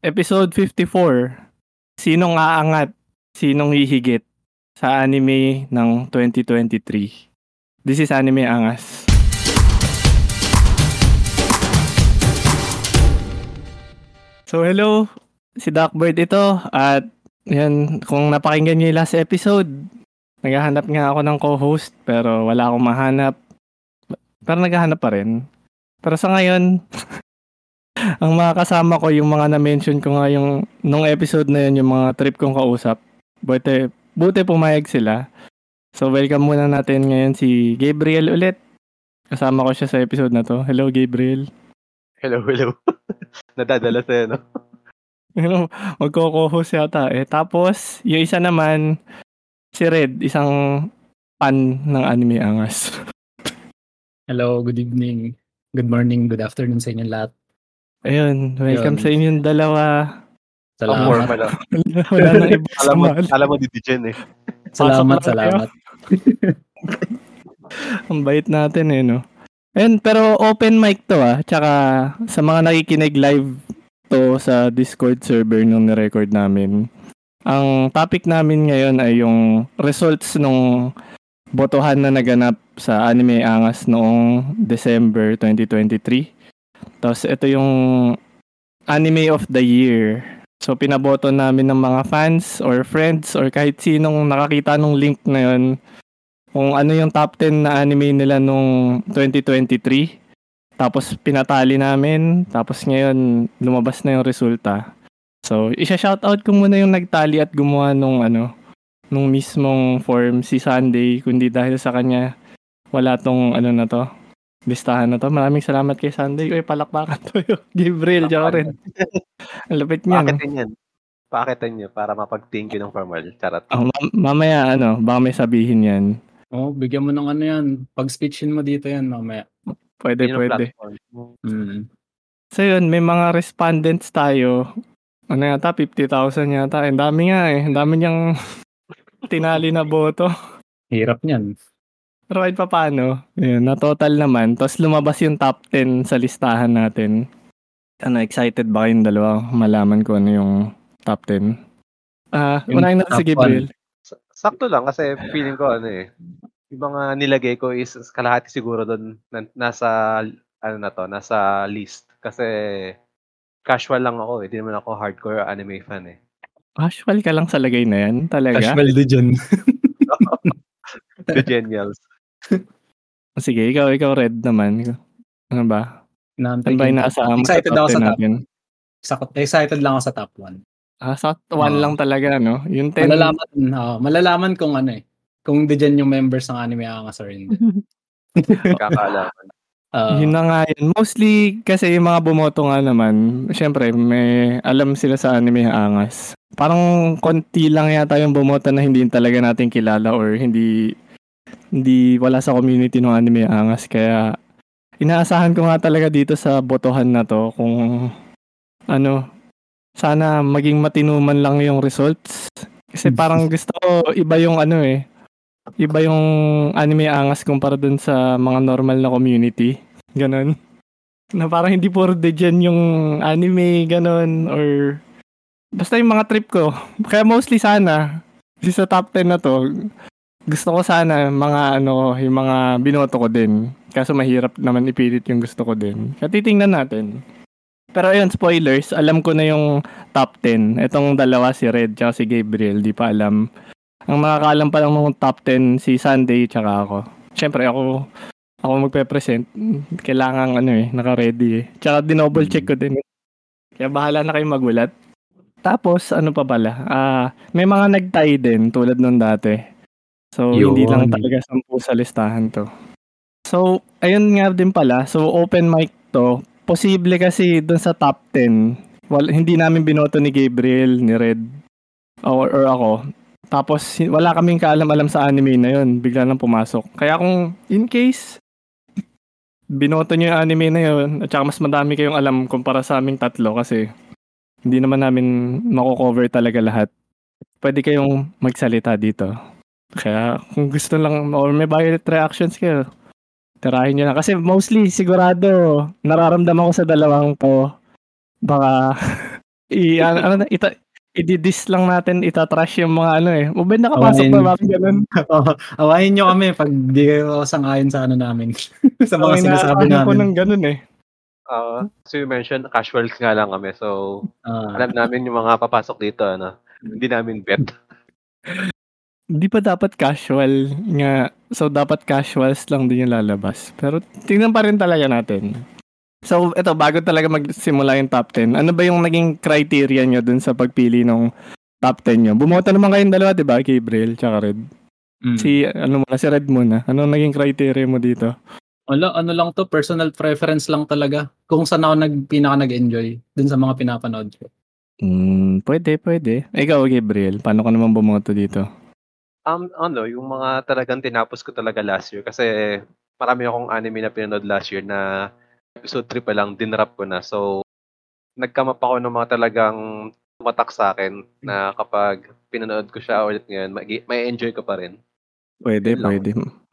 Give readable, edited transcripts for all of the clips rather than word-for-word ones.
Episode 54, sinong aangat, sinong hihigit sa anime ng 2023. This is Anime Angas. So hello, si Duckbird ito at yan, kung napakinggan niyo yung last episode, naghahanap nga ako ng co-host pero wala akong mahanap. Pero naghahanap pa rin. Pero sa ngayon, ang mga kasama ko, yung mga na-mention ko nga yung nung episode na yun, yung mga trip kong kausap. Buti pumayag sila. So welcome muna natin ngayon si Gabriel ulit. Kasama ko siya sa episode na to. Hello, Gabriel. Hello, hello. Nadadala sa'yo, no? Magko-co-host yata eh. Tapos, yung isa naman, si Red, isang fan ng Anime Angas. Hello, good evening. Good morning, good afternoon sa inyong lahat. Ayun, welcome sa inyong dalawa. Salamat. Wala nang iba. Alam mo, didijen eh. Salamat. Ang bait natin eh, no? Ayun, pero open mic to ah. Tsaka sa mga nakikinig live to sa Discord server nung nirecord namin. Ang topic namin ngayon ay yung results nung botohan na naganap sa Anime Angas noong December 2023. Tapos ito yung Anime of the Year. So pinaboto namin ng mga fans or friends or kahit sinong nakakita nung link na yun kung ano yung top 10 na anime nila nung 2023. Tapos pinatali namin. Tapos ngayon lumabas na yung resulta. So isa-shoutout ko muna yung nagtali at gumawa nung nung mismong form si Sunday, kundi dahil sa kanya wala tong listahan na to. Maraming salamat kay Sunday. Uy, palakpakan to yung Gabriel Jorin. Ang lapit niya. Pakitan niya para mapag-thank you ng formal. Charot. Oh, mamaya baka may sabihin yan. Oh, bigyan mo ng yan. Pag-speechin mo dito yan mamaya. Pwede. So yun, may mga respondents tayo. 50,000 yata. Ang dami nga eh. Ang dami niyang tinali na boto. Hirap niyan. Pero kahit pa paano, yun, na total naman. Tapos lumabas yung top 10 sa listahan natin. Excited ba kayong dalawa? Malaman ko ano yung top 10. Unahin natin si Gabriel. Sakto lang kasi feeling ko yung mga nilagay ko is kalahati siguro doon nasa list. Kasi casual lang ako eh. Hindi naman ako hardcore anime fan eh. Casual ka lang sa lagay na yan? Talaga? Casual do dyan. The genials. Sige, ikaw Red naman. Ano ba? Ano ba yung naasama? Excited ako sa top 10. Excited lang ako sa top 1. Sa top 1 lang talaga, no? Yung 10. Malalaman kung kung diyan yung members ng Anime Angas or hindi. Kakalaman. Yun na nga yun. Mostly kasi yung mga bumoto nga naman, syempre may alam sila sa Anime Angas. Parang konti lang yata yung bumoto na hindi talaga natin kilala or hindi wala sa community ng Anime Angas, kaya inaasahan ko nga talaga dito sa botohan na to kung sana maging matinuman lang yung results kasi parang gusto ko iba yung iba yung Anime Angas kumpara dun sa mga normal na community ganun, na parang hindi puro degen yung anime ganun or basta yung mga trip ko, kaya mostly sana sa top 10 na to gusto ko sana yung mga binoto ko din. Kaso mahirap naman ipilit yung gusto ko din. Kaya titingnan natin. Pero ayun, spoilers. Alam ko na yung top 10. Itong dalawa, si Red at si Gabriel, di pa alam. Ang makakaalam pa lang ng top 10, si Sunday tsaka ako. Siyempre, ako magpe-present. Kailangan naka-ready eh. Tsaka dinoble check ko din. Kaya bahala na kayo magulat. Tapos, may mga nag-tie din tulad nun dati. So, yun. Hindi lang talaga 10 sa listahan to. So, ayun nga din pala. So, open mic to. Posible kasi dun sa top 10. Well, hindi namin binoto ni Gabriel, ni Red, or ako. Tapos, wala kaming kaalam-alam sa anime na yun. Bigla lang pumasok. Kaya kung, in case, binoto nyo yung anime na yun, at saka mas madami kayong alam kumpara sa aming tatlo kasi hindi naman namin makukover talaga lahat. Pwede kayong magsalita dito. Kaya kung gusto lang or may violent reactions kayo, tirahin nyo lang. Kasi mostly sigurado nararamdaman ko sa dalawang to baka I-diss lang natin, itatrash yung mga ano eh. Mabayin nakapasok na namin ganun. Oo, awayin nyo kami pag di kayo sang-ayon sa ano namin. Sa mga sinasabi namin. Awayin ko ng ganun eh. So you mentioned, casuals nga lang kami. So, alam namin yung mga papasok dito. Ano? Hindi namin bet. Hindi pa dapat casual nga. So, dapat casuals lang din yung lalabas. Pero tingnan pa rin talaga natin. So, eto, bago talaga magsimula yung top 10, ano ba yung naging criteria nyo dun sa pagpili ng top 10 nyo? Bumota naman kayong dalawa, diba? Gabriel, tsaka Red. Si Red muna. Ano naging criteria mo dito? Wala, ano lang to, personal preference lang talaga. Kung saan ako pinaka nag-enjoy dun sa mga pinapanood ko. Pwede. Ikaw, Gabriel, paano ka naman bumoto dito? Yung mga talagang tinapos ko talaga last year. Kasi marami akong anime na pinanood last year na episode 3 pa lang, dinrap ko na. So, nagkamap ako ng mga talagang tumatak sa akin na kapag pinanood ko siya ulit ngayon, may enjoy ko pa rin. Pwede.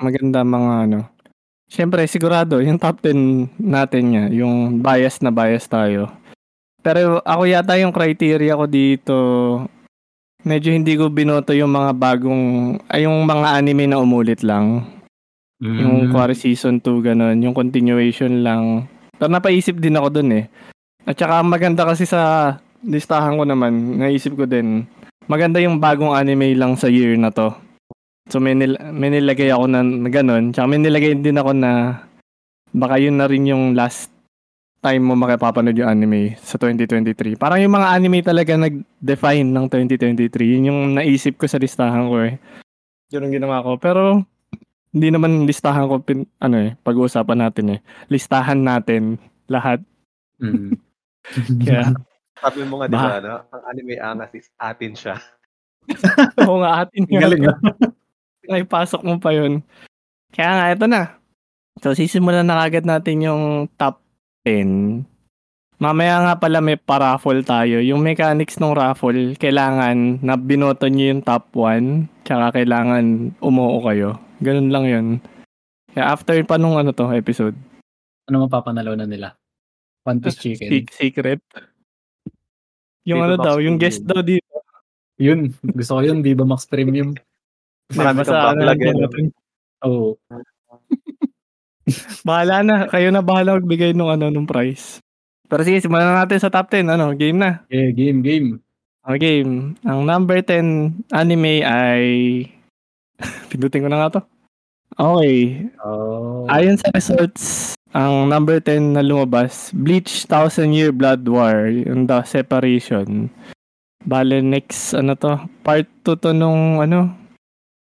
Maganda mga ano. Siyempre, sigurado, yung top 10 natin niya, yung bias na bias tayo. Pero ako yata yung criteria ko dito, medyo hindi ko binoto yung mga yung mga anime na umulit lang. Yung quarry season 2 ganun, yung continuation lang. Pero napaisip din ako dun eh. At saka maganda kasi sa listahan ko naman, naisip ko din, maganda yung bagong anime lang sa year na to. So may nilagay ako na ganun. Tsaka may nilagay din ako na baka yun na rin yung last time mo makapapanood yung anime sa 2023. Parang yung mga anime talaga nag-define ng 2023. Yun yung naisip ko sa listahan ko eh. Yun ang ginawa ko. Pero hindi naman listahan ko pag-uusapan natin eh. Listahan natin lahat. Kaya sabi mo nga diba no? Ang Anime Angas is atin siya. Oo nga, atin nga. Ay, pasok mo pa yun. Kaya nga, ito na. So, sisimulan na agad natin yung top 10. Mamaya nga pala may paraffle tayo. Yung mechanics ng raffle, kailangan na binoto nyo yung top 1, tsaka kailangan umuo kayo. Ganun lang yun. Kaya after pa nung episode. Ano mapapanalo na nila? One Piece Chicken. Secret. Yung Viva daw, yung guest daw dito. Yun. Gusto ko yun, Viva Max Premium. Marami kang backlog. Oo. Bahala na. Kayo na bahala magbigay nung price. Pero sige, simulan na natin sa top 10. Game na. Yeah, game. Game. Ang number 10 anime ay... Pindutin ko na nga to. Okay. Ayon sa results, ang number 10 na lumabas, Bleach, Thousand Year Blood War, yung The Separation. Bale, next, part 2 to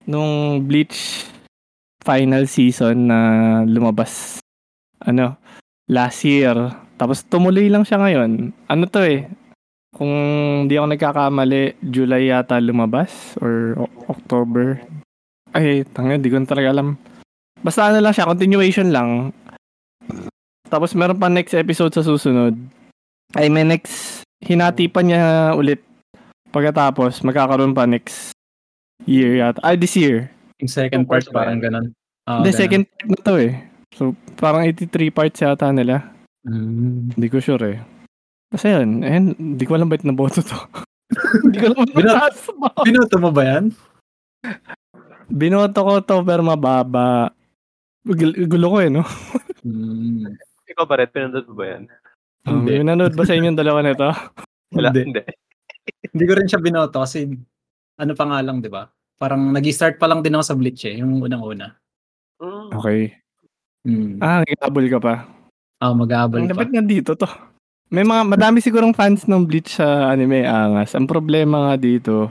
nung Bleach final season na lumabas, last year. Tapos tumuloy lang siya ngayon. Kung di ako nagkakamali, July yata lumabas or October. Ay, di ko na talaga alam. Basta lang siya, continuation lang. Tapos meron pa next episode sa susunod. Ay, may next, hinati pa niya ulit. Pagkatapos, magkakaroon pa next year yata. Ay, this year. Yung second part parang ganun. The second part na to eh. So, parang 83 parts yata nila. Hindi ko sure eh. Kasi yun, hindi ko alam ba't naboto to. Hindi ko alam ba't binoto mo ba yan? Binoto ko to pero mababa. Gulo ko eh, no? Ikaw ba, Red? Pinanood mo ba yan? Hindi. Pinanood ba sa inyong dalawa na ito? Wala, hindi. Hindi ko rin siya binoto kasi pa nga lang, di ba? Parang nag-start pa lang din ako sa Bleach eh, yung unang-una. Okay. Nag-aabol ka pa? Mag-aabol pa. Dapat nga dito to. May madami sigurong fans ng Bleach sa Anime Angas. Ang problema nga dito,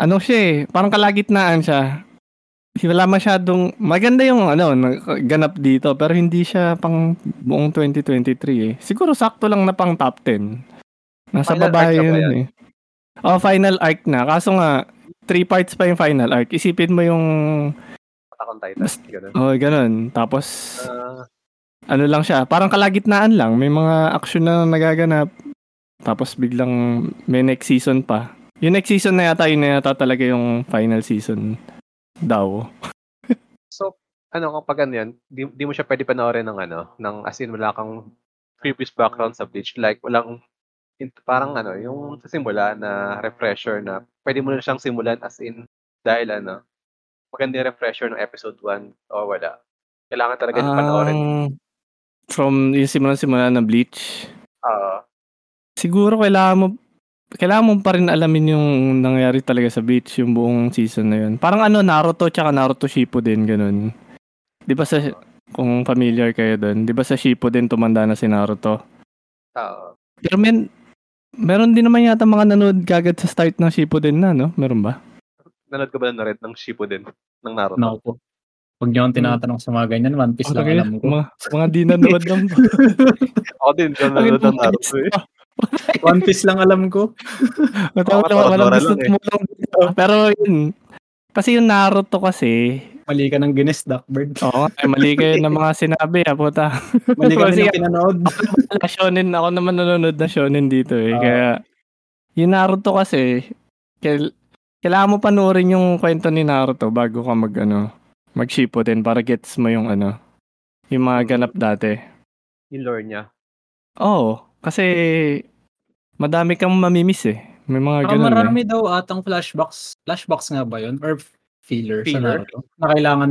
siya eh, parang kalagitnaan siya. Wala masyadong, maganda yung ganap dito, pero hindi siya pang buong 2023 eh. Siguro sakto lang na pang top 10. Nasa baba yun eh. Final arc na. Kaso nga, 3 parts pa yung final arc. Isipin mo yung... Attack on Titan. Ganun. Ganun. Tapos, lang siya. Parang kalagitnaan lang. May mga action na nagaganap. Tapos biglang may next season pa. Yung next season na yata, talaga yung final season daw. So, kapag yan, di mo siya pwede panoorin ng as in, wala kang previous background sa Bleach. Like, walang parang ano, yung sa simula na refresher na pwede mo na siyang simulan as in dahil ano, magandang refresher ng episode 1 o wala. Kailangan talaga panoorin. From yung simula ng Bleach? Siguro kailangan mo pa rin alamin yung nangyari talaga sa Bleach, yung buong season na yun. Parang ano, Naruto tsaka Naruto Shippuden, ganun. Di ba sa, kung familiar kayo dun, di ba sa Shippuden tumanda na si Naruto? Oo. Pero meron din naman yata mga nanood kagad sa start ng Shippuden na, no? Meron ba? Nanood ka ba na Red ng Shippuden, ng Naruto? No po. Huwag niyo akong tinatanong sa mga ganyan, One Piece lang alam ko. Mga di nanood lang po. Ako din, di nanood ng Naruto eh. One Piece lang alam ko. Walang gusto mo lang dito. Pero yun, kasi yung Naruto kasi... Mali ka ng Guinness, Duckbird. Oo, mali kayo ng mga sinabi, ha, puta. Mali ka ng pinanood. Ako naman nanonood na shonen dito eh. Kaya, yung Naruto kasi, kailangan mo panoorin yung kwento ni Naruto bago ka mag-Shippuden para gets mo yung ano, yung mga ganap dati. Yung lore niya. Oo. Kasi, madami kang mamimiss eh. May mga ganun. Marami daw atang flashbacks. Flashbacks nga ba yun? Or filler? Sa Naruto? Na kailangan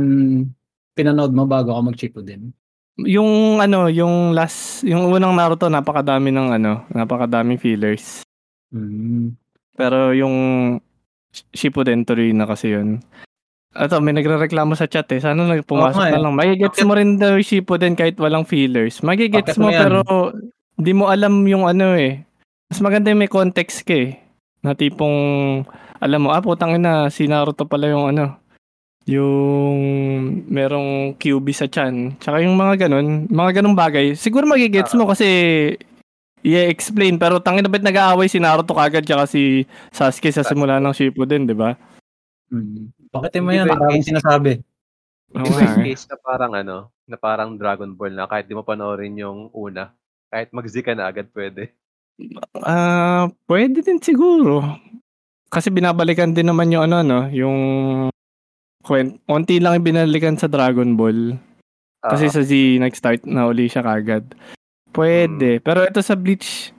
pinanood mo bago ka mag-Shippuden. Yung ano, yung unang Naruto, napakadami ng ano, napakadaming fillers. Mm. Pero yung Shippuden tuloy na kasi yun. Ato, may nagre-reklamo sa chat eh. Sana nagpumasok na lang. Magigets mo rin daw yung Shippuden kahit walang fillers. Magigets mo pero... Hindi mo alam yung ano eh. Mas maganda yung may context ka eh. Na tipong, alam mo, putang ina, si Naruto pala yung ano. Yung merong QB sa chan. Tsaka yung mga ganun bagay. Siguro magigets mo kasi i-explain. Pero tangina ba't nag-aaway si Naruto kagad tsaka si Sasuke sa simula ng Shippuden, di ba? Bakit mo yan? Maraming sinasabi. Case na parang ano, na parang Dragon Ball na kahit di mo panoorin yung una. Kahit mag-Z ka na agad, pwede. Pwede din siguro. Kasi binabalikan din naman yung ano, no? Yung... Konti lang yung binalikan sa Dragon Ball. Kasi sa Z, nag-start na uli siya kagad. Pwede. Pero ito sa Bleach,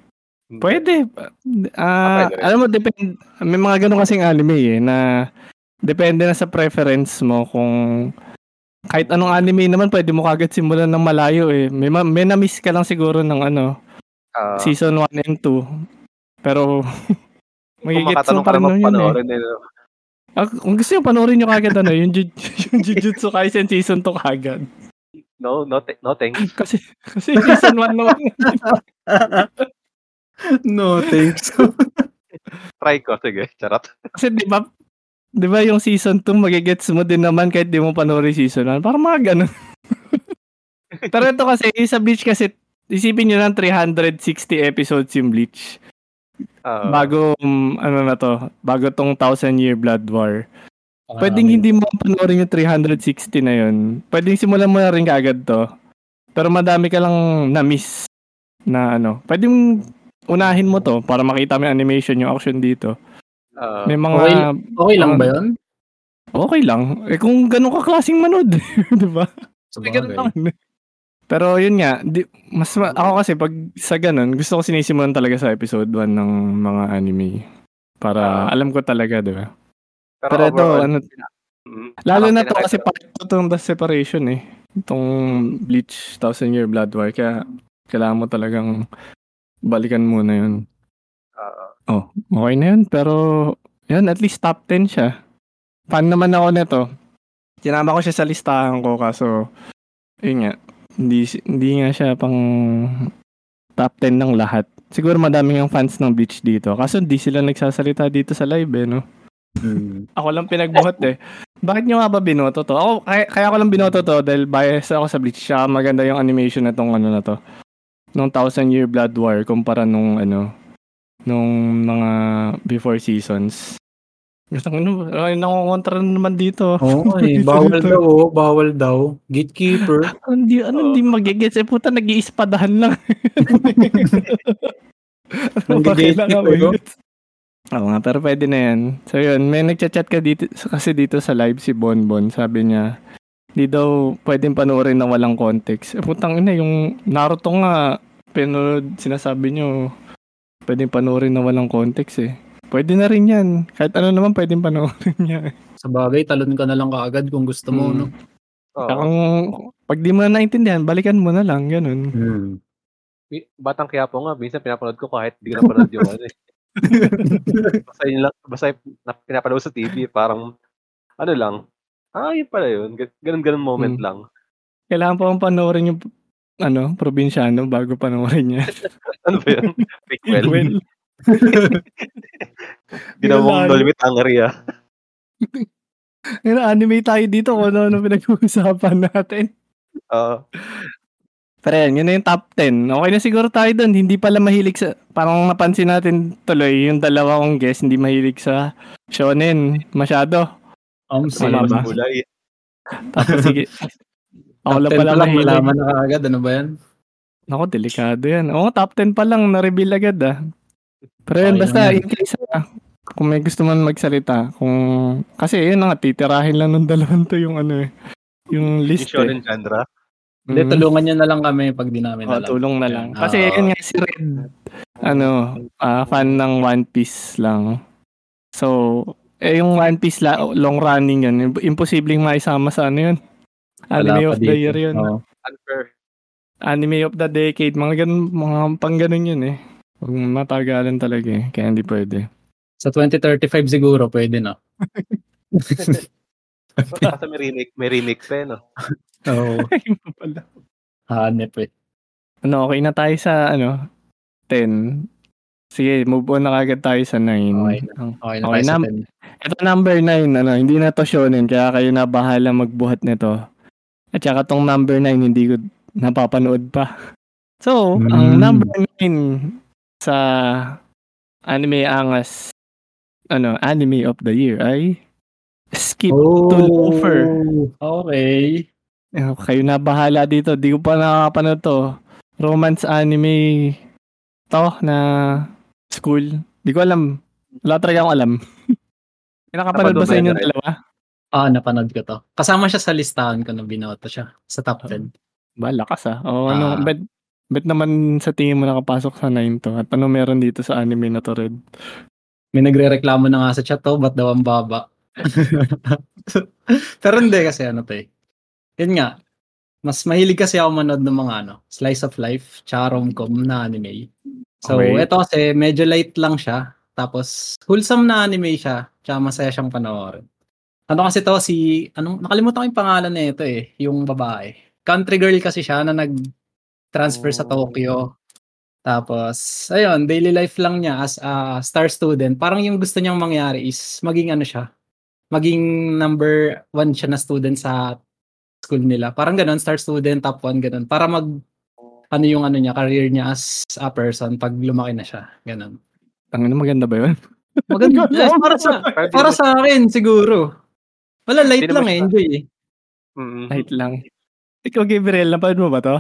pwede. Pwede. Alam mo, depend... May mga ganun kasing anime, eh, na... Depende na sa preference mo kung... Kahit anong anime naman, pwede mo kagad simulan ng malayo eh. May na-miss ka lang siguro ng ano, season 1 and 2. Pero, magigits mo parang nun yun eh. Kung gusto nyo, panoorin nyo kagad ano, yung Jujutsu Kaisen season 2 kagad. No thanks. Kasi season 1 naman. No thanks. Try ko, sige, charot. Kasi Diba yung season 2, magigets mo din naman kahit di mo panoorin season 1. Parang mga ganun. Pero ito kasi, sa Bleach kasi, isipin nyo lang 360 episodes yung Bleach. Bago, bago tong Thousand Year Blood War. Pwedeng hindi mo panoorin yung 360 na yun. Pwedeng simulan mo na rin kaagad to. Pero madami ka lang na-miss na ano. Pwedeng unahin mo to para makita mo yung animation, yung action dito. May mga okay lang ba 'yon? Okay lang. Eh kung ganun ka klaseng manood, 'di ba? So ganun. Pero 'yun nga, ako kasi pag sa ganun, gusto ko sinisimulan talaga sa episode 1 ng mga anime para alam ko talaga, 'di ba? Pero ito, lalo na to kasi part 2 tong The Separation eh. Itong Bleach Thousand Year Blood War, kaya kailangan mo talagang balikan muna 'yun. Okay na yun, pero yun, at least top 10 siya. Fan naman ako neto. Tinama ko siya sa listahan ko, kaso yun nga, hindi nga siya pang top 10 ng lahat. Siguro madami ang fans ng Bleach dito, kaso hindi sila nagsasalita dito sa live eh, no? Ako lang pinagbuhat eh. Bakit nyo nga ba binoto to? Ako, kaya ko lang binoto to dahil bias ako sa Bleach. Siya maganda yung animation na tong ano na to, nung Thousand Year Blood War kumpara nung ano, nung mga before seasons. Gusto ko nakongontra naman dito. Bawal daw. Gatekeeper. Hindi magigets eh, puta, nag-iispadahan lang. Gatekeeper. Oo nga, pero pwede na yan. So yun, may nagchat-chat ka dito, kasi dito sa live si Bonbon, sabi niya, di daw pwedeng panoorin na walang context. Putang ina, yung Naruto nga, pero sinasabi niyo, pwedeng panoorin na walang context eh. Pwede na rin yan. Kahit ano naman pwedeng panoorin niya. Sa bagay, talon ka na lang kaagad kung gusto mo, no? Kung pag di mo na naintindihan, balikan mo na lang, ganun. Batang kaya po nga, minsan pinapanood ko kahit di ko na panood yung ano eh. Basta yun lang, basta pinapanood sa TV, parang ano lang, yun pala yun. Ganun-ganun moment lang. Kailangan pa akong panoorin yung probinsyano bago panoorin niya. Ano ba yun? Prequel. Ginawang dolimit ang area. Anime tayo dito kung ano pinag-uusapan natin. Pero yan, yun na yung top 10. Okay na siguro tayo dun. Hindi pala mahilig sa... Parang napansin natin tuloy yung dalawa kong guest. Hindi mahilig sa shonen masyado. Wala ba? Tapos sige. Ako lang pala mahilig. Malaman na agad. Ano ba yan? Naku, delikado yan. Oo, top 10 pa lang. Na-reveal agad ah. Pero yun, basta in case kung may gusto man magsalita, kung kasi yun nga, titirahin lang ng dalawang to yung yung list eh. Yung genre. Hindi, tulungan niya na lang kami pag di namin alam. Tulong na lang. Kasi yun nga si Red, fan ng One Piece lang. So, yung One Piece long running yun, imposibleng maisama sa yun. Anime of the year yun. Unfair. Anime of the decade, mga pang ganun yun eh. Huwag matagalan talaga eh. Kaya hindi pwede. Sa 2035 siguro, pwede na. Kasi may remix pa eh, no? Oo. Hanep eh. Okay na tayo sa 10. Sige, move on na kagad tayo sa 9. Okay na tayo sa 10. Ito number 9, hindi na to shonen. Kaya kayo na bahala magbuhat nito. At saka tong number 9, hindi ko napapanood pa. So, ang number 9... sa Anime Angas Anime of the Year ay Skip to Loafer. Okay. Kayo na bahala dito. Di ko pa nakakapanood to. Romance anime to na school. Di ko alam. Wala talaga akong alam. Nakapanood ba sa inyo dalawa? Napanood ko to. Kasama siya sa listahan ko na binoto siya sa top 10. Lakas ah. Bet naman sa tingin mo nakapasok sa 9 to? At meron dito sa anime na to, Red? May nagre-reklamo na nga sa chat to, ba't daw ang baba? Pero hindi kasi Yun nga, mas mahilig kasi ako manood ng mga slice of life, rom-com na anime. So, Ito kasi medyo light lang siya. Tapos, wholesome na anime siya. Tsaka masaya siyang panoorin. Kasi to nakalimutan ko yung pangalan na ito yung babae. Country girl kasi siya na nag-transfer sa Tokyo. Tapos, daily life lang niya as a star student. Parang yung gusto niyang mangyari is maging maging number one siya na student sa school nila. Parang ganun, star student, top one, ganun. Para career niya as a person pag lumaki na siya. Ganun. Tangina, maganda ba yun? Maganda. para sa akin, siguro. Wala, light lang enjoy Light lang. Ikaw, Gabriel, napanood mo ba to?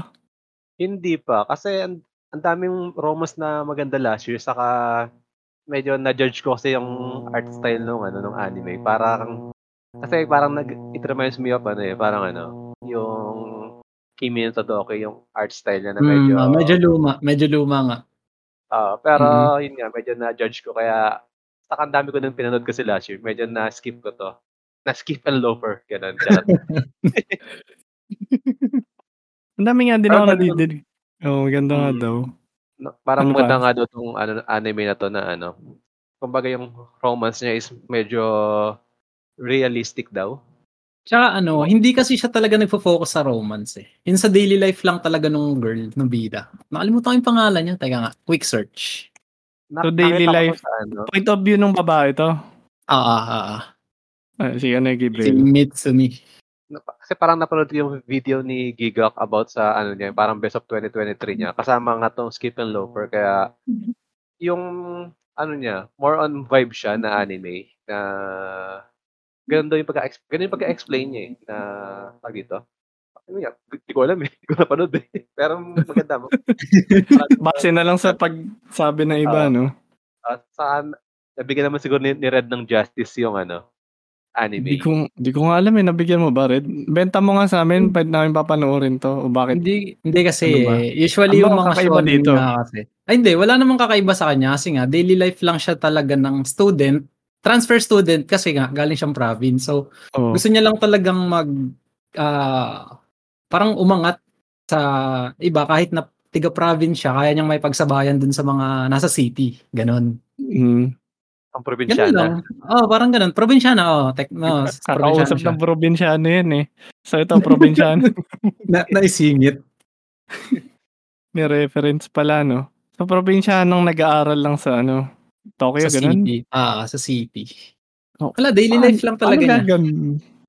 Hindi pa. Kasi ang daming romance na maganda last year. Saka medyo na-judge ko kasi yung art style nung anime. It reminds me of yung Kimi no Tadoke, yung art style niya na medyo... Medyo luma nga. Pero yun nga, medyo na-judge ko. Kaya saka ang dami ko nang pinanood kasi last year. Medyo na-skip ko to. Na-skip and loafer. Ganun. Ang dami nga din ako nadidig. Oo, ganda nga daw. Parang maganda nga daw itong anime na to na kumbaga yung romance niya is medyo realistic daw. Tsaka hindi kasi siya talaga nagpo-focus sa romance eh. Yun sa daily life lang talaga nung girl, nung bida. Nakalimutan ko yung pangalan niya. Teka nga, quick search. So daily life, point of view nung babae to? Si Gabriel. Si Mitsumi. Kasi parang napanood yung video ni Gigak about sa niya, parang best of 2023 niya. Kasama nga tong Skip and Loafer, kaya yung niya, more on vibe siya na anime na ganda yung pagka-explain niya na pag dito. Hindi ko alam eh. Hindi ko napanood eh. Pero maganda mo. Base na lang sa pagsabi ng iba, no? Nabigyan naman siguro ni Red ng justice yung anime. Di ko nga alam eh, nabigyan mo ba, Red? Benta mo nga sa amin, pwede namin papanoorin to. O bakit? Hindi kasi ano usually yung mga show dito. Ay hindi, wala namang kakaiba sa kanya kasi nga daily life lang siya talaga ng student, transfer student kasi nga galing siyang province. So gusto niya lang talagang parang umangat sa iba kahit na tiga-province siya, kaya niyang may pagsabayan dun sa mga nasa city. Ganon. Mm. Ang probinsyana. Parang ganun. Probinsyana, Kakausap ng probinsyana yan eh. So ito, probinsyana. Naisingit. May reference pala, no? So probinsyana nag-aaral lang sa Tokyo, sa ganun? City. Sa city. Wala, daily life lang talaga niya.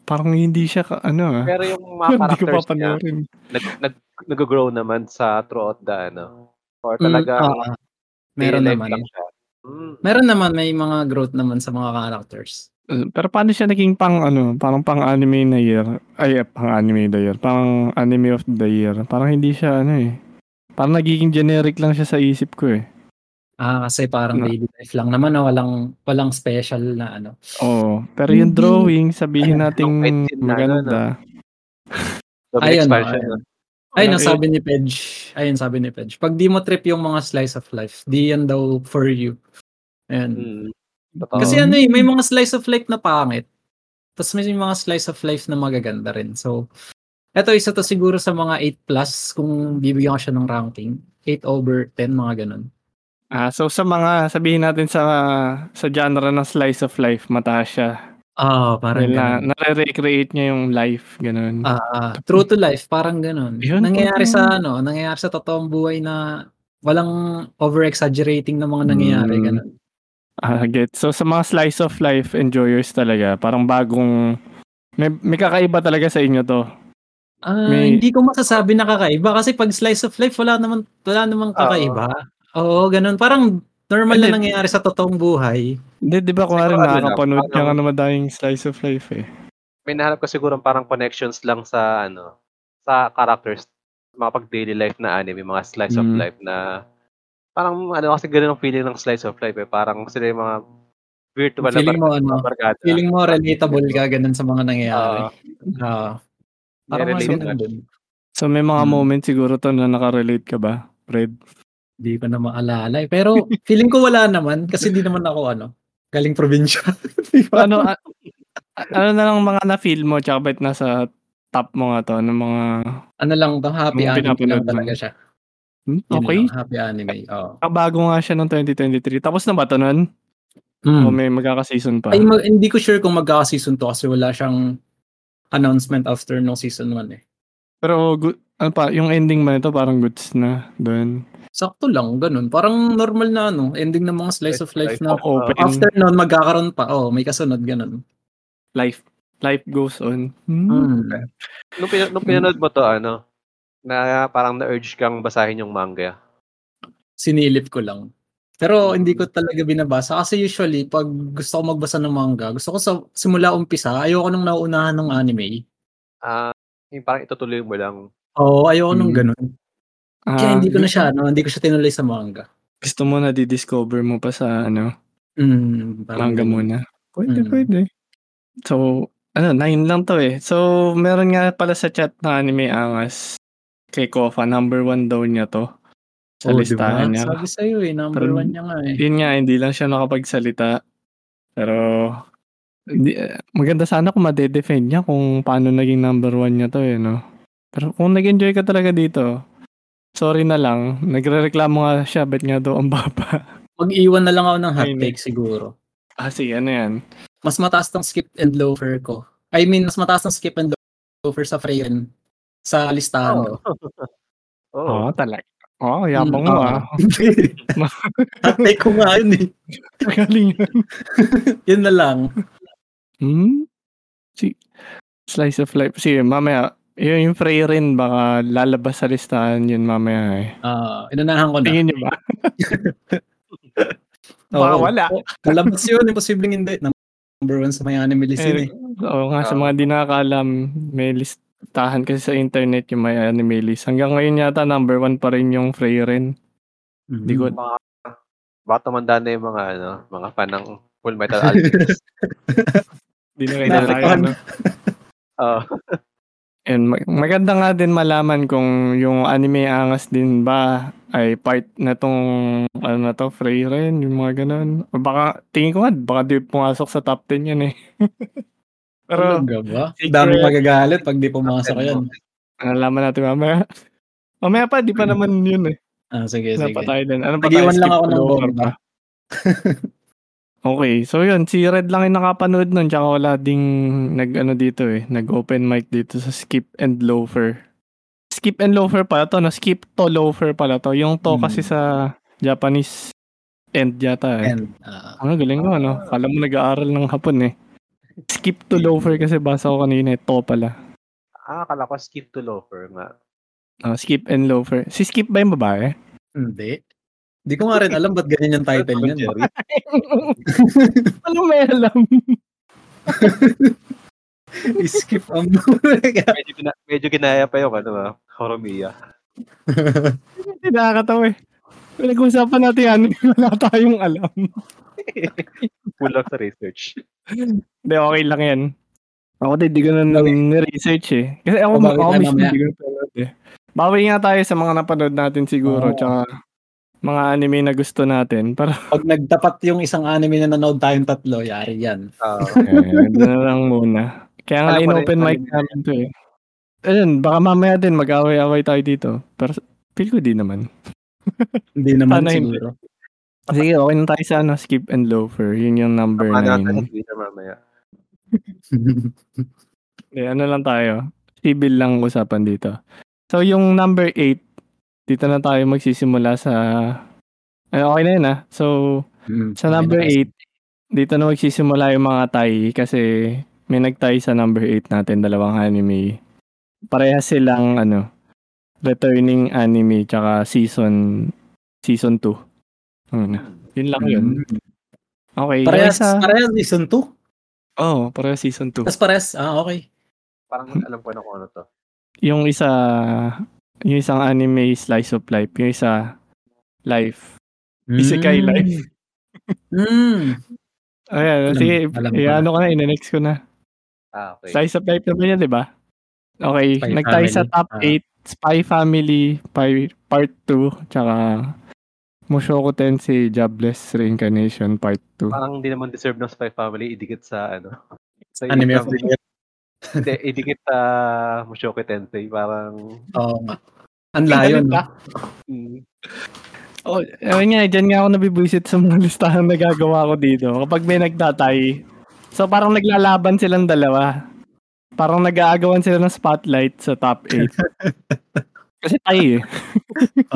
Parang hindi siya, Pero yung mga characters niya, nag-grow naman sa throughout the, Or talaga, meron naman lang siya. Meron naman, may mga growth naman sa mga characters. Pero paano siya naging pang anime na year? Pang anime of the year. Parang hindi siya Parang nagiging generic lang siya sa isip ko eh. Kasi parang daily life lang naman na walang special na Oo, pero yung drawing sabihin nating maganda. Ayun, sabi ni Pedge. Pag di mo trip yung mga slice of life, di yan daw for you. Ayan. Kasi may mga slice of life na pangit. Tapos may mga slice of life na magaganda rin. So, eto isa to siguro sa mga 8 plus kung bibigyan ko siya ng ranking. 8 over 10, mga ganun. So sa mga, sabihin natin sa genre ng slice of life, mataas siya. Parang ganun. Nare-recreate niya yung life, ganun. True to life, parang ganun. Yun, nangyayari sa nangyayari sa totoong buhay na walang over-exaggerating na mga nangyayari, ganun. Get. So sa mga slice of life enjoyers talaga, parang bagong, may kakaiba talaga sa inyo to. Hindi ko masasabi na kakaiba kasi pag slice of life, wala namang kakaiba. Oo, ganun. Parang normal na nangyayari sa totoong buhay. Hindi, di ba kung rin nakakapanood niya madaming slice of life eh. May nahanap ko siguro parang connections lang sa sa characters, mga pag daily life na anime, mga slice of life na parang kasi ganun ang feeling ng slice of life eh. Parang sila yung mga virtual na barkada. Feeling mo relatable ka ganun sa mga nangyayari. Parang mas ganun din. So may mga moments siguro to na nakarelate ka ba, Fred? Hindi ko na maalala. Pero feeling ko wala naman kasi di naman ako galing probinsya. Ano na lang mga na-feel mo tsaka ba't nasa top mo nga to? Happy anime lang talaga siya. Okay. Happy anime. Bago nga siya ng 2023. Tapos na ba ito nun? O may magkaka-season pa? Hindi ko sure kung magkaka-season to kasi wala siyang announcement after no season 1 eh. Pero yung ending ba nito parang goods na doon? Sakto lang, ganun. Parang normal na ending ng mga slice of life na open. After nun, magkakaroon pa. May kasunod, ganun. Life goes on. Okay. Nung pinanood mo to, na parang na-urge kang basahin yung manga. Sinilip ko lang. Pero hindi ko talaga binabasa. Kasi usually, pag gusto ko magbasa ng manga, gusto ko simula umpisa, ayoko nung nauunahan ng anime. Parang itutuloy mo lang. Ayoko nung ganun. Kaya hindi ko siya tinuloy sa manga. Gusto mo na di-discover mo pa sa manga muna. Pwede. So, 9 lang to eh. So, meron nga pala sa chat na Anime Angas kay Kofa, number 1 daw niya to. Sa listahan niya. Sabi sa'yo eh, number 1 niya nga eh. Yun nga, hindi lang siya nakapagsalita. Pero, maganda sana kung madedefend niya kung paano naging number 1 niya to eh, Pero kung nag-enjoy ka talaga dito, sorry na lang, nagrereklamo nga siya, bet nga daw ang baba. Mag-iwan na lang ako ng hot take siguro. Sige, yan? Mas mataas ng skip and loafer ko. Mas mataas ng skip and loafer sa Frieren sa listahan ko. Talaga. Yabang mo Hot take ko nga yun eh. Galing yun. Yun na lang. Slice of life. Sige, mamaya. Yung Frieren baka lalabas sa listahan yun mamaya eh. Inunahan ko na. Tingin nyo ba? Baka wala. Lalabas yun, imposibleng hindi. Number 1 sa may anime list yun eh. Oo nga, sa mga di nakakalam, may listahan kasi sa internet yung may anime list. Hanggang ngayon yata, number 1 pa rin yung Frieren. Hindi ko. Baka tumanda na yung mga fan ng Full Metal Alchemist. Hindi na kayo nalayan, no? And maganda nga din malaman kung yung Anime Angas din ba ay part na tong ano na to, Frieren, yung mga ganun. Baka, tingin ko nga, baka di pumasok sa top 10 yan eh. Pero, dami magagalit pag di pumasok yan. Nalaman natin mamaya. Mamaya pa, di pa naman yun eh. Ah, sige, sige. Napatay din. Anong patay? Nag-iwan lang ako ng bomba. Okay, so yun, si Red lang yung nakapanood nun, tsaka wala ding nag-ano dito eh, nag-open mic dito sa Skip and Loafer. Skip and Loafer pala to, no? Skip to Loafer pala to. Yung to kasi sa Japanese end yata eh. End. Ano, galing mo, ano? Kala mo nag-aaral ng hapon eh. Skip to Loafer kasi basa ko kanina, to pala. Ah, kala ko Skip to Loafer nga. Skip and Loafer. Si Skip ba yung babae? Hindi. Di ko nga rin alam ba't ganyan yung title niyan, Mari. Ano may alam? Skip ang mga. Medyo ginaya pa yung ano, Horomiya. Hindi nakakatawa eh. Pinag-usapan natin yan, wala tayong alam. Kulang sa research. Hindi, okay lang yan. Ako din, di ko na research eh. Kasi ako mismo di ko napanood eh. Bawi nga tayo sa mga napanood natin siguro, tsaka mga anime na gusto natin. Para pag nagtapat yung isang anime na nanood tayong tatlo, yari yan. Doon na lang muna. Kaya nga in-open mic namin to eh. Ayun, baka mamaya din mag-away-away tayo dito. Pero feel ko di naman. Hindi naman siguro. Sige, okay na tayo sa ano, Skip and Loafer. Yun yung number 9. Hindi na mamaya. Eh, ano lang tayo. Civil lang usapan dito. So yung number 8, dito na tayo magsisimula sa... okay na yun ah. So, sa number 8, dito na magsisimula yung mga tie kasi may nag-tie sa number 8 natin, dalawang anime. Pareha silang, ano, returning anime tsaka season 2. Yun lang yun. Okay. Pareha season 2? Oo, pareha season 2. Tapos parehas, okay. Parang alam ko na kung ano to. Yung isang anime slice of life, yung isa life. Isekai life. Ayan, sige, ano ko na, in-next ko na. Ah, okay. Slice of life naman yan, di ba? Okay, nagtayo sa top 8, Spy Family, Part 2, tsaka Mushoku Tensei, Jobless Reincarnation, Part 2. Parang hindi naman deserve ng Spy Family, idikit sa, ano, sa anime of the year. Hindi, idikit Mushoku Tensei. Parang... ang layo, no? Diyan nga ako nabibwisit sa mga listahan na gagawa ko dito. Kapag may nagtatay. So, parang naglalaban silang dalawa. Parang nag-aagawan sila ng spotlight sa top 8. Kasi tayo eh.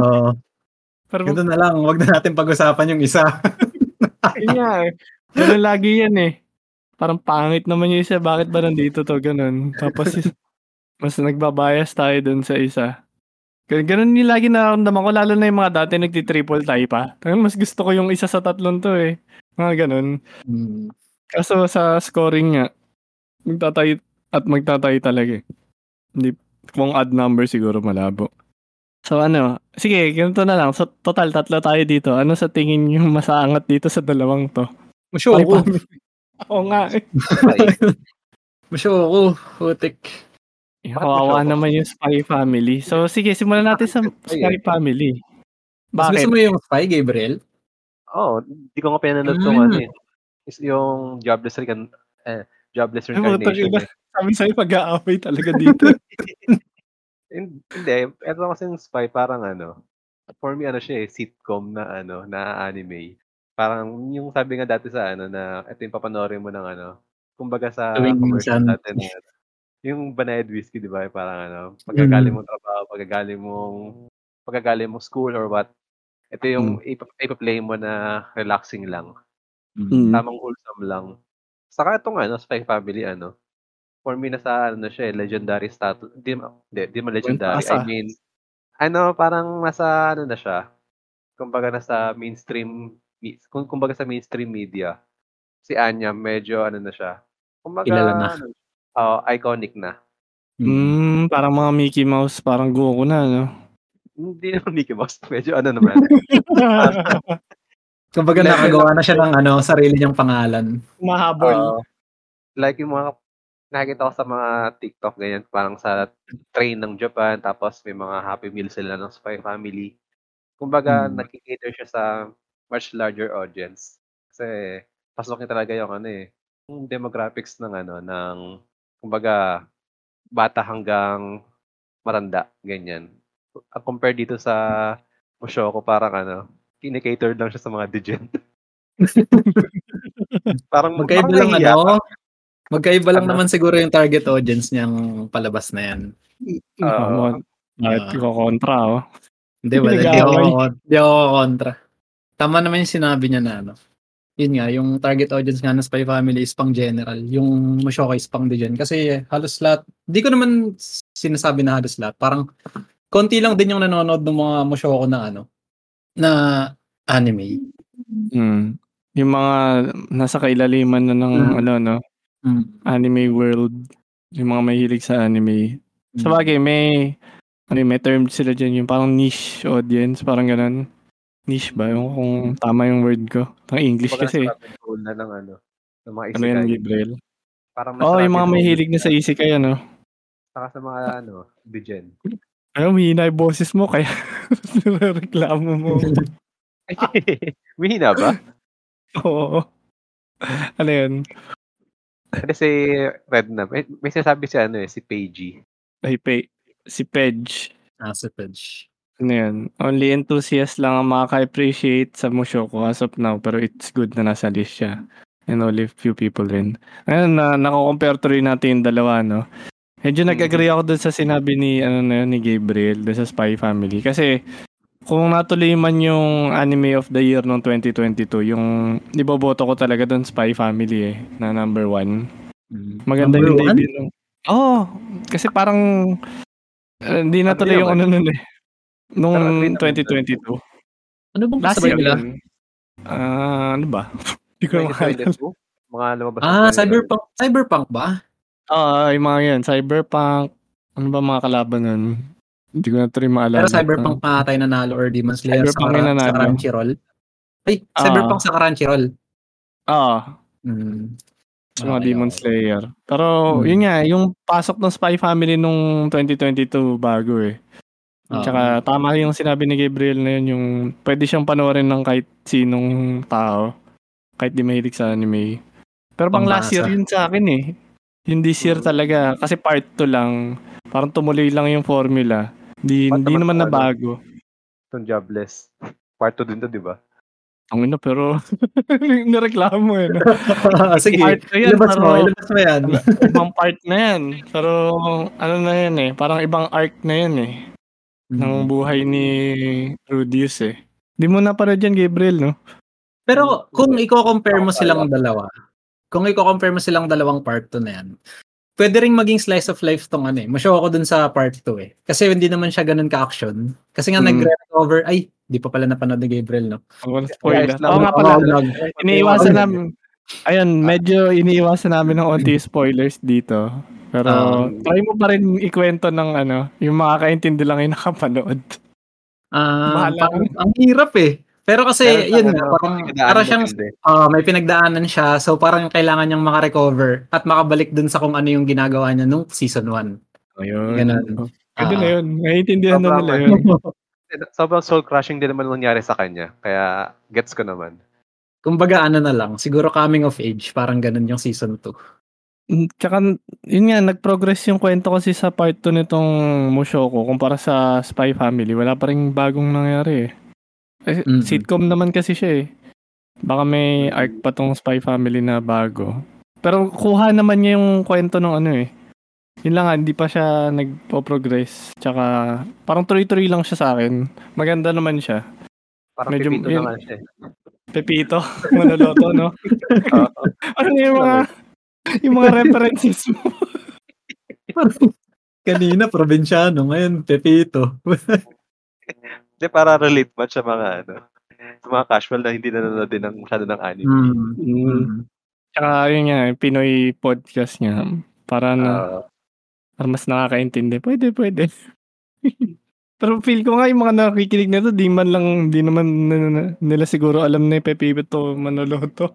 Oo. Ganda na lang. Huwag na natin pag-usapan yung isa. Yun nga eh. Ganun lagi yan eh. Parang pangit naman yung isa, bakit ba nandito to, ganun. Tapos, mas nagbabias tayo dun sa isa. Ganun yung lagi nararamdaman ko, lalo na yung mga dati nagtitriple tie pa. Mas gusto ko yung isa sa tatlong to eh. Mga ganun. Kaso sa scoring nga, magtatay talaga eh. Hindi, kung odd number siguro malabo. So ano, sige, ganito na lang. So, total, tatlo tayo dito. Ano sa tingin yung masaangat dito sa dalawang to? Mushoku. Oo nga eh. Mushoku, putik. Kawawa naman yung Spy Family. So sige, simulan natin sa Spy Family. Bakit? Mas gusto mo yung Spy, Gabriel? Oo, hindi ko nga pinanood itong ano eh. Yung Jobless Reincarnation. Sabi sa'yo pag-aaway talaga dito. Hindi, eto lang kasi yung Spy parang ano, for me ano siya eh, sitcom na ano, na anime. Parang yung sabi nga dati sa ano na ito yung papanoorin mo ng ano kumbaga sa commercial natin yung Banayad Whiskey, di ba? Parang ano pagkagaling mong trabaho, pagkagaling mong school or what, ito yung ipa-play mo na relaxing lang, tamang wholesome lang. Saka itong ano Spy Family ano for me nasa ano siya legendary status, di man legendary, I mean ano parang nasa ano na siya kumbaga nasa mainstream. Kumbaga sa mainstream media, si Anya medyo ano na siya. Kumbaga, kilala na. Iconic na. Parang mga Mickey Mouse, parang Goku na, no? Hindi naman Mickey Mouse, medyo ano naman. Kumbaga nakagawa na siya ng ano, sarili niyang pangalan. Mahabol. like yung mga nakikita ko sa mga TikTok ganyan, parang sa train ng Japan, tapos may mga happy meal sila ng Spy Family. Kumbaga, nakikater siya sa much larger audience. Kasi pasok niya talaga yung yung demographics ng ng kumbaga bata hanggang maranda, ganyan. Compare dito sa Mushoku, parang kinikater lang siya sa mga degent. Parang magkaiba lang magkaiba lang naman siguro yung target audience niyang palabas na yan. Hindi ko kontra, Hindi ba? Hindi ako kontra. Tama naman yung sinabi niya yun nga, yung target audience nga ng Spy Family is pang general. Yung Mushoku is pang degen. Kasi halos lahat, hindi ko naman sinasabi na halos lahat. Parang konti lang din yung nanonood ng mga Mushoku na na anime. Yung mga nasa kailaliman na ng anime world, yung mga mahilig sa anime. Sa bagay, may term sila dyan, yung parang niche audience, parang ganun. Niche ba? Yung kung tama yung word ko. Ang English baka kasi. Na ng ng mga isikay. Ano yan, Gabriel? Yung mga mahilig na sa isikay, Saka sa mga, digen. Mihina yung boses mo, kaya reklamo mo. Mihina ba? Oo. Ano yun? Ano si Red na? May sinasabi si si Paige. Si Paige. Si Paige. Ano yan? Only enthusiast lang ang makaka-appreciate sa Mushoku as of now, pero it's good na nasa list siya. And only few people rin. Ayun, nako-compare to rin natin yung dalawa, Medyo nag-agree ako dun sa sinabi ni, ni Gabriel, dun sa Spy Family. Kasi, kung natuloy man yung anime of the year noong 2022, yung iboboto ko talaga dun Spy Family na number one. Maganda number yung debut. Kasi parang, hindi natuloy yung Noong 2022. Ano bang kasabay nila? Ano ba? Hindi ko maalala. Mga lumabas. Cyberpunk ba? Yung mga yan. Cyberpunk. Ano ba mga kalaban nun? Hindi ko na ito rin maalala. Pero Cyberpunk pa tayo nanalo or Demon Slayer sa Crunchyroll. Ay, Cyberpunk sa Crunchyroll. Mga Demon Slayer. Pero yun nga, yung pasok ng Spy Family nung 2022 bago Tsaka tama yung sinabi ni Gabriel na yun, yung pwede siyang panoorin ng kahit sinong tao, kahit di mahilig sa anime. Pero pang last year yun sa akin Yung this year talaga, kasi part 2 lang, parang tumuloy lang yung formula. Hindi naman nabago. Itong Jobless, part 2 din to, di ba? Ang pero nareklamo Sige, ilabas mo yan. Ibang part na yan, pero na yan parang ibang arc na yan ng buhay ni Rudius Di mo napara dyan, Gabriel, Pero kung i-compare mo silang dalawa, kung i-compare mo silang dalawang part 2 na yan, pwede ring maging slice of life tong Mushoku ako dun sa part 2 Kasi hindi naman siya ganun ka-action. Kasi nga nag-recover, di pa pala napanood ni Gabriel, spoiler. Nga pala. Iniiwasan namin. Ayun, medyo iniiwasan namin ng onti spoilers dito. Pero try mo pa rin ikwento ng yung makakaintindi lang yung nakapanood. Ang hirap Pero kasi, parang para siyang may pinagdaanan siya. So parang kailangan niyang makarecover at makabalik dun sa kung ano yung ginagawa niya nung season 1. Ayun. Ganun. Pwede na yun. Naiintindihan na nila yun. Sobrang soul-crushing din naman nangyari sa kanya. Kaya gets ko naman. Kumbaga na lang. Siguro coming of age. Parang ganun yung season 2. Tsaka, yun nga, nag-progress yung kwento kasi sa part 2 nitong Mushoku kumpara sa Spy Family. Wala pa rin bagong nangyari Sitcom naman kasi siya Baka may arc pa tong Spy Family na bago. Pero kuha naman niya yung kwento ng Yun lang hindi pa siya nagpo-progress. Tsaka, parang tuloy-tuloy lang siya sa akin. Maganda naman siya. Parang medyo, pepito naman siya. Pepito? Manoloto, Ano yung mga... yung mga references mo. Kanina, probinsyano. Ngayon, pepito. Hindi, para relate much sa mga, sa mga casual na hindi nanonood din ng masyado ng anime. Tsaka, yun nga, Pinoy podcast niya. Para para mas nakakaintindi. Pwede. Pero feel ko nga yung mga nakikinig na ito, di naman nila siguro alam na yung pepito manoloto.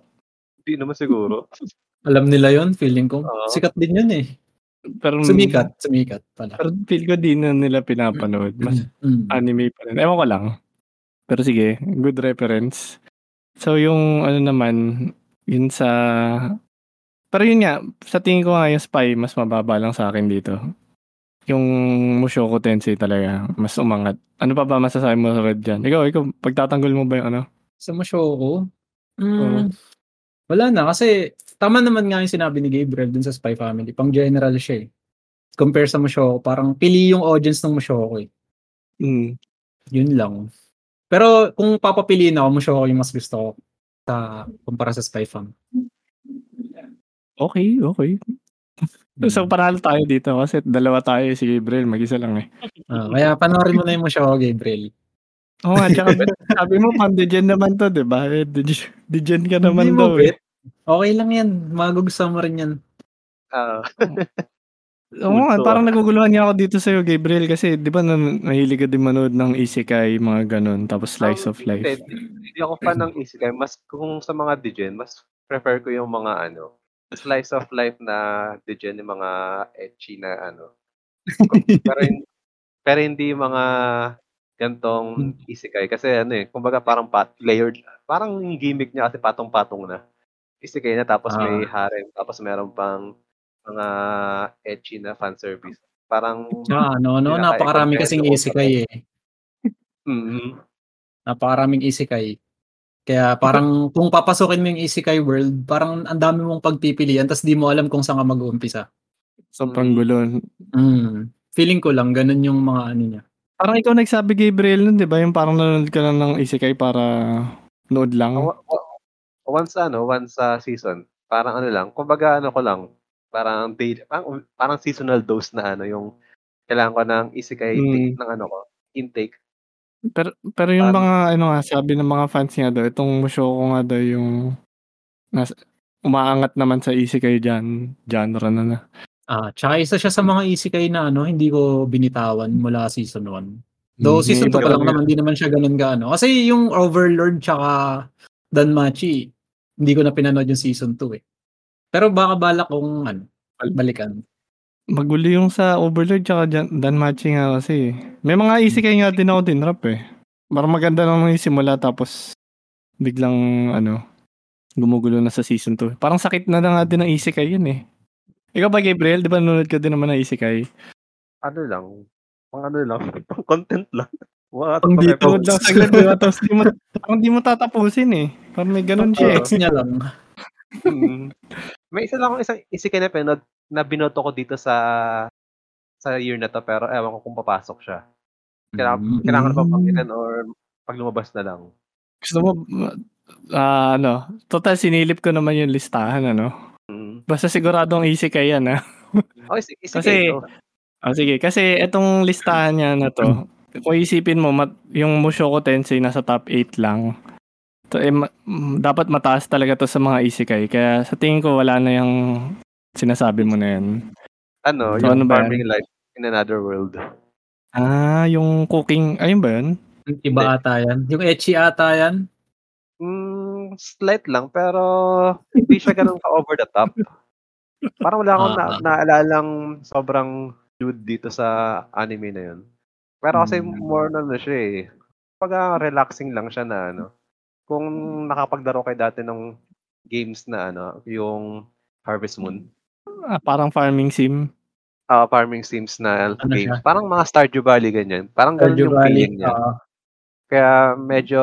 Hindi naman siguro. Alam nila yon, feeling ko. Sikat din yun eh. Pero, sumikat pala. Pero feel ko din na nila pinapanood. Mas anime pa rin. Ewan ko lang. Pero sige, good reference. So yung ano naman, yun sa... Pero yun nga, sa tingin ko nga yung Spy, mas mababa lang sa akin dito. Yung Mushoku Tensei talaga, mas umangat. Ano pa ba masasabi mo sa Red dyan? Ikaw, pagtatanggol mo ba yung ano? Sa Mushoku? Wala na, kasi tama naman nga yung sinabi ni Gabriel dun sa Spy Family. Pang general siya eh. Compare sa Mushoku, parang pili yung audience ng Mushoku eh. Yun lang. Pero kung papapiliin ako, Mushoku yung mas gusto ko sa, kumpara sa Spy Family. Okay. So paralo tayo dito kasi dalawa tayo si Gabriel, mag-isa lang eh. Kaya panoorin mo na yung Mushoku, Gabriel. Oo nga, tsaka sabi mo, pang-degen naman to, diba? Degen ka naman daw eh. Okay lang yan. Magugustuhan mo rin yan. Parang naguguluhan niya ako dito sa'yo, Gabriel, kasi di ba nahilig ka din manood ng isekai, mga ganun, tapos slice of life. Hindi ako fan ng isekai. Mas kung sa mga degen, mas prefer ko yung mga ano, slice of life na degen, yung mga ecchi na ano. Pero hindi mga gantong isekai. Kasi ano eh, kumbaga parang layered. Parang gimmick niya kasi patong-patong na. Isekai na tapos may harem. Tapos meron pang mga ecchi na fanservice. Parang... napakarami kasing isekai eh. Napakaraming isekai. Kaya parang kung papasukin mo yung isekai world, parang ang dami mong pagpipilian tapos di mo alam kung saan ka mag-uumpisa. Sobrang gulo. Feeling ko lang, ganun yung mga ano niya. Parang ikaw nagsabi, Gabriel, nun, di ba? Yung parang nanonood ka lang ng isekai para nood lang. Once season. Parang ano lang. Kumbaga ano ko lang. Parang seasonal dose na ano. Yung kailangan ko ng isekai intake ng ano ko. Intake. Pero yung mga ano nga, sabi ng mga fans niya daw, itong Mushoku nga daw yung umaangat naman sa isekai dyan. Genre na. Tsaka isa siya sa mga isekai na ano, hindi ko binitawan mula season 1. Though season 2 pa lang naman, hindi naman siya ganun gaano. Kasi yung Overlord tsaka Danmachi, hindi ko na pinanood yung season 2 eh. Pero baka balak kong ano, balikan. Magulo yung sa Overlord tsaka Danmachi nga kasi. May mga isekai nga din ako din, rap eh. Parang maganda naman yung simula tapos biglang ano, gumugulo na sa season 2. Parang sakit na nga din ang isekai yun eh. Ikaw ba, Gabriel? Di ba nanonood ka din naman na isekai? Ano lang. Content lang. Pang-detood lang saglit. Diba? Tapos di mo tatapusin eh. Parang may ganun siya. X niya lang. May isa lang akong isang isekai na pinod na binoto ko dito sa year na to. Pero ewan ko kung papasok siya. Kailangan pa pangitan or pag lumabas na lang. Gusto mo, total sinilip ko naman yung listahan, ano? Basta sigurado ang isekai yan, ha? Isekai ito. Sige, kasi itong listahan niya na to, kung isipin mo, yung Mushoku Tensei nasa top 8 lang. So, dapat mataas talaga to sa mga isekai. Kaya sa tingin ko, wala na yung sinasabi mo na yan. Yung farming life in another world. Yung cooking, ayun ba yun? Iba ata yan. Yung ecchi ata yan. Slight lang, pero hindi siya ganun ka-over the top. Parang wala akong naalalang sobrang dude dito sa anime na yun. Pero kasi more na siya eh. Pag relaxing lang siya na ano. Kung nakapagdaro kayo dati ng games na ano, yung Harvest Moon. Parang farming sim. Farming sims na game. Siya? Parang mga Stardew Valley ganyan. Parang ganun yung feeling niya. Kaya medyo,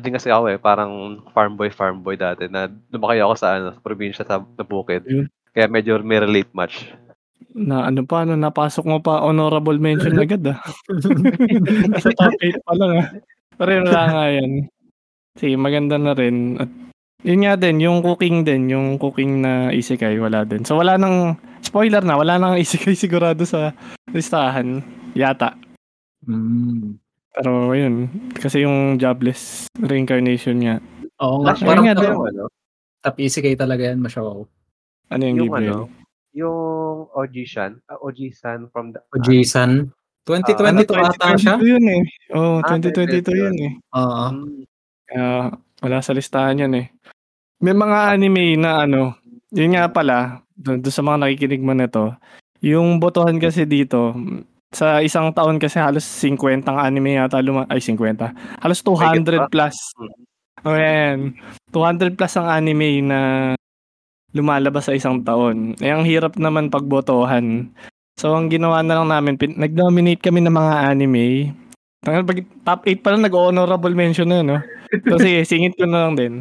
din kasi ako eh, parang farm boy dati na lumaki ako sa probinsya sa bukid. Kaya medyo may relate match. Napasok mo pa honorable mention agad Sa top 8 pa lang Pero yun lang nga yan. Sige, maganda na rin. At yun nga din, yung cooking na isekai, wala din. So wala nang, spoiler na, wala nang isekai sigurado sa listahan. Yata. Pero yun, kasi yung Jobless Reincarnation niya. Oo nga, parang top isekai talaga yan, Mushoku. Ano yung Gabriel? Yung Oji-san from the... Oji-san? 2022 ata siya? 2022 yun eh. 2022 yun eh. Wala sa listahan yan eh. May mga anime na ano, Yun nga pala, doon sa mga nakikinig mo nito, yung botohan kasi dito, sa isang taon kasi halos 50 ang anime yata ay 50. Halos 200 plus. Ayan. 200 plus ang anime na lumalabas sa isang taon. Eh, ang hirap naman pagbotohan. So, ang ginawa na lang namin, nag-nominate kami ng mga anime. Top 8 pa lang, nag-honorable mention na yun, no? So, sige, singit ko na lang din.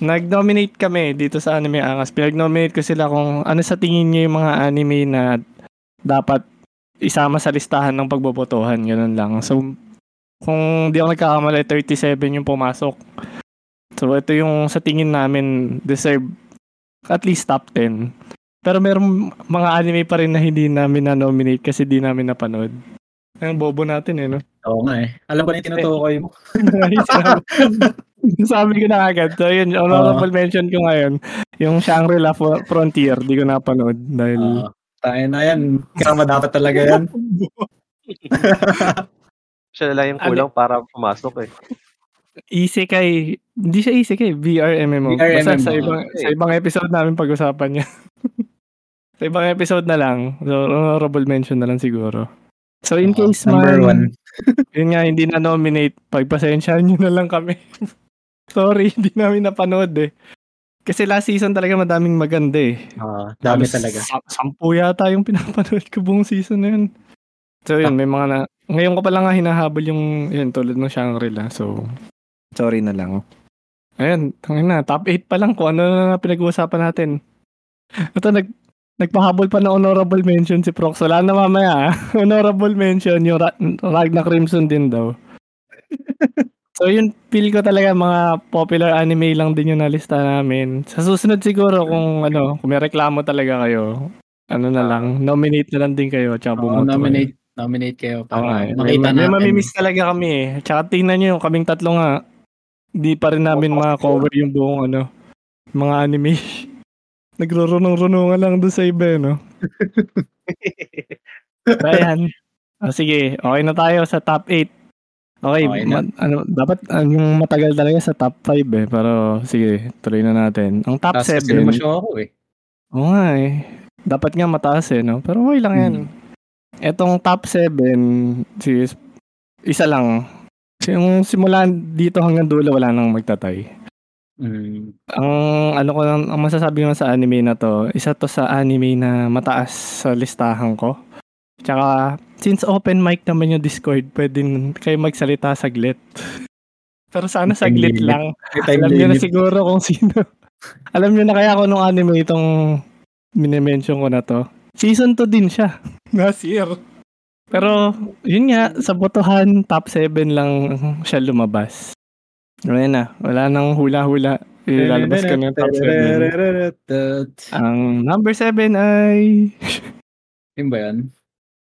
Nag-nominate kami dito sa Anime Angas. Pinag-nominate ko sila kung ano sa tingin niyo yung mga anime na dapat isama sa listahan ng pagbobotohan. Ganun lang. So, kung di ako nagkakamali, 37 yung pumasok. So, ito yung sa tingin namin deserve at least top 10. Pero meron mga anime pa rin na hindi namin na-nominate kasi di namin napanood. Ang bobo natin eh, no? Oo nga eh. Alam ko na yung tinutukoy mo. Sabi ko na agad. So yun, honorable mention ko ngayon. Yung Shangri-La Frontier, di ko napanood dahil... tayo na yan. Kasama dapat talaga yan. Siya lang yung kulang para pumasok eh. Isekai. Hindi siya isekai. BRMMO. Basta sa ibang episode namin pag-usapan niya. Sa ibang episode na lang. So, honorable mention na lang siguro. So, in case man, yun nga, hindi na-nominate, pagpasensyahan nyo na lang kami. Sorry, hindi namin napanood eh. Kasi last season talaga madaming maganda eh. Dami talaga. 10 yata yung pinapanood ko buong season na yun. So, yun, may mga na... Ngayon ko pala nga hinahabol yung... Yun, tulad ng Shangri-La. So, sorry na lang. Ayun, hanggang na. Top 8 pa lang kung ano na pinag-uusapan natin. Ito, nagpahabol pa na honorable mention si Prox. Wala na mamaya. Honorable mention, yung Ragna Crimson din daw. So yun, feel ko talaga mga popular anime lang din yung nalista namin. Sa susunod siguro kung ano, kung may reklamo talaga kayo, ano na lang, nominate na lang din kayo. Nominate kayo. Para makita natin. May mamimiss talaga kami eh. Tsaka tingnan nyo, kaming tatlo nga, di pa rin namin makakover yung buong ano, mga anime. Nagrurunong-runungan lang doon sa iba, no? Ayan. O, sige, okay na tayo sa top 8. Okay, dapat yung matagal talaga sa top 5 eh. Pero sige, tuloy na natin. Ang top 7. Kasi naman siya ako eh. Oo nga eh. Dapat nga mataas eh, no? Pero okay lang yan. Etong top 7, isa lang. Yung simula dito hanggang dulo, wala nang magtatay. Ang masasabi naman sa anime na to, isa to sa anime na mataas sa listahan ko. Tsaka, since open mic naman yung Discord, pwede kayo magsalita saglit. Pero sana saglit lang. Alam nyo na siguro kung sino. Alam nyo na kaya kung anong anime itong minimension ko na to. Season 2 din siya. Last year. Pero, yun nga, sa botohan, top 7 lang siya lumabas. Ngayon na, wala nang hula-hula. Ilalabas ko ng top 7. Ang number 7 ay... Yun ba yan?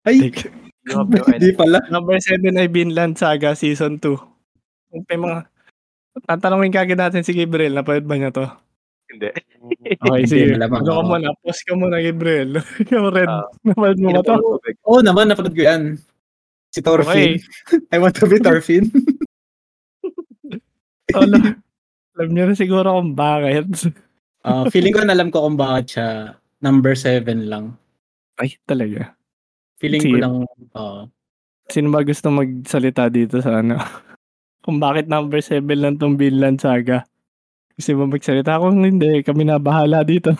Ay! Hindi pala. Number 7 ay Vinland Saga Season 2. May mga... Tatanungin kagad natin si Gabriel, napanood ba niya to? Hindi. Okay, sige. Ano ka muna? Pause ka muna, Gabriel. Yung Red, napanood mo ba to? Oo naman, napanood ko yan. Si Thorfinn. I want to be Thorfinn. Alam niyo na siguro kung bakit. Feeling ko na alam ko kung bakit siya number 7 lang. Ay, talaga. Feeling ko lang. Sino ba gusto magsalita dito sa ano? Kung bakit number 7 lang tong Vinland Saga? Kasi ba magsalita? Kung hindi, kami na bahala dito.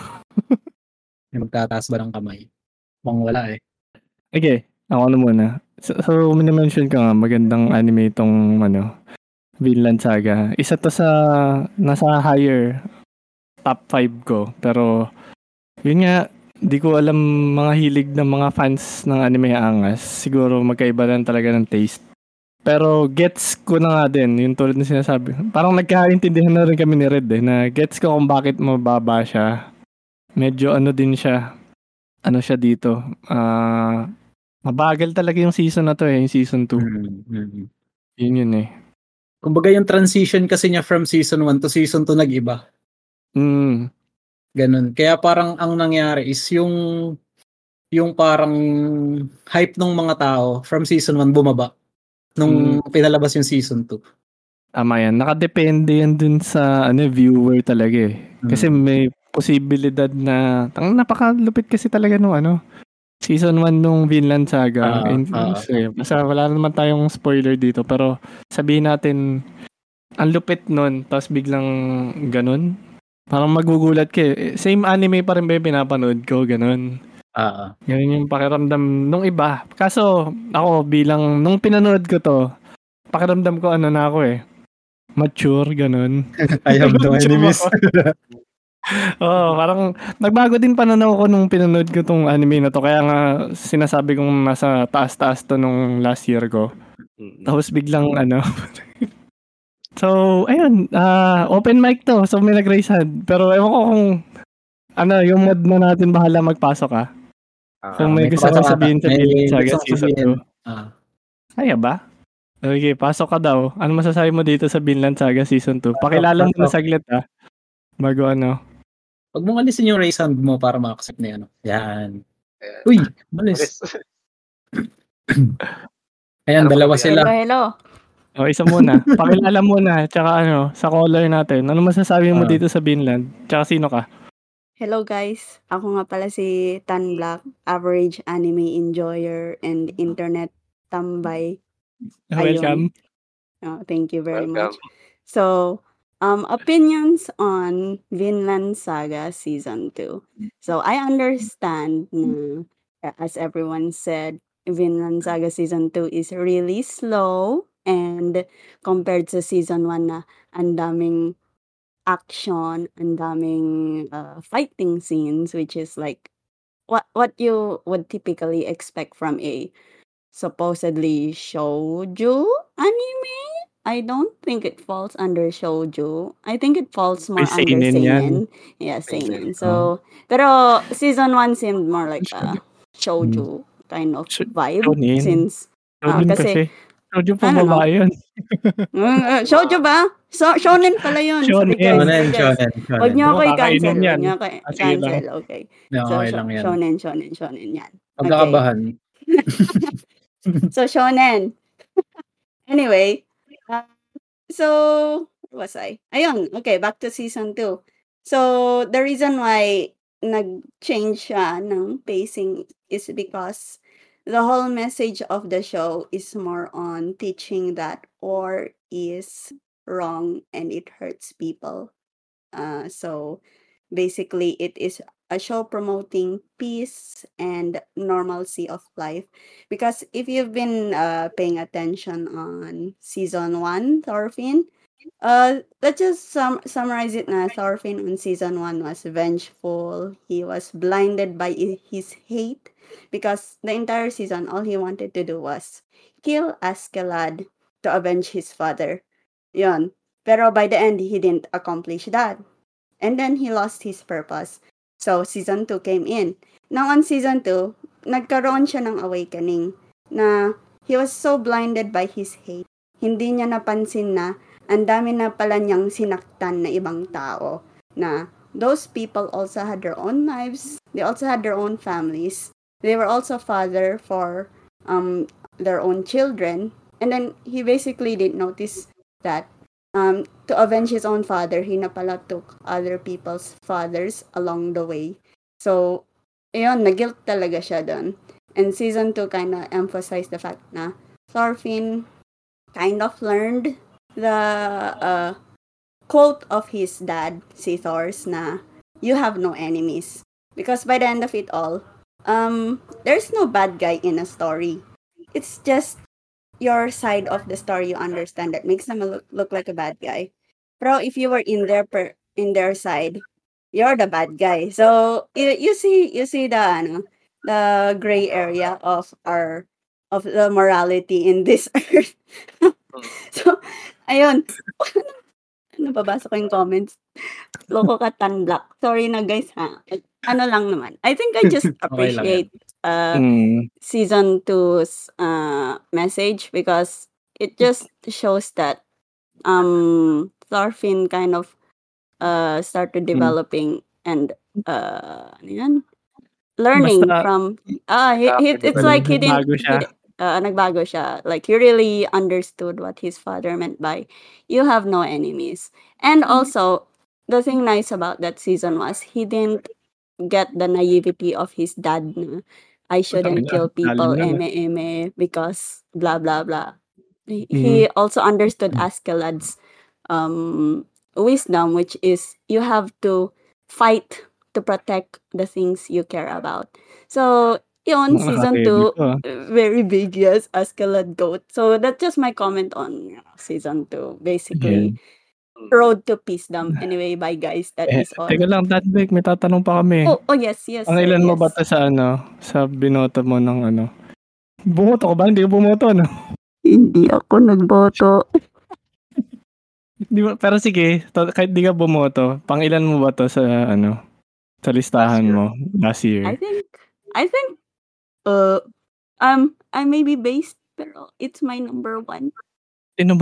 Magtataas ba ng kamay? Bang wala eh. Okay, ako na muna. So, minimension ko nga, magandang anime itong ano, Vinland Saga. Isa to sa nasa higher top 5 ko. Pero, yun nga, di ko alam mga hilig ng mga fans ng Anime Angas. Siguro magkaiba lang talaga ng taste. Pero, gets ko na nga din. Yung tulad na sinasabi. Parang nagkaintindihan na rin kami ni Red eh. Na gets ko kung bakit mababa siya. Medyo ano din siya. Ano siya dito. Mabagal talaga yung season na to eh. Yung season 2. Yun eh. Kumbaga yung transition kasi niya from season 1 to season 2 nag-iba. Ganun. Kaya parang ang nangyari is yung parang hype ng mga tao from season 1 bumaba nung pinalabas yung season 2. Tama yan. Nakadepende yan dun sa viewer talaga eh. Kasi may posibilidad na napakalupit kasi talaga nung season 1 nung Vinland Saga. Wala naman tayong spoiler dito, pero sabihin natin ang lupit nun, tapos biglang ganun. Parang magugulat ka eh. Same anime pa rin ba yung pinapanood ko, ganun. Ganun yung pakiramdam nung iba. Kaso ako bilang, nung pinanood ko to, pakiramdam ko na ako eh. Mature, ganun. I have no enemies. Parang nagbago din pananaw ko nung pinanood ko tong anime na to. Kaya nga sinasabi kong nasa taas-taas to nung last year ko. Tapos biglang So, ayun, open mic to. So, may nag-raise hand. Pero ewan ko kung, yung mod na natin, bahala magpasok ah. So, may gusto kong sabihin sa Vinland Saga Season 2. Kaya ba? Okay, pasok ka daw. Ano masasabi mo dito sa Vinland Saga Season 2? Pakilala mo na saglit ah. Bago Huwag mong alisin yung raise hand mo para maka-accept na Yan. Uy, malis. Ayan, dalawa sila. Hello. O, isa muna. Pakilala muna. Tsaka sa caller natin. Ano masasabi mo dito sa Vinland? Tsaka sino ka? Hello guys. Ako nga pala si Tan Black, average anime enjoyer and internet tambay. Welcome. Thank you very much. So, opinions on Vinland Saga Season 2. So, I understand as everyone said, Vinland Saga Season 2 is really slow. And compared sa season 1 na ang daming action, ang daming fighting scenes, which is like what you would typically expect from a supposedly shoujo anime. I don't think it falls under shoujo. I think it falls more under seinen. Yeah, seinen. So, pero season 1 seemed more like a shoujo kind of vibe since kasi shoujo po ba yun? Shoujo ba? Shonen pala yun. Shonen. Huwag niyo ako i-cancel. Okay. Shonen yan. Pagkakabahan. So, shonen. Anyway. So, what was I? Ayun. Okay, back to season 2. So, the reason why nag-change siya ng pacing is because the whole message of the show is more on teaching that war is wrong and it hurts people. So basically, it is a show promoting peace and normalcy of life. Because if you've been paying attention on season 1, Thorfinn, let's just summarize it na Thorfinn on season 1 was vengeful. He was blinded by his hate because the entire season all he wanted to do was kill Askeladd to avenge his father. Yun. Pero by the end, he didn't accomplish that. And then he lost his purpose. So season 2 came in. Now on season 2, nagkaroon siya ng awakening na he was so blinded by his hate. Hindi niya napansin na ang dami na pala niyang sinaktan na ibang tao na those people also had their own lives. They also had their own families. They were also father for their own children. And then he basically didn't notice that to avenge his own father, he na pala took other people's fathers along the way. So, ayun, na-guilt talaga siya dun. And season 2 kind of emphasized the fact na Thorfinn kind of learned the quote of his dad, si Thor's, na you have no enemies. Because by the end of it all, there's no bad guy in a story. It's just your side of the story you understand that makes them look like a bad guy. Pero if you were in their side, you're the bad guy. So you see the the gray area of the morality in this earth. So, ayun. Nababasa ko yung comments. Loko ka, Tan Black. Sorry na guys ha. Lang naman. I think I just appreciate season 2's message because it just shows that Thorfinn kind of started developing and learning from it's like he didn't nagbago siya. Like, he really understood what his father meant by you have no enemies. And also, the thing nice about that season was he didn't get the naivety of his dad na I shouldn't kill people, eme, because blah, blah, blah. He also understood Askelad's wisdom, which is you have to fight to protect the things you care about. So, yun, season 2, very big, yes, Askelad goat. So, that's just my comment on season 2, basically. Yeah. Road to peacedom. Anyway, bye guys. That is all. Teka lang, Tatbik, may tatanong pa kami. Oh, yes. Ang ilan mo ba ito sa ano? Sa binoto mo ng ano? Bumoto ko ba? Hindi ko bumoto, no? Hindi ako nagboto. Pero sige, kahit di ka bumoto, pang ilan mo ba ito sa ano? Sa listahan mo last year? I think I may be based, pero it's my number one. Saan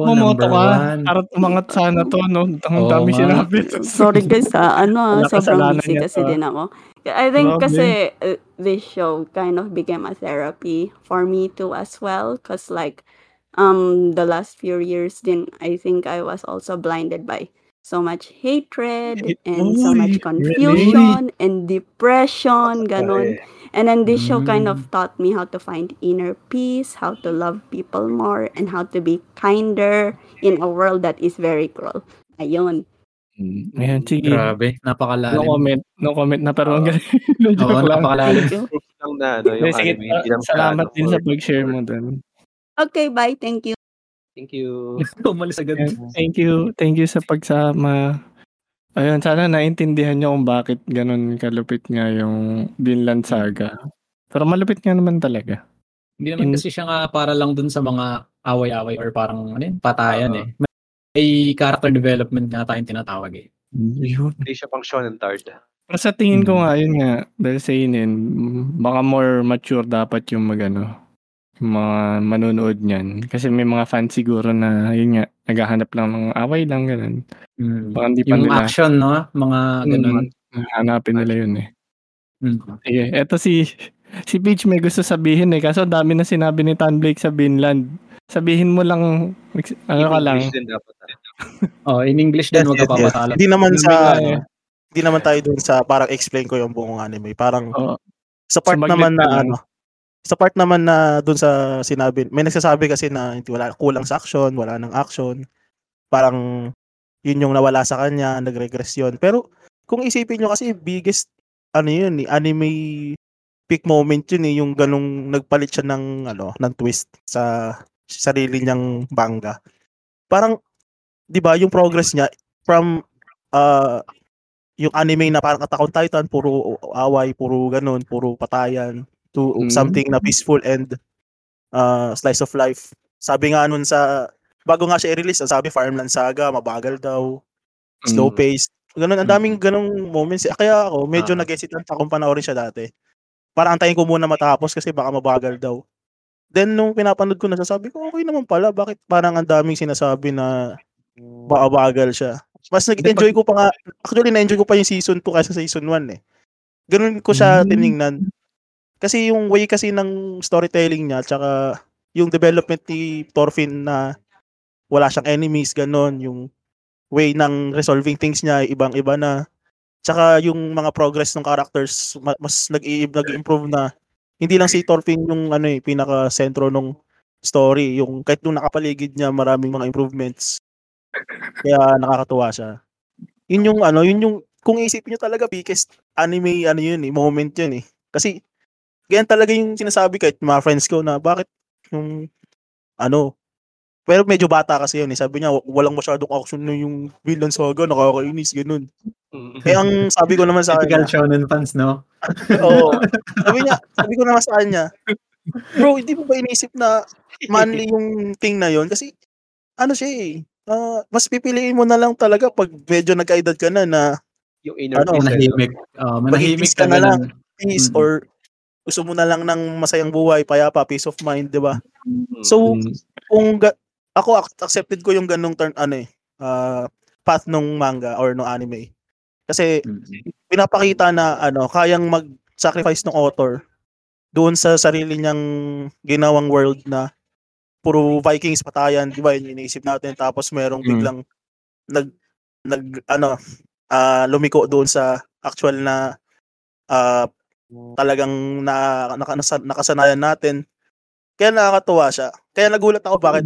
po moto ka? Para umangat sana to, no? Ang dami sinabi. Sorry guys, sobrang busy kasi din ako. I think kasi this show kind of became a therapy for me too as well. Because like, the last few years din, I think I was also blinded by so much hatred and so much confusion and depression, ganon. And then this show kind of taught me how to find inner peace, how to love people more, and how to be kinder in a world that is very cruel. Ayun. Ayan, sige. Grabe, napakalalim. No comment na pero ang galing. Oo, napakalalim. Sige, salamat din sa pag-share mo doon. Okay, bye. Thank you. Umalis agad. Thank you sa pagsama. Ayun, sana naintindihan nyo kung bakit ganun kalupit nga yung Vinland Saga. Pero malupit nga naman talaga. Hindi naman kasi siya nga para lang dun sa mga away-away or parang patayan . May character development nga tayong tinatawag . Hindi siya pang shonen tard. Pero sa tingin ko nga, yun nga, dahil sa inin, baka more mature dapat yung mga manunood niyan. Kasi may mga fan siguro na, yun nga, naghahanap lang ng away lang, ganun. Yung nila, action, no? Mga ganun. Hanapin nila yun . Sige, eto si Peach may gusto sabihin . Kaso dami na sinabi ni Tan Blake sa Vinland. Sabihin mo lang, in English din dapat. In English din, wag ka papatalo. Hindi naman tayo dun sa, parang explain ko yung buong anime. Parang, sa part naman na dun sa sinabi, may nagsasabi kasi na kulang sa action, wala ng action. Parang yun yung nawala sa kanya, nag-regress yun. Pero kung isipin nyo kasi biggest anime peak moment yun . Yung ganung nagpalit siya ng twist sa sarili niyang manga. Parang 'di ba yung progress niya from yung anime na parang Attack on Titan, puro away, puro ganun, puro patayan, to something na peaceful and slice of life. Sabi nga nun sa bago nga siya i-release, sabi Farmland Saga mabagal daw, slow paced. Ganun, ang daming ganung moments. Kaya ako medyo nag-hesitant akong panoorin siya dati. Para antayin ko muna matapos kasi baka mabagal daw. Then nung pinapanood ko na, sabi ko okay naman pala, bakit parang ang daming sinasabi na babagal siya. Mas nag-enjoy ko pa nga. Actually na-enjoy ko pa yung season 2 kaysa sa season 1 . Ganun ko siya tiningnan. Kasi yung way kasi ng storytelling niya, tsaka yung development ni Thorfinn na wala siyang enemies, ganon. Yung way ng resolving things niya, ibang-iba na. Tsaka yung mga progress ng characters, mas nag-improve na. Hindi lang si Thorfinn yung pinaka-sentro ng story. Yung kahit nung nakapaligid niya, maraming mga improvements. Kaya nakakatuwa siya. Yun yung kung isipin niyo talaga, biggest anime, moment yun . Kasi, ganyan talaga yung sinasabi kahit mga friends ko na bakit yung pero medyo bata kasi yun . Sabi niya walang masyadong action na yung Vinland Saga, nakakainis, ganun. Ang sabi ko naman sa kanya, typical shonen fans, no? Oo. Sabi ko naman sa kanya, bro, hindi mo ba inisip na manly yung thing na yun? Kasi siya mas pipiliin mo na lang talaga pag medyo nagka-edad ka na yung inner manahimik. Manahimik ka na lang. Peace or gusto mo na lang ng masayang buhay, payapa, peace of mind, di ba? So, kung ako, accepted ko yung ganung turn, path nung manga or nung anime. Kasi, pinapakita na, kayang mag-sacrifice ng author doon sa sarili niyang ginawang world na puro Vikings, patayan, di ba? Yun iniisip natin. Tapos, merong biglang lumiko doon sa actual na talagang nakasanayan natin. Kaya nakakatuwa siya. Kaya nagulat ako bakit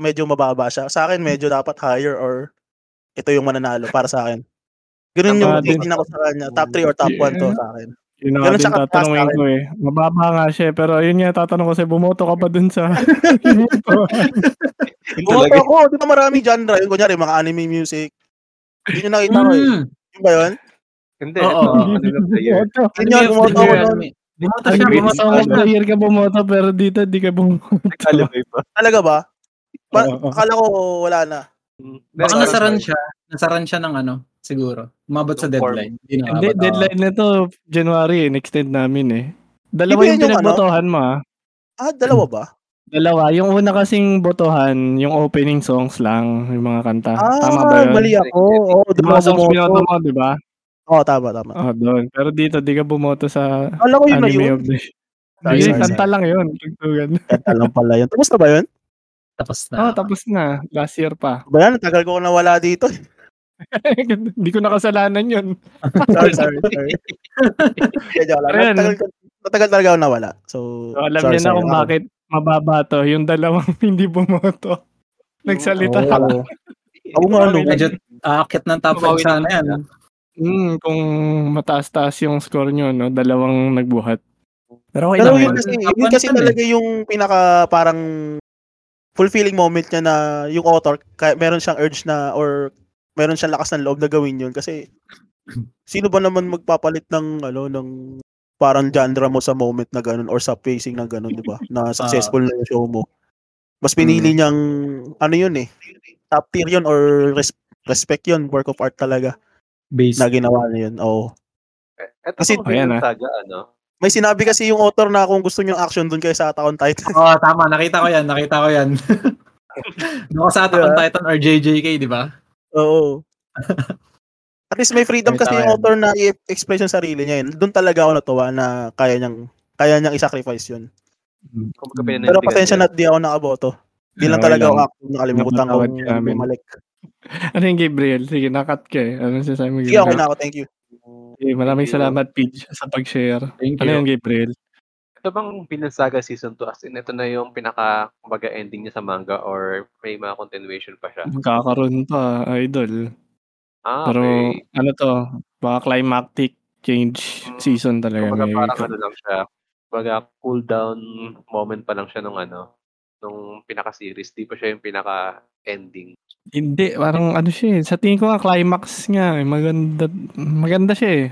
medyo mababa siya. Sa akin medyo dapat higher or ito yung mananalo para sa akin. Ganun yung rating ako sa kanya. Top 3 or top 1 to sa akin. Yun nga din tatanungin ko eh. Mababa nga siya, pero yun nga tatanungin ko siya, bumoto ka ba dun sa... bumoto ko, di ba marami genre? Yun, kunyari, mga anime music. Yun yung nakita ko eh. Yun ba yun? Hindi. Yun yun, bumoto ko doon. Bumoto siya, bumoto ko. Year ka bumoto, pero dito, di ka bumoto. Talaga ba? Akala ko wala na. Baka nasaran siya ng ano, siguro. Umabot sa deadline. Hindi, deadline na to, January, in-extend namin eh. Dalawa yung pinagbotohan mo ah. Dalawa ba? Dalawa. Yung una kasing botohan, yung opening songs lang, yung mga kanta. Tama ba yun? Mali ako. Yung mga songs binoto mo, di ba? Oo, tama. Doon. Pero dito, di ka bumoto sa Anime of the... Hindi, kanta lang yun. Kanta lang pala yun. Tapos na ba yun? Tapos na. Tapos na. Last year pa. Bayan, tagal ko nawala dito. Hindi ko nakasalanan yun. sorry. Matagal talaga ako nawala. So alam niyo na kung bakit mababa to. Yung dalawang hindi bumoto. Nagsalita ako. Ako nga, ano. Medyo aakit ng top 5 sana yan. Kung mataas-taas yung score nyo, no? Dalawang nagbuhat. Pero yun kasi talaga yung pinaka parang fulfilling moment niya na yung author meron siyang urge na or meron siyang lakas ng loob na gawin yun kasi sino ba naman magpapalit ng ng parang genre mo sa moment na ganun or sa pacing na ganun, di ba? Na successful na yung show mo. Mas pinili niyang yun eh. Top tier yun or respect yun, work of art talaga. Based na ginawa niya yun. Oo. Kasi yung saga may sinabi kasi yung author na kung gusto niyo action doon kayo sa Attack on Titan. Oo, tama. Nakita ko yan. Doon sa Attack on Titan or JJK, di ba? Oo. At least may freedom kasi yung author na i-express yung sarili niya. Doon talaga ako natuwa na kaya niyang i-sacrifice yun. Pero pasensya na di ako nakaboto. Di lang talaga ako nakalimutan ko bumalik. Ano yung Gabriel? Sige, nakat ka eh. Ano siya sa amin? Sige, okay na ako. Thank you. Okay, maraming salamat, Peach, sa pag-share. Thank you. Ano yung Gabriel? Ito bang Vinland Saga Season 2? As in, ito na yung ending niya sa manga or may mga continuation pa siya? Magkakaroon pa, idol. Pero okay. Ano to? Baka climactic change season talaga. Kumbaga parang lang siya. Kumbaga cool down moment pa lang siya nung pinaka-series. Di pa siya yung pinaka-ending. Hindi, parang siya eh. Sa tingin ko nga, climax nga eh. Maganda siya eh.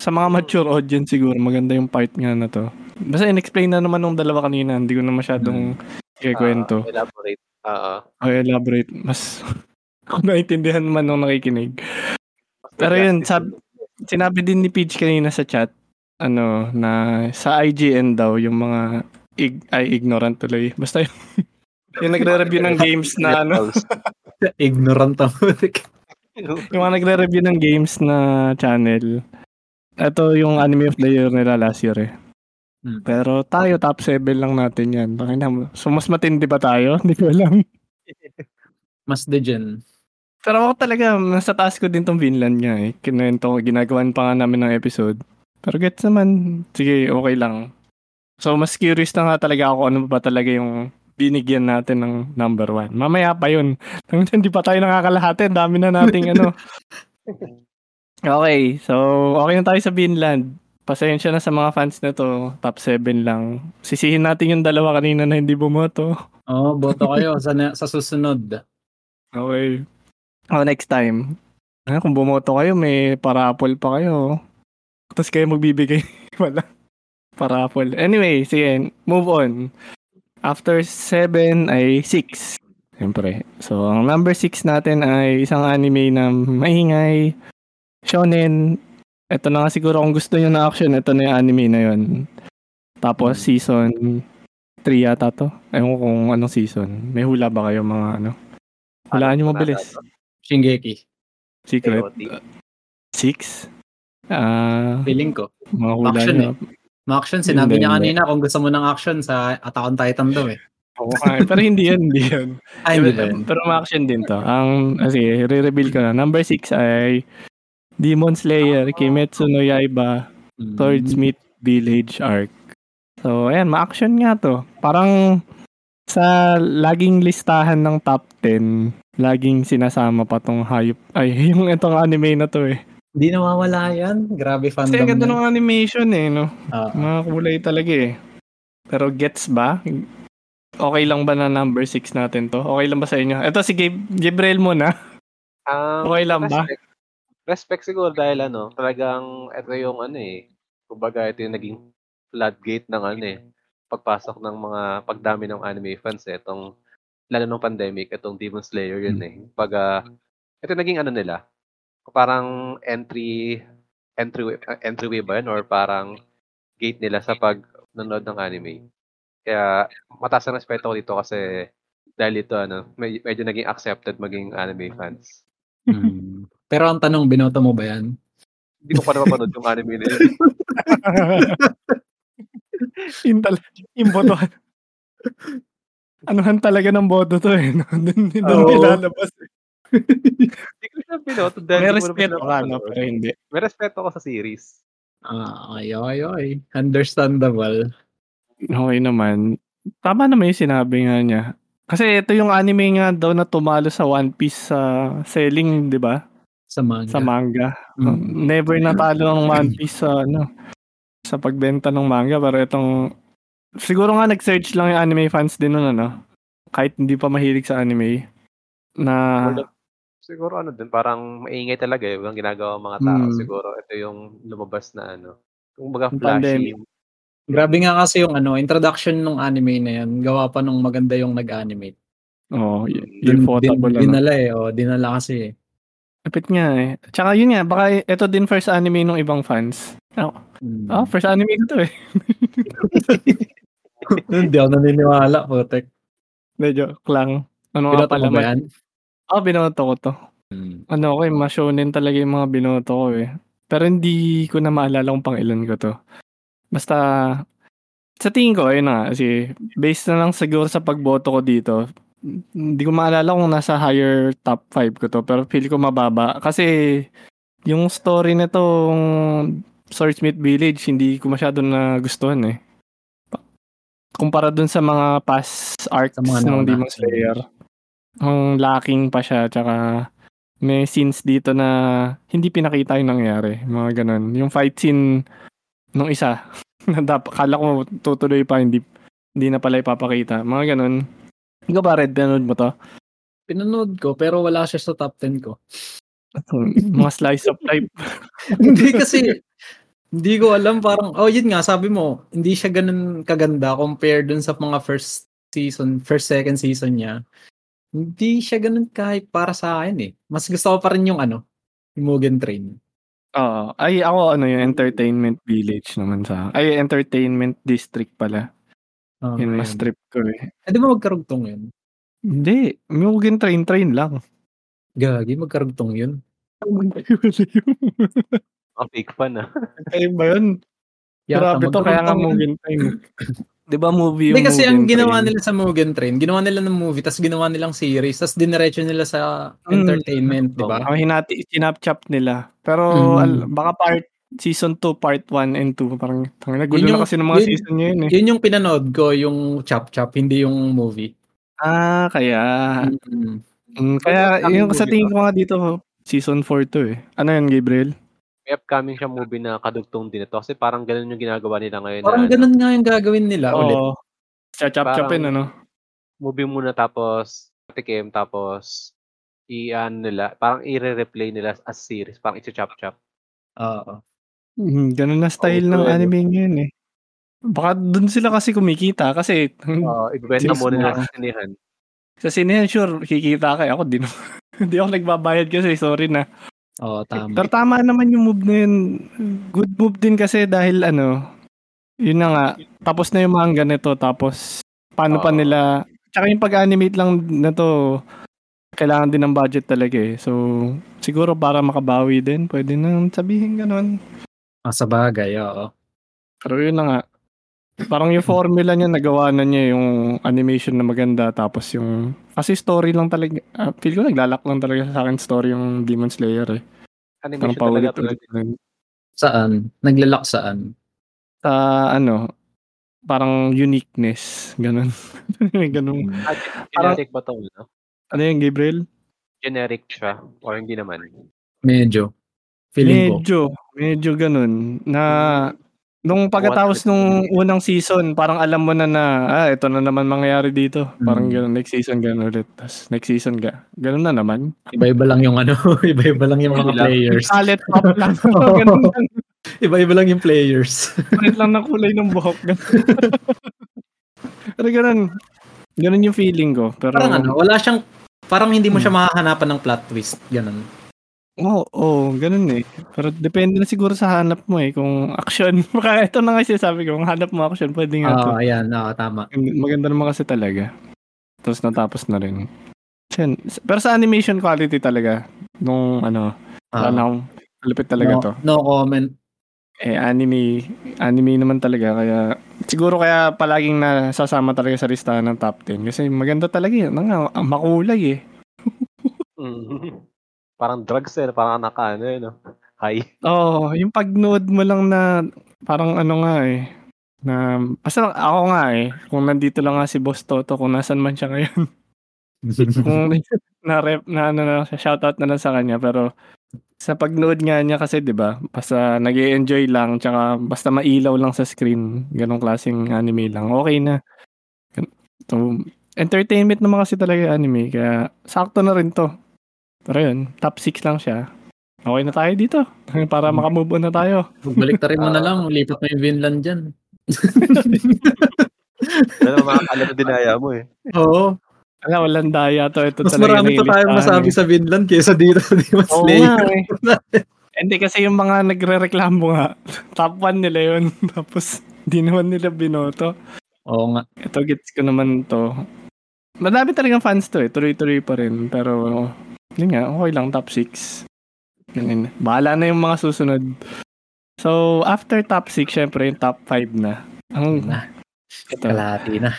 Sa mga mature audience siguro, maganda yung part nga na to. Basta in-explain na naman nung dalawa kanina, hindi ko na masyadong ikikwento. Elaborate. Elaborate. Mas kung naiintindihan man nung nakikinig. Pero yun, sinabi din ni Peach kanina sa chat, na sa IGN daw, yung mga ignorant tuloy. Basta yung nagre-review ng games na ignorant ako. Yung mga nagre-review ng games na channel. Ito yung Anime of the Year nila last year eh. Pero tayo, top 7 lang natin yan. So mas matindi ba tayo? Hindi ko alam. Mas degen. Pero ako talaga, nasa taas ko din tong Vinland nga eh. Ginagawan pa nga namin ng episode. Pero gets naman. Sige, okay lang. So mas curious na nga talaga ako ano ba talaga yung binigyan natin ng number 1. Mamaya pa yun. Hindi pa tayo nakakalahati. Dami na nating Okay, so okay na tayo sa Vinland. Pasensya na sa mga fans na to. Top 7 lang. Sisihin natin yung dalawa kanina na hindi bumoto. Boto kayo sa susunod. Okay. Next time. Kung bumoto kayo, may parapol pa kayo. Tapos kayo magbibigay. Wala. Parapol. Anyway, sige. Move on. After 7 ay 6. Siyempre. So, ang number 6 natin ay isang anime na maingay. Shonen. Ito na nga siguro kung gusto nyo na action. Ito na yung anime na yun. Tapos season 3 yata to. Ayun kung anong season. May hula ba kayo mga Hulaan nyo mabilis. Shingeki. Secret. 6? Feeling ko. Mga hula action, nyo. Mga action. Sinabi niya kanina kung gusto mo ng action sa Attack on Titan daw eh. Oo, pero hindi yan. Ay, pero action din to. Ang, kasi, re-reveal ko na. Number 6 ay Demon Slayer, Kimetsu no Yaiba, Swordsmith Village Arc. So, ayan, ma-action nga to. Parang sa laging listahan ng top 10, laging sinasama pa tong hype. Ay, yung itong anime na to eh. Hindi nawawala yan. Grabe fandom. Kasi ganda ng animation eh, no? Mga kulay talaga eh. Pero gets ba? Okay lang ba na number 6 natin to? Okay lang ba sa inyo? Ito si Gabriel muna. Okay lang ba? Respect siguro dahil ano, talagang ito yung ano eh. Kumbaga ito yung naging floodgate ng ano eh. Pagpasok ng mga pagdami ng anime fans eh. Itong, lalo ng pandemic, itong Demon Slayer yun eh. Kumbaga, ito naging ano nila. Parang entryway ba yun? Or parang gate nila sa pag-nanood ng anime. Kaya mataas ang respeto ko dito kasi dahil ito ano, medyo naging accepted maging anime fans. Pero ang tanong, binoto mo ba yan? Hindi ko pa napapanood yung anime na yun. Imbotohan. Anuhan talaga ng boto to eh. Doon nilalabas eh. Hindi ko siya pinoto. May respeto ka na, pero hindi. May respeto ko sa series. Ay. Understandable. Okay naman. Tama naman yung sinabi nga niya. Kasi ito yung anime nga daw na tumalo sa One Piece selling, di ba? Sa manga. Never natalo ang One Piece sa pagbenta ng manga. Pero itong, siguro nga nag-search lang yung anime fans din nun, ano? Kahit hindi pa mahilig sa anime. Na siguro ano din, parang maingay talaga yung ginagawa ng mga tao. Siguro ito yung lumabas na ano, yung mga flashy. Grabe nga kasi yung ano, introduction ng anime na yan, gawa pa nung maganda yung nag-animate. Oh, yung photo mo lang. Dinala eh, dinala kasi eh. Kapit nga eh. Tsaka yun nga, baka ito din first anime ng ibang fans. First anime ko to eh. Hindi ako naniniwala, putek. Medyo klang. Ano nga pala ba yan? Binoto ko to. Mashonen talaga yung mga binoto ko eh. Pero hindi ko na maalala kung pang ilan ko to. Basta, sa tingin ko, ayun na. Kasi, based na lang siguro sa pagboto ko dito, hindi ko maalala kung nasa higher top 5 ko to. Pero feel ko mababa. Kasi, yung story na itong Swordsmith Village, hindi ko masyado na gustuhan eh. Kumpara dun sa mga past arcs ng Demon Slayer. Ang lacking pa siya, tsaka may scenes dito na hindi pinakita yung nangyari, mga ganun. Yung fight scene nung isa, na kala ko tutuloy pa, hindi na pala ipapakita, mga ganun. Ikaw ba, Red, pinanood mo to? Pinanood ko, pero wala siya sa top 10 ko. Mga slice of life. Hindi kasi, hindi ko alam, parang, yun nga, sabi mo, hindi siya ganun kaganda compared dun sa mga second season niya. Hindi siya ganun kahit para sa akin eh. Mas gusto ko pa rin yung yung Mugen Train. Yung Entertainment Village naman sa akin. Ay, Entertainment District pala. Yun, mas trip ko eh. Di ba magkarugtong yun? Hindi. Mugen Train lang. Gagi, magkarugtong yun. Fake fan ah. Ayun ba yun? Grabe to, kaya nga Mugen Train. Diba movie yung kasi Mugen ang ginawa Train. Nila sa Mugen Train, ginawa nila ng movie, tapos ginawa nilang series, tapos dinerecho nila sa entertainment, diba? Hinap-chap nila. Pero baka season 2, part 1 and 2, parang nagulo na kasi ng mga season niya yun eh. Yun yung pinanood ko, yung chap-chap, hindi yung movie. Kaya. Kaya yung sa tingin ko nga dito, season 4 to eh. Ano yun, Gabriel? May upcoming siya movie na kadugtong din ito kasi parang ganun yung ginagawa nila ngayon. Parang ganun nga yung gagawin nila ulit. Chap-chapin movie muna tapos patikim tapos nila. Parang i-replay nila as series. Parang i-chap-chap. Oo. Ganun na style ng anime ngayon eh. Baka dun sila kasi kumikita kasi ibibenta muna nila sa sinihan. Sa sinihan sure kikita kayo. Ako din. Hindi ako nagbabayad kasi sorry na. Tama. Pero tama naman yung move na yun. Good move din kasi dahil yun na nga, tapos na yung manga nito, tapos paano pa nila, tsaka yung pag-animate lang na to, kailangan din ng budget talaga eh. So, siguro para makabawi din, pwede nang sabihin ganun. Sa bagay, oo. Pero yun na nga, Parang yung formula niya, nagawa na niya yung animation na maganda, tapos yung... Kasi story lang talaga, feel ko naglalak lang talaga sa akin story yung Demon Slayer eh. Animation talaga talaga. Saan? Naglalak saan? Sa ano, parang uniqueness, ganun. Ganun. Generic ba ito? No? Ano yung Gabriel? Generic siya, or hindi naman. Medyo. Feeling medyo, ko. Medyo ganun. Na... Nung pagkatapos nung unang season, parang alam mo na ito na naman mangyayari dito. Parang gano'n, next season gano'n ulit. Tapos next season gano'n na naman. Iba-iba lang yung ano, iba-iba lang yung mga players. Palette up lang. Oh, ganun lang. Iba-iba lang yung players. Palit lang ng kulay ng buhok. Pero gano'n yung feeling ko. Pero, parang ano, wala siyang, parang hindi mo siya mahahanapan ng plot twist. Gano'n. Oo, ganun eh. Pero depende na siguro sa hanap mo eh, kung action. Baka ito na nga sinasabi ko, kung hanap mo action, pwede nga ito. Oo, ayan, tama. Maganda naman kasi talaga. Tapos natapos na rin. Pero sa animation quality talaga, nung ano, malupit talaga to. No comment. Eh, anime naman talaga. Kaya, siguro kaya palaging nasasama talaga sa listahan ng top 10. Kasi maganda talaga yun. Makulay eh. Parang drugs eh, parang anak ka, ano eh, no? Hi. Oo, yung pag-nood mo lang na, parang ano nga eh, na, basta ako nga eh, kung nandito lang nga si Boss Toto, kung nasan man siya ngayon. Kung shoutout na lang sa kanya, pero sa pag-nood nga niya kasi, di ba, basta nag-e-enjoy lang, tsaka basta mailaw lang sa screen, ganong klaseng anime lang, okay na. So, entertainment naman kasi talaga anime, kaya sakto na rin to. Pero yun, top 6 lang siya. Okay na tayo dito. Para makamove on na tayo. Balik na rin mo na lang. Lipat mo yung Vinland dyan. Pero makakala na dinaya mo eh. Oo. Alam, walang daya to. Ito mas marami pa tayo masabi sa Vinland kaysa dito. Oo nga eh. Hindi kasi yung mga nagre-reklamo nga. Top 1 nila yun. Tapos di naman nila binoto. Oo nga. Ito gets ko naman to. Madami talagang fans to eh. Tuloy-tuloy pa rin. Pero... Yun nga, okay lang, top 6. Bahala na yung mga susunod. So, after top 6, syempre yung top 5 na. Ang ito. Kalahati na.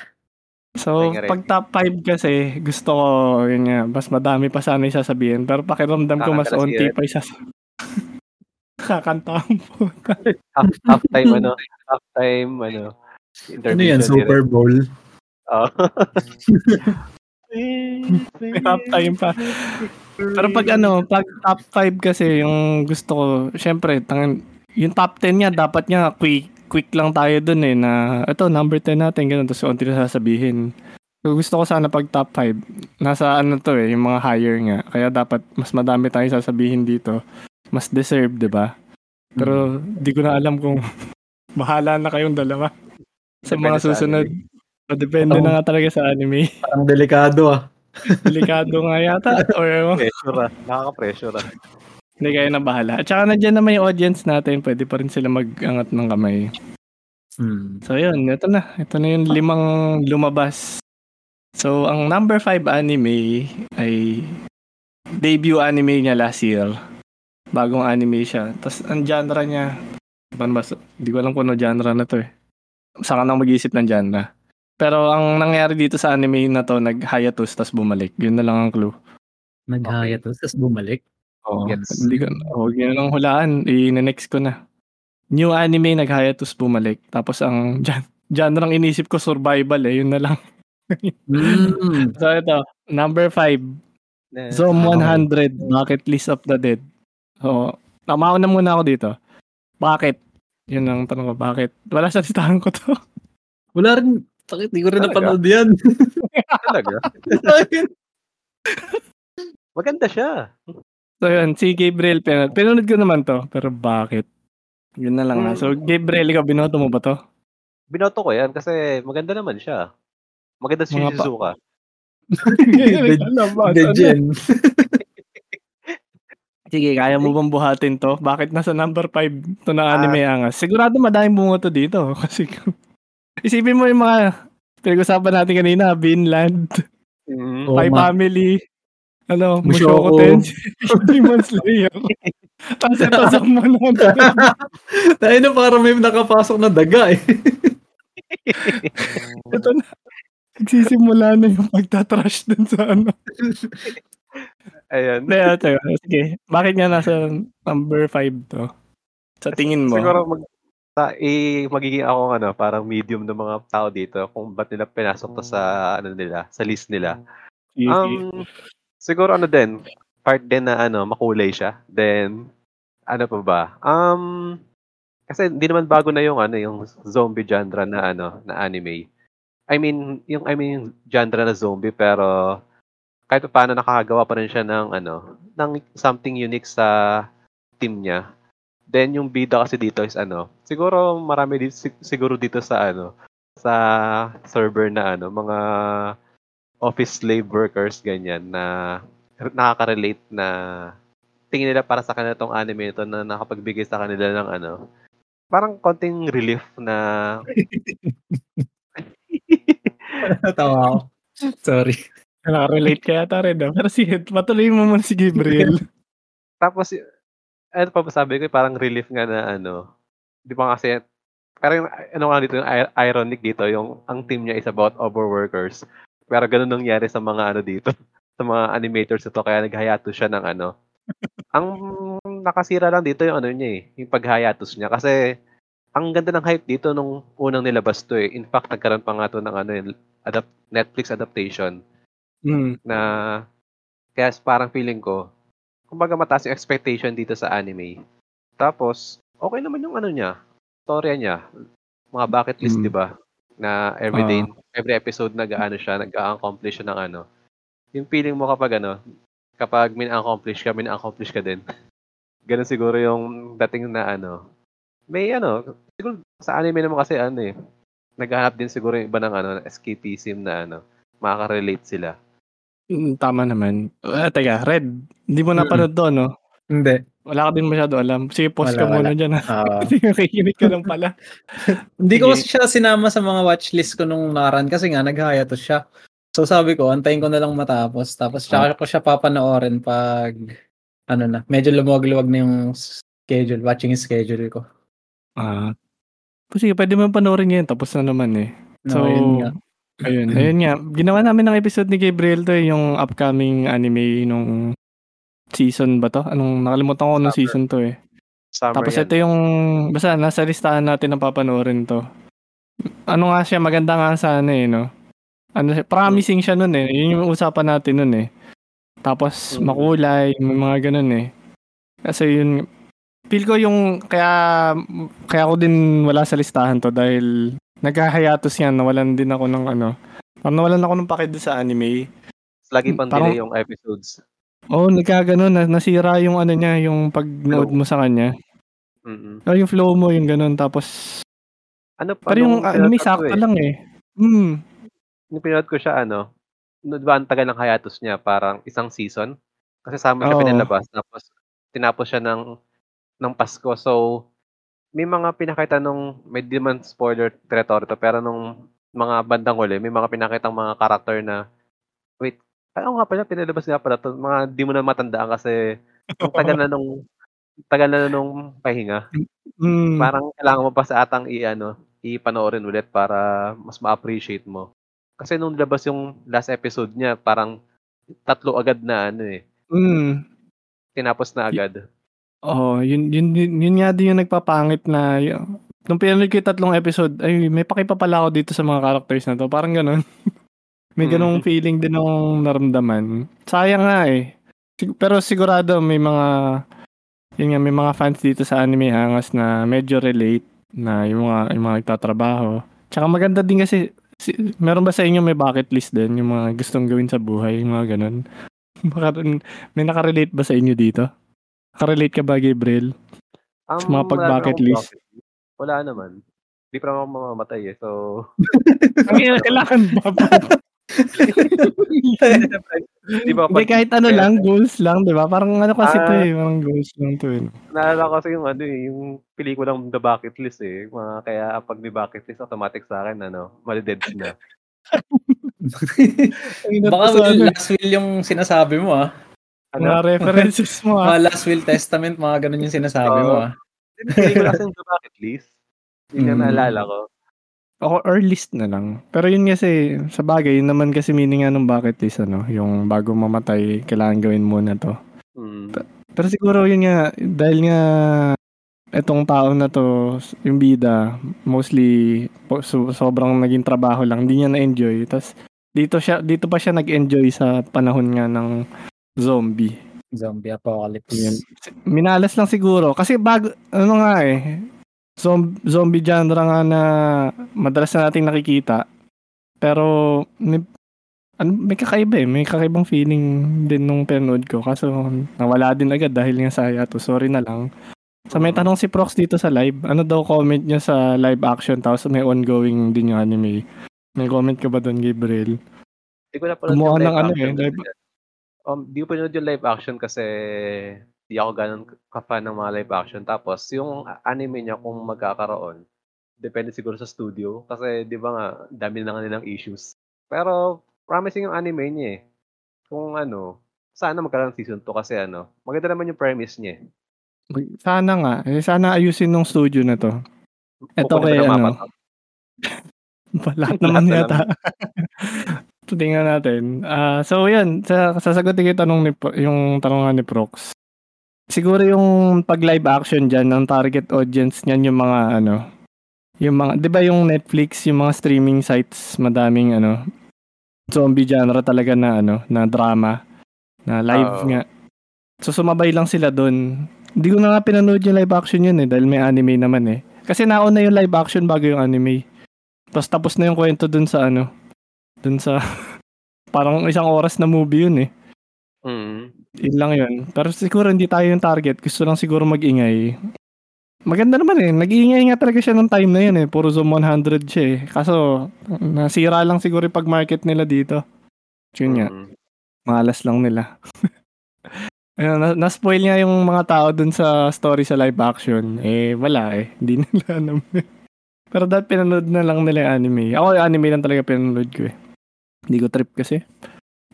So, pag top 5 kasi, gusto ko, yun nga, mas madami pa sana yung sasabihin. Pero pakiramdam ko mas onti pa yung sasabihin. Kakanta ang puta. Half time, ano. Ano yan, Super Bowl? Oo. Top time pa. Pero pag top 5 kasi yung gusto ko, syempre, yung top 10 niya, dapat niya quick lang tayo dun eh, na ito, number 10 natin, ganun, tapos konti na sasabihin. So, gusto ko sana pag top 5, nasa ano to eh, yung mga higher nga. Kaya dapat, mas madami tayong sasabihin dito. Mas deserve, diba? Pero, di ko na alam kung bahala na kayong dalawa sa mga susunod. Depende na nga talaga sa anime. Parang delikado ah. Delikado nga yata. Or, pressure ah. Nakaka-pressure ah. Hindi kayo na bahala. At saka nandiyan naman yung audience natin. Pwede pa rin sila mag-angat ng kamay. So yun, ito na. Ito na yung limang lumabas. So ang number 5 anime ay debut anime niya last year. Bagong anime siya. Tapos ang genre niya, hindi ko alam kung ano genre na to eh. Saka nang mag-iisip ng genre. Pero ang nangyari dito sa anime na to, nag-hiatus tas bumalik. Yun na lang ang clue. Nag-hiatus tas bumalik? Oo. Yes. Huwag nyo lang hulaan. I-next ko na. New anime, nag-hiatus, bumalik. Tapos ang genre ang inisip ko, survival eh. Yun na lang. So ito, number 5. Zom 100, Bucket List of the Dead. So, tamaw na muna ako dito. Bakit? Yun ang tanong ko, bakit? Wala sa listahan ko to. Wala rin... Takit, di ko rin napanood yan. Talaga? Maganda siya. So yun, si Gabriel, pinanood ko naman to, pero bakit? Yun na lang na. So Gabriel, ikaw, binoto mo ba to? Binoto ko yan kasi maganda naman siya. Maganda si Shizuka. Degen. Sige, kaya mo bang buhatin to? Bakit nasa number 5 to na Anime Angas? Sigurado madaming bumoto dito kasi... Isipin mo yung mga pinag-usapan natin kanina, Vinland, Spy Family, Mushoku Tensei, Demon Slayer. Tapos ito, Zom 100. Dahil na parang may nakapasok na daga eh. Ito na. Nagsisimula na yung pagtatrash dun sa ano. Ayan. Ito. Sige. Bakit nga nasa number 5 to? Sa tingin mo? Siguro magiging ako parang medium ng mga tao dito kung ba't nila pinasok to sa sa list nila. Siguro part din na makulay siya. Then ano pa ba? Kasi hindi naman bago na yung yung zombie genre na na anime. I mean genre na zombie, pero kahit paano nakakagawa pa rin siya ng ng something unique sa team niya. Then yung bida kasi dito is siguro marami dito, siguro dito sa sa server na mga office slave workers ganyan na nakaka-relate na tingin nila para sa kanila tong anime ito na nakapagbigay sa kanila ng parang konting relief na tawa. Sorry. Nakarelate kaya ta rin. Pero patuloy mo man si Gabriel. Tapos, sabi ko, parang relief nga na Di ba kasi, parang dito, yung ironic dito, yung ang team niya is about overworkers. Pero ganun nangyari sa mga dito, sa mga animators ito, kaya naghayatos siya ng Ang nakasira lang dito yung niya yung paghayatos niya. Kasi, ang ganda ng hype dito nung unang nilabas to . In fact, nagkaroon pa nga to ng Netflix adaptation. Na kaya parang feeling ko kumbaga mataas yung expectation dito sa anime. Tapos, okay naman yung niya, storya niya. Mga bucket list, 'di ba? Na everyday, every episode nag-accomplish siya ng Yung feeling mo kapag min-accomplish ka din. Ganun siguro yung dating na May siguro sa anime naman kasi naghahanap din siguro yung iba ng escapism na makaka-relate sila. Tama naman. Teka, Red, hindi mo napanood doon, no? Hindi. Wala ka din masyado alam. Sige, pause ka muna dyan. Nakikinig ka lang pala. Hindi ko kasi siya sinama sa mga watchlist ko nung naran kasi nga naghayatos siya. So sabi ko, antayin ko na lang matapos. Tapos tsaka ko siya papanoorin pag medyo lumog-luwag na yung schedule, watching schedule ko. Sige, pwede mo panoorin ngayon. Tapos na naman So, ayun nga. Ginawa namin ng episode ni Gabriel to yung upcoming anime nung season ba to? Nakalimutan ko nung season to Summer tapos yan. Ito yung, basta nasa listahan natin na papanoorin to. Ano nga siya, maganda nga sana no? Promising siya nun Yun yung usapan natin nun Tapos makulay, may mga ganun Kasi yun, feel ko yung kaya ako din wala sa listahan to dahil naghahayatos yan, nawalan din ako ng nawalan ako ng pake sa anime. Lagi pang delay yung episodes. Oh, nagkaganon, nasira yung niya, yung pag-load mo sa kanya. Yung flow mo, yung ganun, tapos pero yung anime sakto lang Nung pinanood ko siya diba ang tagal ng hayatos niya, parang isang season kasi summer siya pinalabas, tapos tinapos siya ng Pasko. So, may mga pinakita nung, may naman spoiler territory to, pero nung mga bandang huli, may mga pinakitang mga karakter na, pinalabas nga pala to, mga di mo na matandaan kasi, tagal na nung pahinga. Parang kailangan mo pa sa atang ipanoorin ulit para mas ma-appreciate mo. Kasi nung labas yung last episode niya, parang tatlo agad na tinapos na agad. Oh, yun nga din yung nagpapangit na nung pinanood ko yung 3 episode, ay may pakipa pala ako dito sa mga characters na to. Parang ganun. May ganung feeling din akong naramdaman. Sayang nga Pero sigurado may mga fans dito sa Anime Angas na medyo relate na yung mga nagtatrabaho. Tsaka maganda din kasi meron ba sa inyo may bucket list din yung mga gustong gawin sa buhay, yung mga ganun? May nakarelate ba sa inyo dito? Nakarelate ka ba, Gabriel? Sa mga pag-bucket list? Wala naman. Hindi pa naman ako mamamatay so... Kailangan ba? Diba, kahit lang, goals lang, di ba? Parang kasi ito parang goals lang ito Naalala ko kasi yung yung pelikulang The Bucket List Kaya pag may bucket list, automatic sa akin, mali-dead na. Baka last will yung sinasabi mo mga references mo last will, testament, mga ganun yung sinasabi mo Hindi ko lang yung bucket list. Hindi na naalala ko. O, or list na lang. Pero yun kasi, sa bagay, yun naman kasi meaning nga nung bucket list, ano? Yung bago mamatay, kailangan gawin muna to. Mm. Pero siguro yun nga, dahil nga etong tao na to, yung bida, mostly sobrang naging trabaho lang, hindi niya na-enjoy. Tapos dito pa siya nag-enjoy sa panahon nga ng zombie apocalypse. Yun. Minalas lang siguro. Kasi bago, ano nga eh, zombie genre nga na madalas na natin nakikita. Pero may kakaiba eh. May kakaibang feeling din nung pinanood ko. Kaso nawala din agad dahil nga sa Hayato. Sorry na lang. So may tanong si Prox dito sa live. Ano daw comment niya sa live action? Tapos may ongoing din yung anime. May comment ka ba doon, Gabriel? Hindi ko na panood yung live action. Hindi ko panood yung live action kasi di ako ganun ka-fan ng mga live action. Tapos, yung anime niya kung magkakaroon, depende siguro sa studio. Kasi, di ba nga, dami na nga nilang issues. Pero, promising yung anime niya eh. Kung ano, sana magkaroon ng season 2 kasi ano, maganda naman yung premise niya. Sana nga. Sana ayusin ng studio na to. Ito kaya ano. Balat naman yata. Tingnan natin. So, yan. Sasagutin yung tanong ni Prox. Siguro yung pag live action diyan ng target audience niyan yung mga ano, yung mga 'di ba yung Netflix, yung mga streaming sites, madaming ano zombie genre talaga na ano, na drama, na live nga. So sumabay lang sila doon. Hindi ko na nga pinanood yung live action yun eh dahil may anime naman eh. Kasi nauna yung live action bago yung anime. Tapos na yung kwento doon sa ano, doon sa parang isang oras na movie yun eh. Ilang yun. Pero siguro hindi tayo yung target. Gusto lang siguro mag-ingay. Maganda naman eh. Nag-iingay nga talaga siya ng time na yun eh. Puro Zom 100 siya eh. Kaso, nasira lang siguro yung pag-market nila dito. Yun nga. Malas lang nila. Naspoil nga yung mga tao dun sa story sa live action. Eh, wala eh. Hindi nila alam eh. Pero dahil pinanood na lang nila yung anime. Ako yung anime lang talaga pinanood ko eh. Hindi ko trip kasi.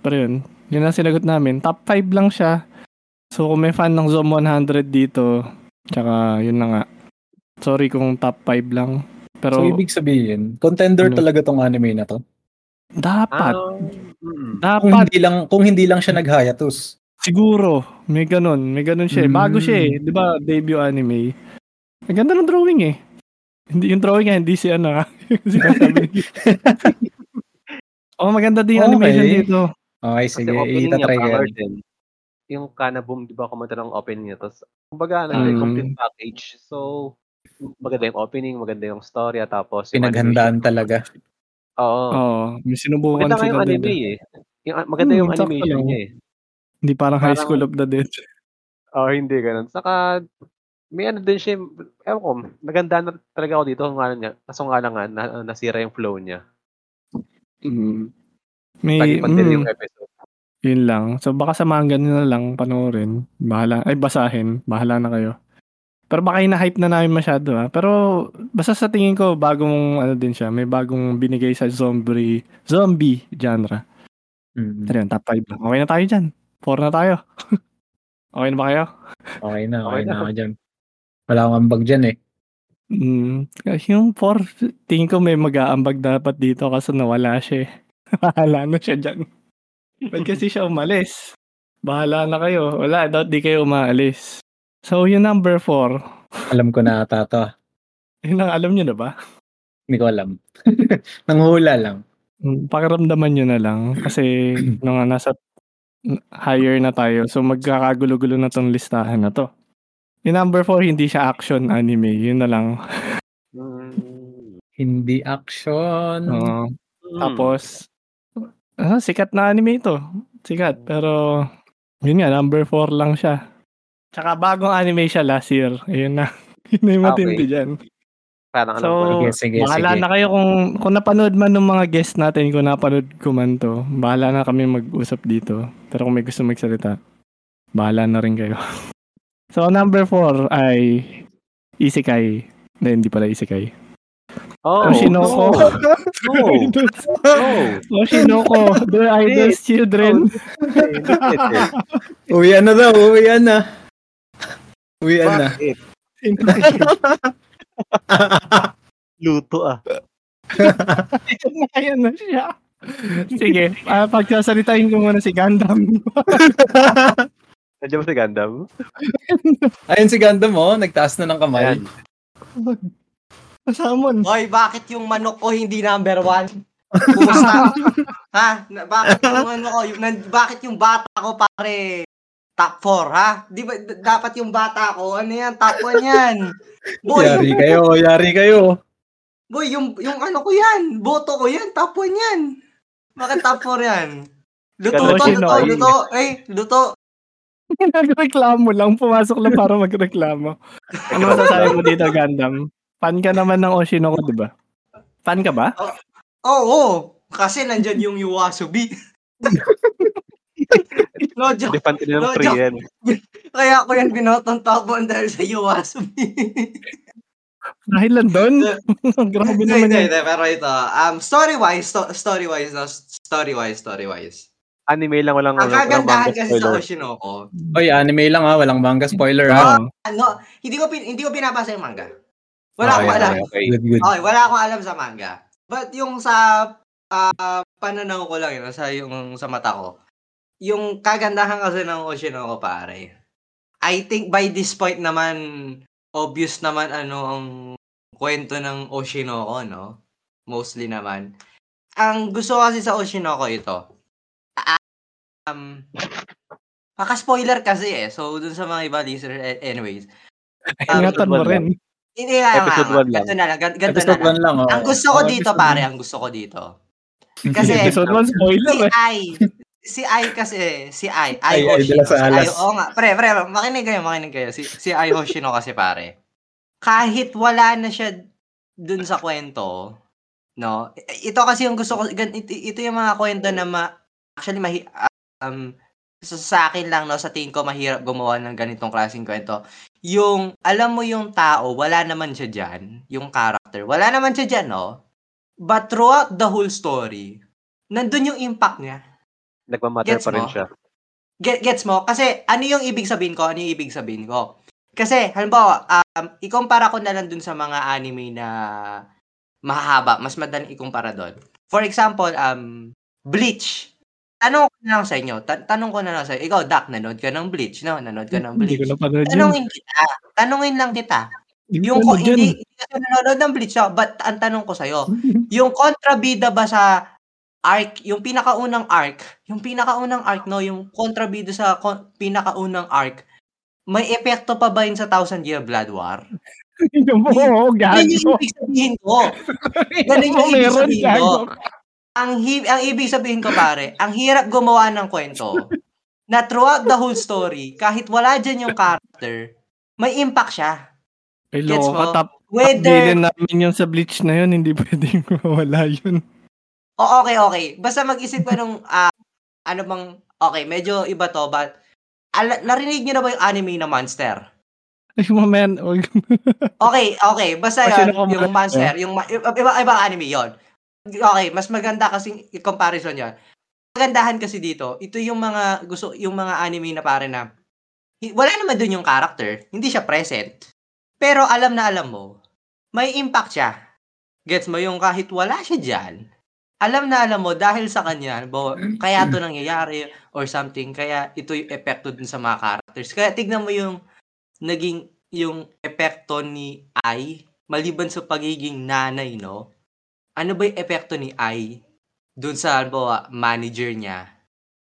Pero yun. Yun ang sinagot namin. Top 5 lang siya. So, kung may fan ng Zom 100 dito, tsaka yun na nga. Sorry kung top 5 lang. Pero, so, ibig sabihin, contender talaga tong anime na to? Dapat. Dapat. Kung hindi lang siya nag-hiatus. Siguro. May ganun siya. Bago siya eh. Diba, debut anime. Ang ganda ng drawing eh. Yung drawing nga, hindi siya na. Maganda din yung animation dito. Okay, sige. Itatry yan. Yung Kanaboom, di ba, kumanta ng opening niya. Tapos, kumbaga, complete package. So, maganda yung opening, maganda yung story, tapos... Pinaghandaan talaga. Oo. May sinubukan maganda sila din. Maganda yung animation niya eh. Hindi parang High School of the Dead. Oo, hindi ganun. Saka, may ano din siya, ewan ko, nagandaan na talaga ako dito. Kaso nga lang nga, nasira yung flow niya. May yung episode. Yun lang. So baka sa manga nyo na lang panoorin. Basahin. Bahala na kayo. Pero baka hina-hype na namin masyado ha. Pero basta sa tingin ko bagong ano din siya, may bagong binigay sa zombie genre. Pero yun, top 5 lang. Okay na tayo dyan. 4 na tayo. Okay na ba kayo? Okay na ako dyan. Wala akong ambag dyan eh. Yung 4, tingin ko may mag-aambag dapat dito kasi nawala siya. Bahala na siya dyan. Ba't kasi siya umalis? Bahala na kayo. Wala, dapat di kayo umaalis. So, yung number 4. Alam ko na ata to. Yun ang alam nyo na ba? Hindi ko alam. Nanghula lang. Pakiramdaman nyo na lang. Kasi nung nasa higher na tayo. So, magkakagulo-gulo na tong listahan na to. Yung number 4, hindi siya action anime. Yun na lang. Hindi action. Tapos, sikat na anime ito. Sikat. Pero, yun nga, number 4 lang siya. Tsaka bagong anime siya last year. Ayun na. Yun na yung matindi dyan. So, bahala na kayo kung napanood man ng mga guests natin, kung napanood ko man to, bahala na kami mag-usap dito. Pero kung may gusto magsalita, bahala na rin kayo. So, number 4 ay Isekai. Hindi pala Isekai. Oshi no Ko. Oshi no Ko. The Idol's Children. Uwian na daw. Uwian na. Luto ah. Ayan na siya. Sige, pagsasalitain ko muna si Gundam. Nandiyan mo si Gundam? Ayun si Gundam, oh. Nagtaas na ng kamay. Pasamon. Hoy, bakit yung manok ko hindi number one? Kumusta? Ha? Bakit yung ano ko? Bakit yung bata ko, pare? Top 4, ha? Di ba, dapat yung bata ko, ano yan? Top 1 yan. Boy, yari kayo. Boy, yung ano ko yan. Boto ko yan. Top 1 yan. Bakit top 4 yan? Luto. Ay, luto. Nagreklamo lang. Pumasok lang para magreklamo. Ano masasabi mo dito, Gundam? Fan ka naman ng Oshi no Ko, di ba? Fan ka ba? Oo. Kasi nandyan yung YOASOBI. No joke. No joke. Kaya ako yan binotong topon dahil sa YOASOBI. Dahil lang doon? Grabe naman yun. Pero ito, story-wise. Anime lang, walang manga spoiler. Ang kagandahan kasi sa Oshi no Ko. Oy, anime lang ha, walang manga spoiler ha. Ano, hindi ko pinabasa yung manga. Wala akong alam sa manga. But yung sa pananaw ko lang, yung sa mata ko. Yung kagandahan kasi ng Oshi no Ko, pare. I think by this point naman, obvious naman ano ang kwento ng Oshi no Ko, no? Mostly naman. Ang gusto kasi sa Oshi no Ko ito. Maka-spoiler kasi eh. So, dun sa mga iba listeners, anyways. Ingatan mo rin. Hindi lang. Episode 1 lang. Ganto na lang. Oh. Ang gusto ko dito, pare. Kasi, episode 1 spoiler eh. Si Ai Hoshino. Pre, makinig kayo. Si Ai Hoshino kasi, pare. Kahit wala na siya dun sa kwento, no? Ito kasi yung gusto ko, ito yung mga kwento na sa akin lang, no? Sa tingin ko, mahirap gumawa ng ganitong klaseng kwento. Yung, alam mo yung tao, wala naman siya dyan, yung character, wala naman siya dyan, no? But throughout the whole story, nandun yung impact niya. Nagmamatter pa rin siya. Gets mo? Kasi, ano yung ibig sabihin ko? Kasi, halimbawa, ikumpara ko na lang dun sa mga anime na mahaba. Mas madaling ikumpara dun. For example, Bleach. Tanong ko na lang sa inyo. Ikaw, Doc, nanood ka ng Bleach, no? Tanungin lang kita. Hindi ka nanood ng Bleach, no? But, ang tanong ko sa'yo, yung kontrabida ba sa arc, yung pinakaunang arc, no, yung kontrabida sa pinakaunang arc, may epekto pa ba yun sa Thousand Year Blood War? Ganun yung ibig sabihin ko. Ang ibig sabihin ko, pare, ang hirap gumawa ng kwento na throughout the whole story, kahit wala dyan yung character, may impact siya. Gets mo? Tapdilin namin yung sa Bleach na yun, hindi pwedeng mawala yun. Oh, okay. Basta mag-isip ka nung medyo iba to, but narinig niyo na ba yung anime na Monster? Ay, man. Okay. Basta yung Monster, yung ibang anime yon. Okay, mas maganda kasi comparison yon. Magandahan kasi dito, ito yung mga anime na pare na wala naman dun yung character, hindi siya present. Pero alam mo, may impact siya. Gets mo yung kahit wala siya diyan. Alam mo, dahil sa kanya, kaya ito nangyayari or something, kaya ito yung epekto dun sa mga characters. Kaya tignan mo yung naging yung epekto ni Ai, maliban sa pagiging nanay, no? Ano ba yung epekto ni Ai dun sa, manager niya?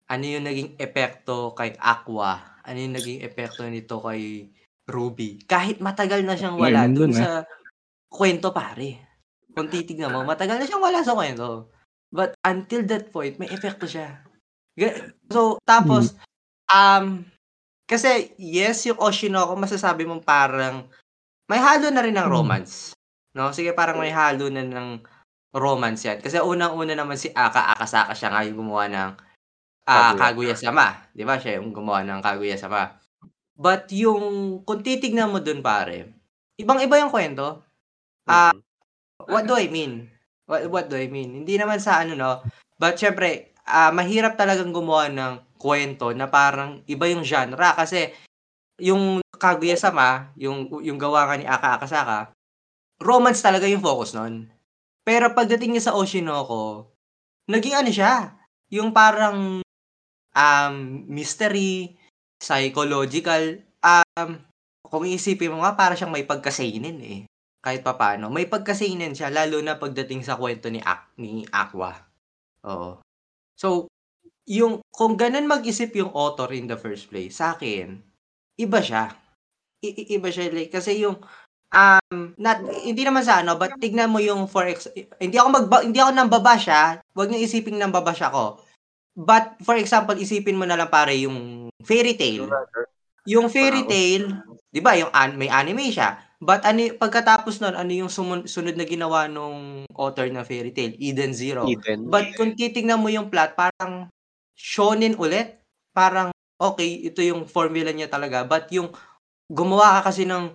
Ano yung naging epekto kay Aqua? Ano yung naging epekto nito kay Ruby? Kahit matagal na siyang wala dun sa kwento, pare. Kung titignan mo, matagal na siyang wala sa kwento. But until that point, may epekto siya. So, tapos, kasi, yes, yung Oshi no Ko, masasabi mong parang, may halo na rin ng romance. No? Sige, parang may halo na ng romance yan. Kasi unang-una naman si Akasaka siya nga yung gumawa ng Kaguya-sama. Diba? Siya yung gumawa ng Kaguya-sama. But yung, kung titignan mo dun, pare, ibang-iba yung kwento. What do I mean? Hindi naman sa ano, no? But syempre, mahirap talagang gumawa ng kwento na parang iba yung genre. Kasi yung Kaguya-sama, yung gawa nga ni Akasaka, romance talaga yung focus nun. Pero pagdating niya sa Oshi no Ko, naging ano siya, yung parang mystery, psychological, kung iisipin mo nga, para siyang may pagkaseinen eh. Kahit papaano, may pagkaseinen siya, lalo na pagdating sa kwento ni Aqua. Oo. So, yung kung ganun mag-isip yung author in the first place, sa akin, iba siya. Iba siya, like, kasi yung hindi naman sa ano, but tignan mo yung hindi ako nambabash ha. Huwag niyo isipin nambabash ako. But for example, isipin mo na lang pare yung fairy tale. Yung fairy tale, 'di ba, yung may anime siya. But pagkatapos nun, ano yung sunod na ginawa nung author ng fairy tale? Eden Zero. But kung titignan mo yung plot, parang shonen ulit. Parang okay, ito yung formula niya talaga. But yung gumawa ka kasi ng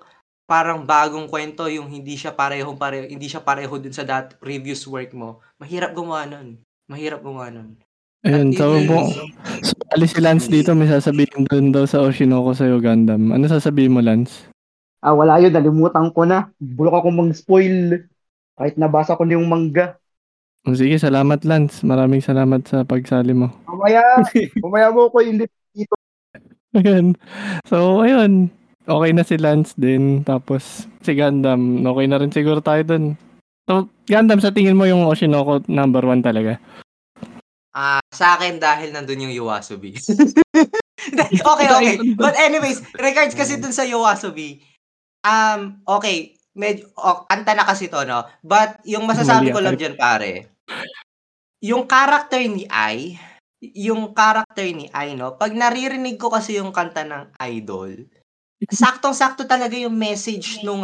parang bagong kwento, yung hindi siya pareho, hindi siya pareho dun sa previous work mo. Mahirap gumawa nun. Ayun, sabi po, sali si Lance dito, may sasabihin doon daw sa Oshi no Ko sa'yo, Gundam. Ano sasabihin mo, Lance? Ah, wala yun. Nalimutan ko na. Bulok ako mang-spoil. Kahit nabasa ko na yung manga. Oh, sige, salamat, Lance. Maraming salamat sa pagsali mo. Mamaya mo ko yung dito. Ayun. So, ayun. Okay na si Lance din. Tapos, si Gundam. Okay na rin siguro tayo dun. So, Gundam, sa tingin mo yung Oshi no Ko number 1 talaga? Sa akin, dahil nandun yung YOASOBI. Okay. But anyways, regards kasi dun sa YOASOBI, okay, medyo anta na kasi to, no? But yung masasabi ko lang dyan, pare, yung character ni Ai, no? Pag naririnig ko kasi yung kanta ng idol, saktong-sakto talaga yung message nung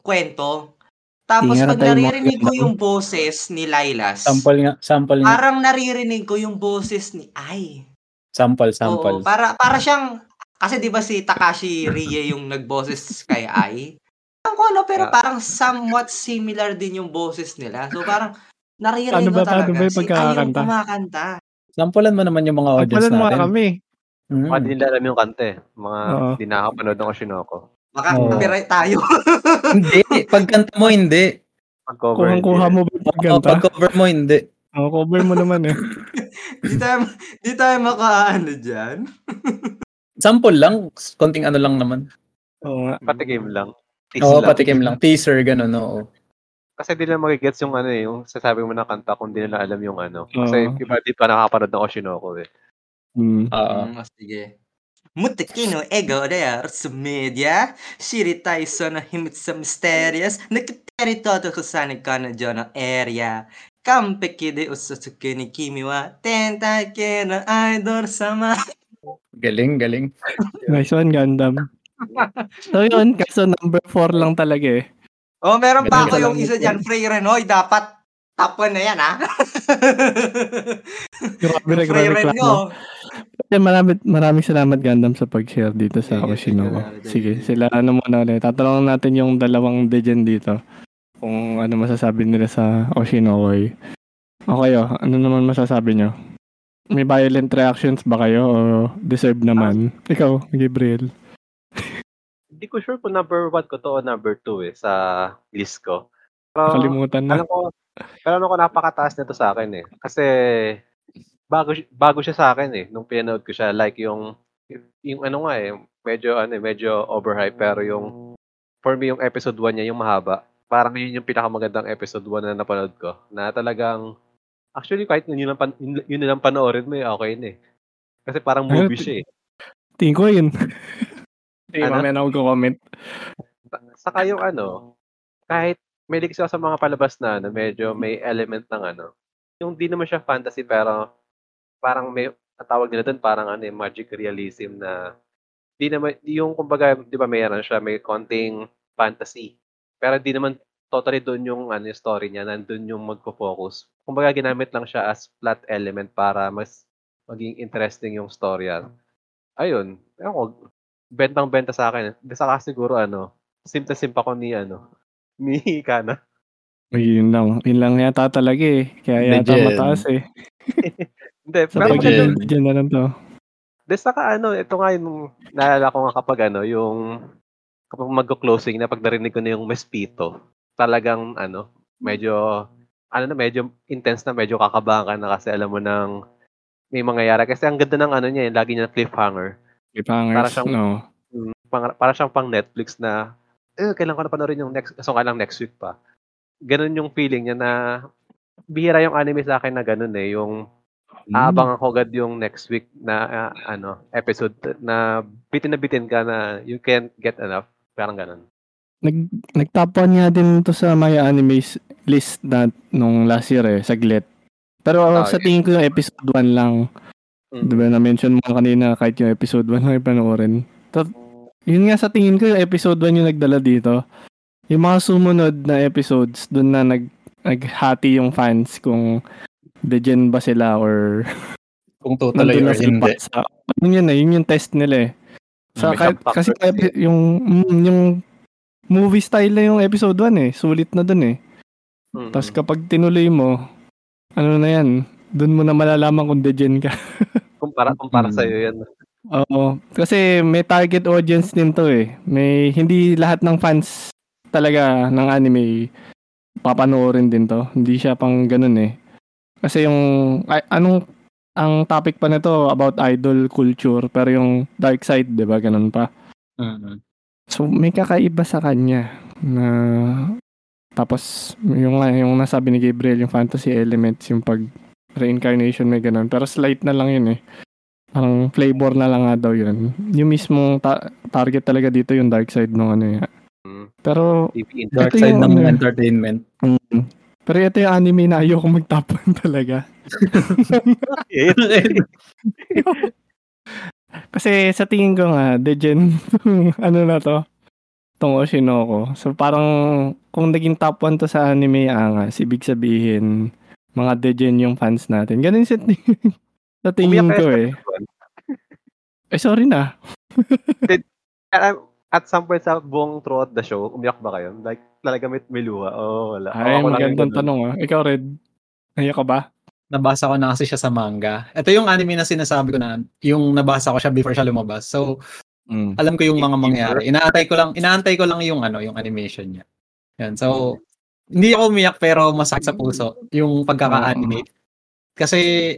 kwento. Tapos pag naririnig ko yung boses ni Lailas, sample nga. Parang naririnig ko yung boses ni Ai. Sample. Oo, para siyang, kasi 'di ba si Takashi Rie yung nagboses kay Ai? Pero parang somewhat similar din yung boses nila. So parang naririnig ko talaga si Ai yung kumakanta. Sampulan mo naman yung mga audience natin. Sampulan mo kami. Mga din alam yung kanta eh. Mga dinakapanood ng Oshi no Ko. Makaka-copyright tayo. Hindi. Pagkanta mo, hindi. Pag-cover. Kuha mo ba pagkanta? Pag-cover mo, hindi. Cover mo naman eh. Di tayo makaano dyan. Sample lang. Konting ano lang naman. Oo nga. Patigim lang. Teaser, gano'n. Oo. Kasi di lang magigets yung ano eh. Yung sasabi mo na kanta kung di nila alam yung ano. Kasi iba di pa nakapanood ng Oshi no Ko eh. Sige. Mutaki no ego there sa media, shiritai na himit sa mysterious, nakiteritoto ko sa nagkanadyo ng area. Kampeki de ususuki ni kimi wa tentake no idol sama. Galing. Nice one, Gundam. So yun, kaso number 4 lang talaga eh. Oh, meron pa ako yung isa dyan, Frieren. Hoy, dapat top 1 na yan, ha? Frieren nyo. Maraming salamat, Gundam, sa pag-share dito sa Oshi no Ko. Sige, sila muna ulit. Tatanungin natin yung dalawang degen dito. Kung ano masasabi nila sa Oshi no Ko. Okay, ano naman masasabi nyo? May violent reactions ba kayo o deserve naman? Ikaw, Gabriel. Hindi ko sure kung number 1 ko to o number 2 sa list ko. Pero, nakalimutan na. Alam ko napakataas nito sa akin eh. Kasi bago siya sa akin eh nung pinanood ko siya, like yung ano nga eh, medyo overhype, pero yung for me yung episode 1 niya yung mahaba. Parang yun yung pinakamagandang episode 1 na napanood ko. Na talagang actually kahit yun lang panoorin mo, okay na eh. Kasi parang movie siya eh. Tingin ko yun. Mamaya na ako comment. Saka yung kahit may likis sa mga palabas na medyo may element ng yung di naman siya fantasy, pero parang may tawag nila doon, parang magic realism na di naman, yung kumbaga, di ba mayroon siya, may konting fantasy. Pero di naman totally doon yung story niya, nandun yung magpo-focus. Kumbaga, ginamit lang siya as plot element para mas maging interesting yung story. Ayun, ako, bentang-benta sa akin. Saka siguro, simta-simpa ko ni Kana. Yun lang yata talaga eh. Kaya yata mataas eh. Hindi, pero dyan na lang to. Saka ito nga yung naalala ko nga kapag yung kapag mag-closing na pag narinig ko na yung Mespito. talagang ano, medyo ano na, medyo intense na, medyo kakabahan ka na kasi alam mo nang may mangyayari kasi ang ganda ng ano niya, lagi niya cliffhanger. Cliffhanger. Para siyang no. Para siyang pang Netflix na kailan ko na panoorin yung next, so kailan next week pa. Ganun yung feeling niya na bihira yung anime sa akin na ganun eh, yung aabangan ko agad yung next week na ano, episode na bitin ka na you can't get enough, parang ganun. Nagtapuan nga din to sa mga anime list na nung last year eh, saglit. Pero sa tingin ko yung episode 1 lang. Diba na-mention mo kanina kahit yung episode 1 lang ipanoorin. Yun nga sa tingin ko yung episode 1 yung nagdala dito. Yung mga sumunod na episodes, dun na naghati yung fans kung degen ba sila or kung total or hindi. Yun yung test nila eh. Sa, kasi yung movie style na yung episode 1 eh. Sulit na dun eh. Mm-hmm. Tapos kapag tinuloy mo, ano na yan, dun mo na malalaman kung degen ka. Kumpara sa'yo yan. Oo. Kasi may target audience din to eh. May, hindi lahat ng fans talaga ng anime papanoorin din to. Hindi siya pang ganun eh. Kasi yung, ang topic pa nito about idol culture, pero yung dark side, di ba? Ganun pa. Mm-hmm. So, may kakaiba sa kanya na tapos yung nasabi ni Gabriel, yung fantasy elements, yung pag-reincarnation, may ganun. Pero slight na lang yun eh. Parang flavor na lang nga daw yun. Yung mismong target talaga dito, yung dark side ng ano yun. Pero dark side yung, ng entertainment. Pero ito yung anime na ayoko magtapuan talaga. Kasi sa tingin ko nga, degen ano na to, tong Oshi no Ko. So parang kung naging top 1 to sa Anime Angas, ibig sabihin mga degen yung fans natin. Ganun sa tingin ko eh. Sorry na. At some point sa buong throughout the show, umiyak ba kayo? Like, talaga may luha? Oo, wala. Ay, magandang tanong ah. Ikaw, Red, naiyak ka ba? Nabasa ko na kasi siya sa manga. Ito yung anime na sinasabi ko na, yung nabasa ko siya before siya lumabas. So, alam ko yung mga mangyayari. Inaantay ko lang yung ano, yung animation niya. Yan. So, hindi ako umiyak pero masakit sa puso yung pagkaka-animate. Kasi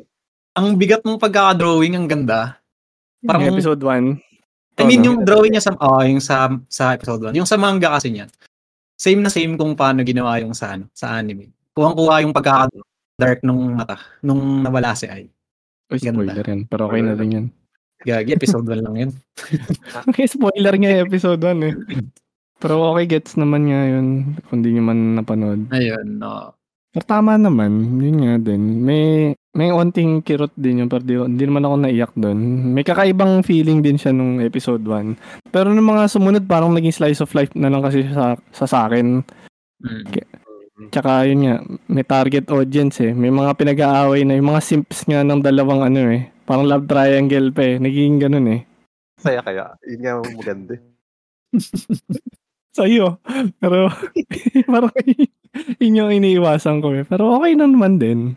ang bigat ng pagkaka-drawing, ang ganda. Parang yung episode 1. I mean, yung drawing niya sa episode 1. Yung sa manga kasi niyan. Same na same kung paano ginawa yung sa ano, sa anime. Kuwang-kuwa yung pagkaka-drawing dark nung mata nung nawala si Ai. Spoiler rin, pero okay na din yan. Gagi, episode 1 lang yun. Spoiler nga yung episode 1 eh. Pero okay, gets naman nga yun kung di nyo man napanood. Ayun, no. Pero tama naman, yun nga din. May onting kirot din yun, pero hindi naman ako naiyak dun. May kakaibang feeling din siya nung episode 1. Pero nung mga sumunod, parang naging slice of life na lang kasi sa akin. Tsaka yun nga, may target audience eh. May mga pinag-aaway na, yung mga simps nga ng dalawang ano eh. Parang love triangle pa eh. Naging ganun eh. Saya kaya. Yun nga maganda. Sayo. Pero parang yun yung iniiwasan ko eh. Pero okay na naman din.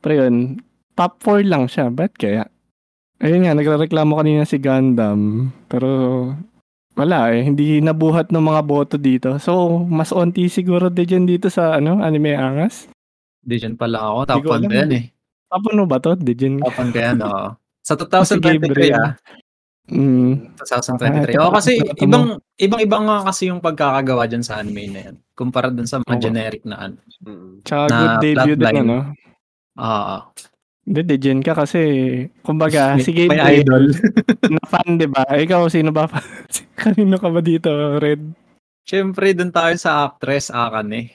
Pero yun, top 4 lang siya. Ba't kaya? Ayun nga, nagreklamo kanina si Gundam. Pero wala eh, hindi nabuhat ng mga boto dito. So, mas onti siguro degen dito sa ano, Anime Angas. Degen pala ako, tapon ba yan eh. Tapon mo ba to? Degen. Tapon ba yan, oo. Sa 2023 ah. 2023. Oo, kasi ibang-ibang nga kasi yung pagkakagawa dyan sa anime na yan. Kumpara dun sa mga generic na ano. Tsaka good debut din ano. Oo. Hindi, degen ka kasi, kumbaga, si Gabriel, idol. Na fan, di ba? Ikaw, sino ba? Kanino ka ba dito, Red? Siyempre, dun tayo sa actress, Akan eh.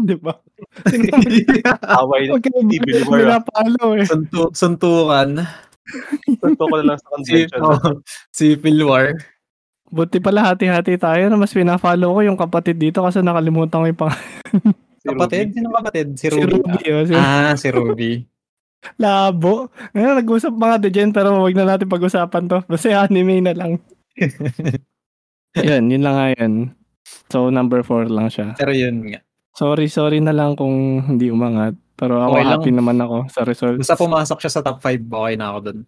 Di ba? Away na. Pinapalo eh. Suntukan. Suntukan na lang sa convention. Si Pilwar. Buti pala, hati-hati tayo na mas pinapalo ko yung kapatid dito kasi nakalimutan ko yung kapatid? Sino kapatid? Si Ruby. Si Ruby. Labo. Ngayon, nag-usap mga degen, pero huwag na natin pag-usapan to. Basta anime na lang. Yun lang nga yun. So, number 4 lang siya. Pero yun nga. Sorry na lang kung hindi umangat. Pero ako okay happy lang. Naman ako sa results. Basta pumasok siya sa top 5, okay na ako dun.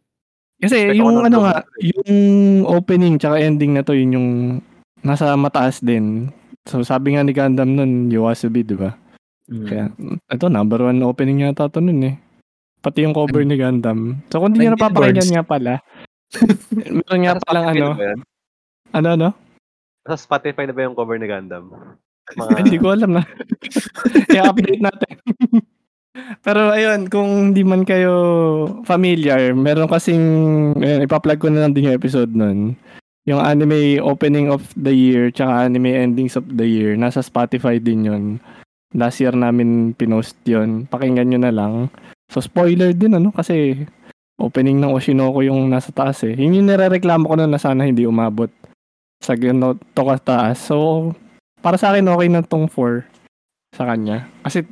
Kasi expect yung ano nga, yung opening tsaka ending na to, yun yung nasa mataas din. So sabi nga ni Gundam nun, YOASOBI, diba? Mm. Kaya, ito, number one opening yata ito nun eh. Pati yung cover ni Gundam. So kung hindi nyo napapakinggan nga pala, meron nga palang ano. Ano? Sa Spotify na ba yung cover ni Gundam? Hindi ko alam na. I-update natin. Pero ayun, kung di man kayo familiar, meron kasing, ipa-plug ko na lang din yung episode nun. Yung anime opening of the year tsaka anime endings of the year. Nasa Spotify din yun. Last year namin pinost yun. Pakinggan nyo na lang. So, spoiler din, ano? Kasi opening ng Oshi no Ko yung nasa taas eh. Yun yung nire-reklamo ko na na sana hindi umabot sa toka taas. So, para sa akin, okay na tong 4 sa kanya. Kasi,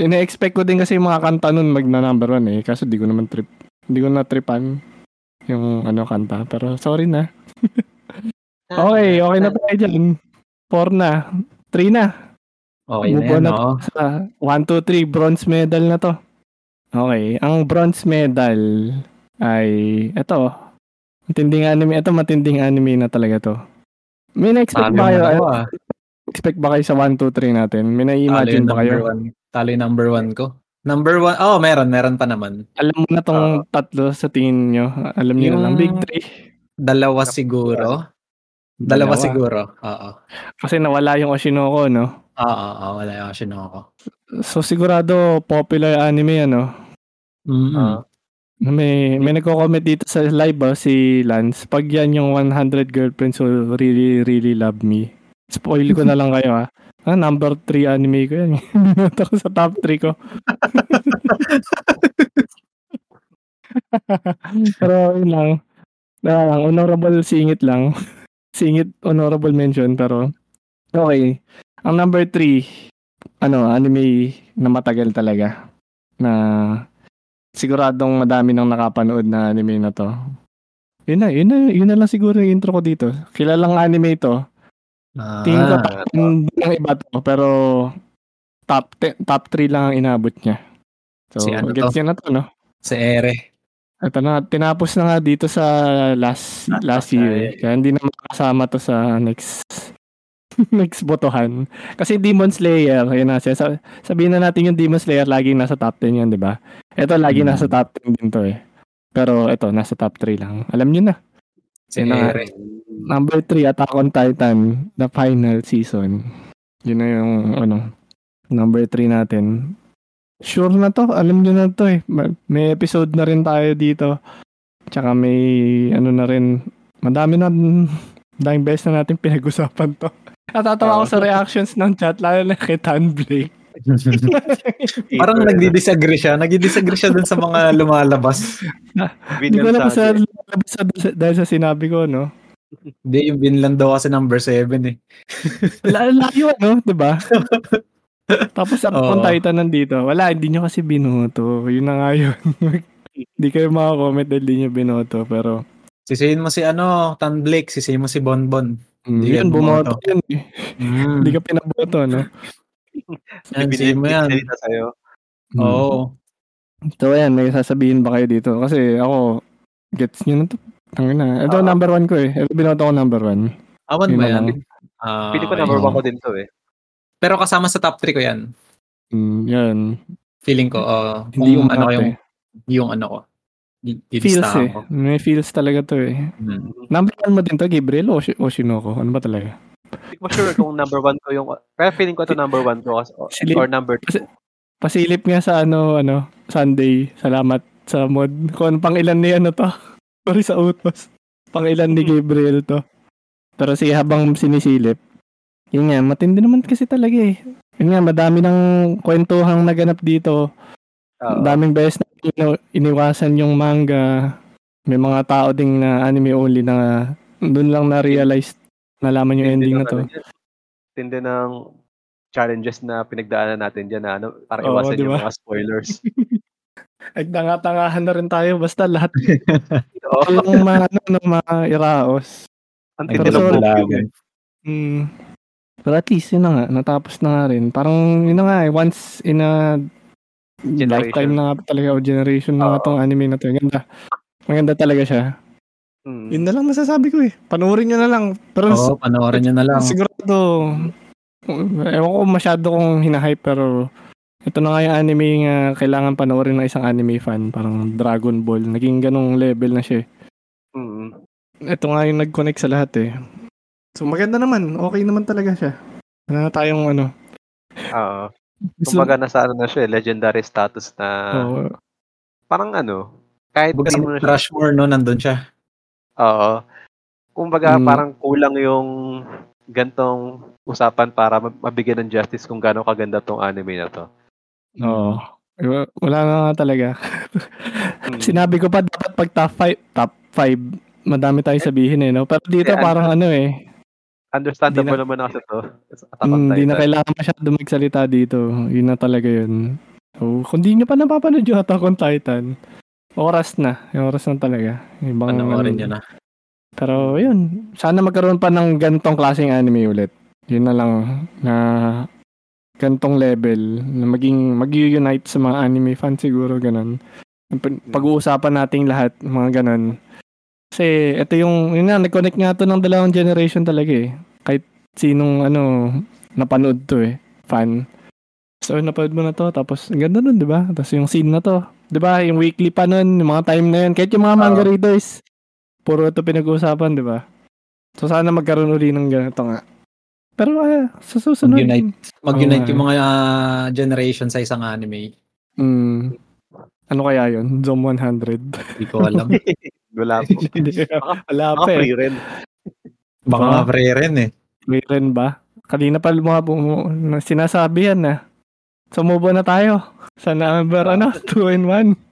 ina-expect ko din kasi yung mga kanta nun magna-number 1 eh. Kaso, Hindi ko na-tripan yung ano kanta. Pero, sorry na. Okay na tayo dyan. 4 na. 3 na. Okay na yan, no? 1, 2, 3. Bronze medal na to. Okay. Ang bronze medal ay, eto. Matinding anime. Eto, matinding anime na talaga to. May na-expect ba kayo? Expect ba kayo sa 1, 2, 3 natin? May na-imagine ba kayo? Talo yung number 1 ko. Number 1. Oh, meron pa naman. Alam mo na tong tatlo sa tingin nyo. Alam nyo na lang. Big 3. Dalawa siguro. Oo. Kasi nawala yung Oshi no Ko, no? Oo, wala yung Oshi no Ko. So sigurado popular anime ano. May nagko-comment dito sa live si Lance. Pag yan yung 100 Girlfriends Who Really Really Love Me. Spoil ko na lang kayo ha. Number 3 anime ko yan. Minuto ko sa top 3 ko. Pero yun lang. Honorable singit lang. Singit honorable mention pero okay. Ang number 3 anime na matagal talaga na siguradong madami nang nakapanood na anime na to. Yun na lang siguro yung intro ko dito. Kilalang anime ito. Tingin ko ng iba to pero top 3 lang ang inabot niya. So, gets niya na to, no? Si Ere. Ito na, tinapos na nga dito sa last year. Kaya hindi na makasama to sa next botohan. Kasi Demon Slayer, yun na siya. Sabihin na natin yung Demon Slayer, laging nasa top 10 yan, di ba? Ito, laging nasa top 10 din to eh. Pero ito, nasa top 3 lang. Alam nyo na. Number 3, Attack on Titan, the final season. Yun na yung, number 3 natin. Sure na to, alam nyo na to eh. May episode na rin tayo dito. Tsaka may na rin. Madaming beses na natin pinag-usapan to. Natatawa ko sa reactions ng chat, lalo na kay Tan Blake. Parang nagdi-disagree siya dun sa mga lumalabas. Hindi ko na kasi lumalabas dahil sa sinabi ko, no? Hindi, yung Vinland daw kasi number 7 eh. Layo, no? Diba? Tapos Attack on Titan nandito. Wala, hindi nyo kasi binoto. Yun na nga yun. Hindi kayo makakomment dahil hindi nyo binoto. Pero sisihin mo si Tan Blake. Sisihin mo si Bonbon. Hindi yun, bumoto yun. Hindi ka pinaboto, no? Sisihin mo yan. Oo. So, ayan. May sasabihin ba kayo dito? Kasi ako, gets nyo na ito. Ito, number 1 ko eh. Ito, binoto ko number 1. Awan ba yan? Pili ko number 1 ko din to eh. Pero kasama sa top 3 ko yan. Yan. Feeling ko, hindi yung ko. Feels eh. Ko. May feels talaga to eh. Number 1 mo din to, Gabriel o Oshi no Ko? Ano ba talaga? Hindi ko sure kung number 1 ko yung, pero feeling ko to number 1 ko or number 2. Pasilip nga sa Sunday. Salamat sa mod. Kung pang ilan ni to. Sorry sa utos. Pang ilan ni Gabriel to. Pero habang sinisilip, yun nga, matindi naman kasi talaga eh. Yun nga, madami ng kwentuhang naganap dito. Daming beses na iniwasan yung manga. May mga tao ding na anime only na doon lang na-realize, nalaman yung ending na to. Tindi ng challenges na pinagdaanan natin dyan na para iwasan yung mga spoilers. Nagtangatangahan na rin tayo basta lahat. Walang mga iraos. Ang tindi ng bulagan. Pero at least natapos na nga rin. Parang once in a lifetime na nga talaga o generation na nga tong anime na to. Maganda talaga siya. Yun na lang masasabi ko eh. Panoorin nyo na lang. Pero panoorin nyo na lang. Sigurado Ewan ko masyado kong hinahype, pero ito na nga yung anime na kailangan panoorin ng isang anime fan. Parang Dragon Ball. Naging ganong level na siya. Mm. Ito nga yung nag-connect sa lahat eh. So maganda naman. Okay naman talaga siya. Ano na tayong ano? Oo. Kumbaga nasa ano na siya eh. Legendary status na... Oh. Parang ano? Kahit kasi mo na siya. Rushmore no? Nandun siya. Oo. Kumbaga parang kulang yung gantong usapan para mabigyan ng justice kung gano'ng kaganda tong anime na to. Oo. Wala na nga talaga. Sinabi ko pa dapat pag top 5 madami tayong sabihin eh, no? Pero dito yeah, parang ano eh. Understandable na, naman ako sa to. Hindi na kailangan masyado magsalita dito. Yun na talaga yun. So, kung di nyo pa napapanood yung Attack on Titan, oras na. Yung oras na talaga. Ibang, panoorin nyo na. Pero yun. Sana magkaroon pa ng gantong klaseng anime ulit. Yun na lang na... gantong level na maging mag-unite sa mga anime fans siguro ganun. Pag-uusapan nating lahat mga ganun. Kasi ito yung yun na nag-connect nga to ng dalawang generation talaga eh. Kahit sinong ano napanood to eh, fan. So napanood mo na to tapos ang ganda nun, 'di ba? Tapos yung scene na to, 'di ba? Yung weekly pa nun, yung mga time na yun, kahit yung mga manga readers. Puro ito pinag-uusapan, 'di ba? So sana magkaroon uli ng ganito nga. Pero sa susunod mag-unite yung mga generation sa isang anime. Ano kaya yun? Zom 100? Hindi ko alam. Wala po. Wala pa eh. Baka nga Frieren eh. Frieren ba? Kanina pa mga sinasabi yan na. So move on na tayo. Sa number 2 and 1.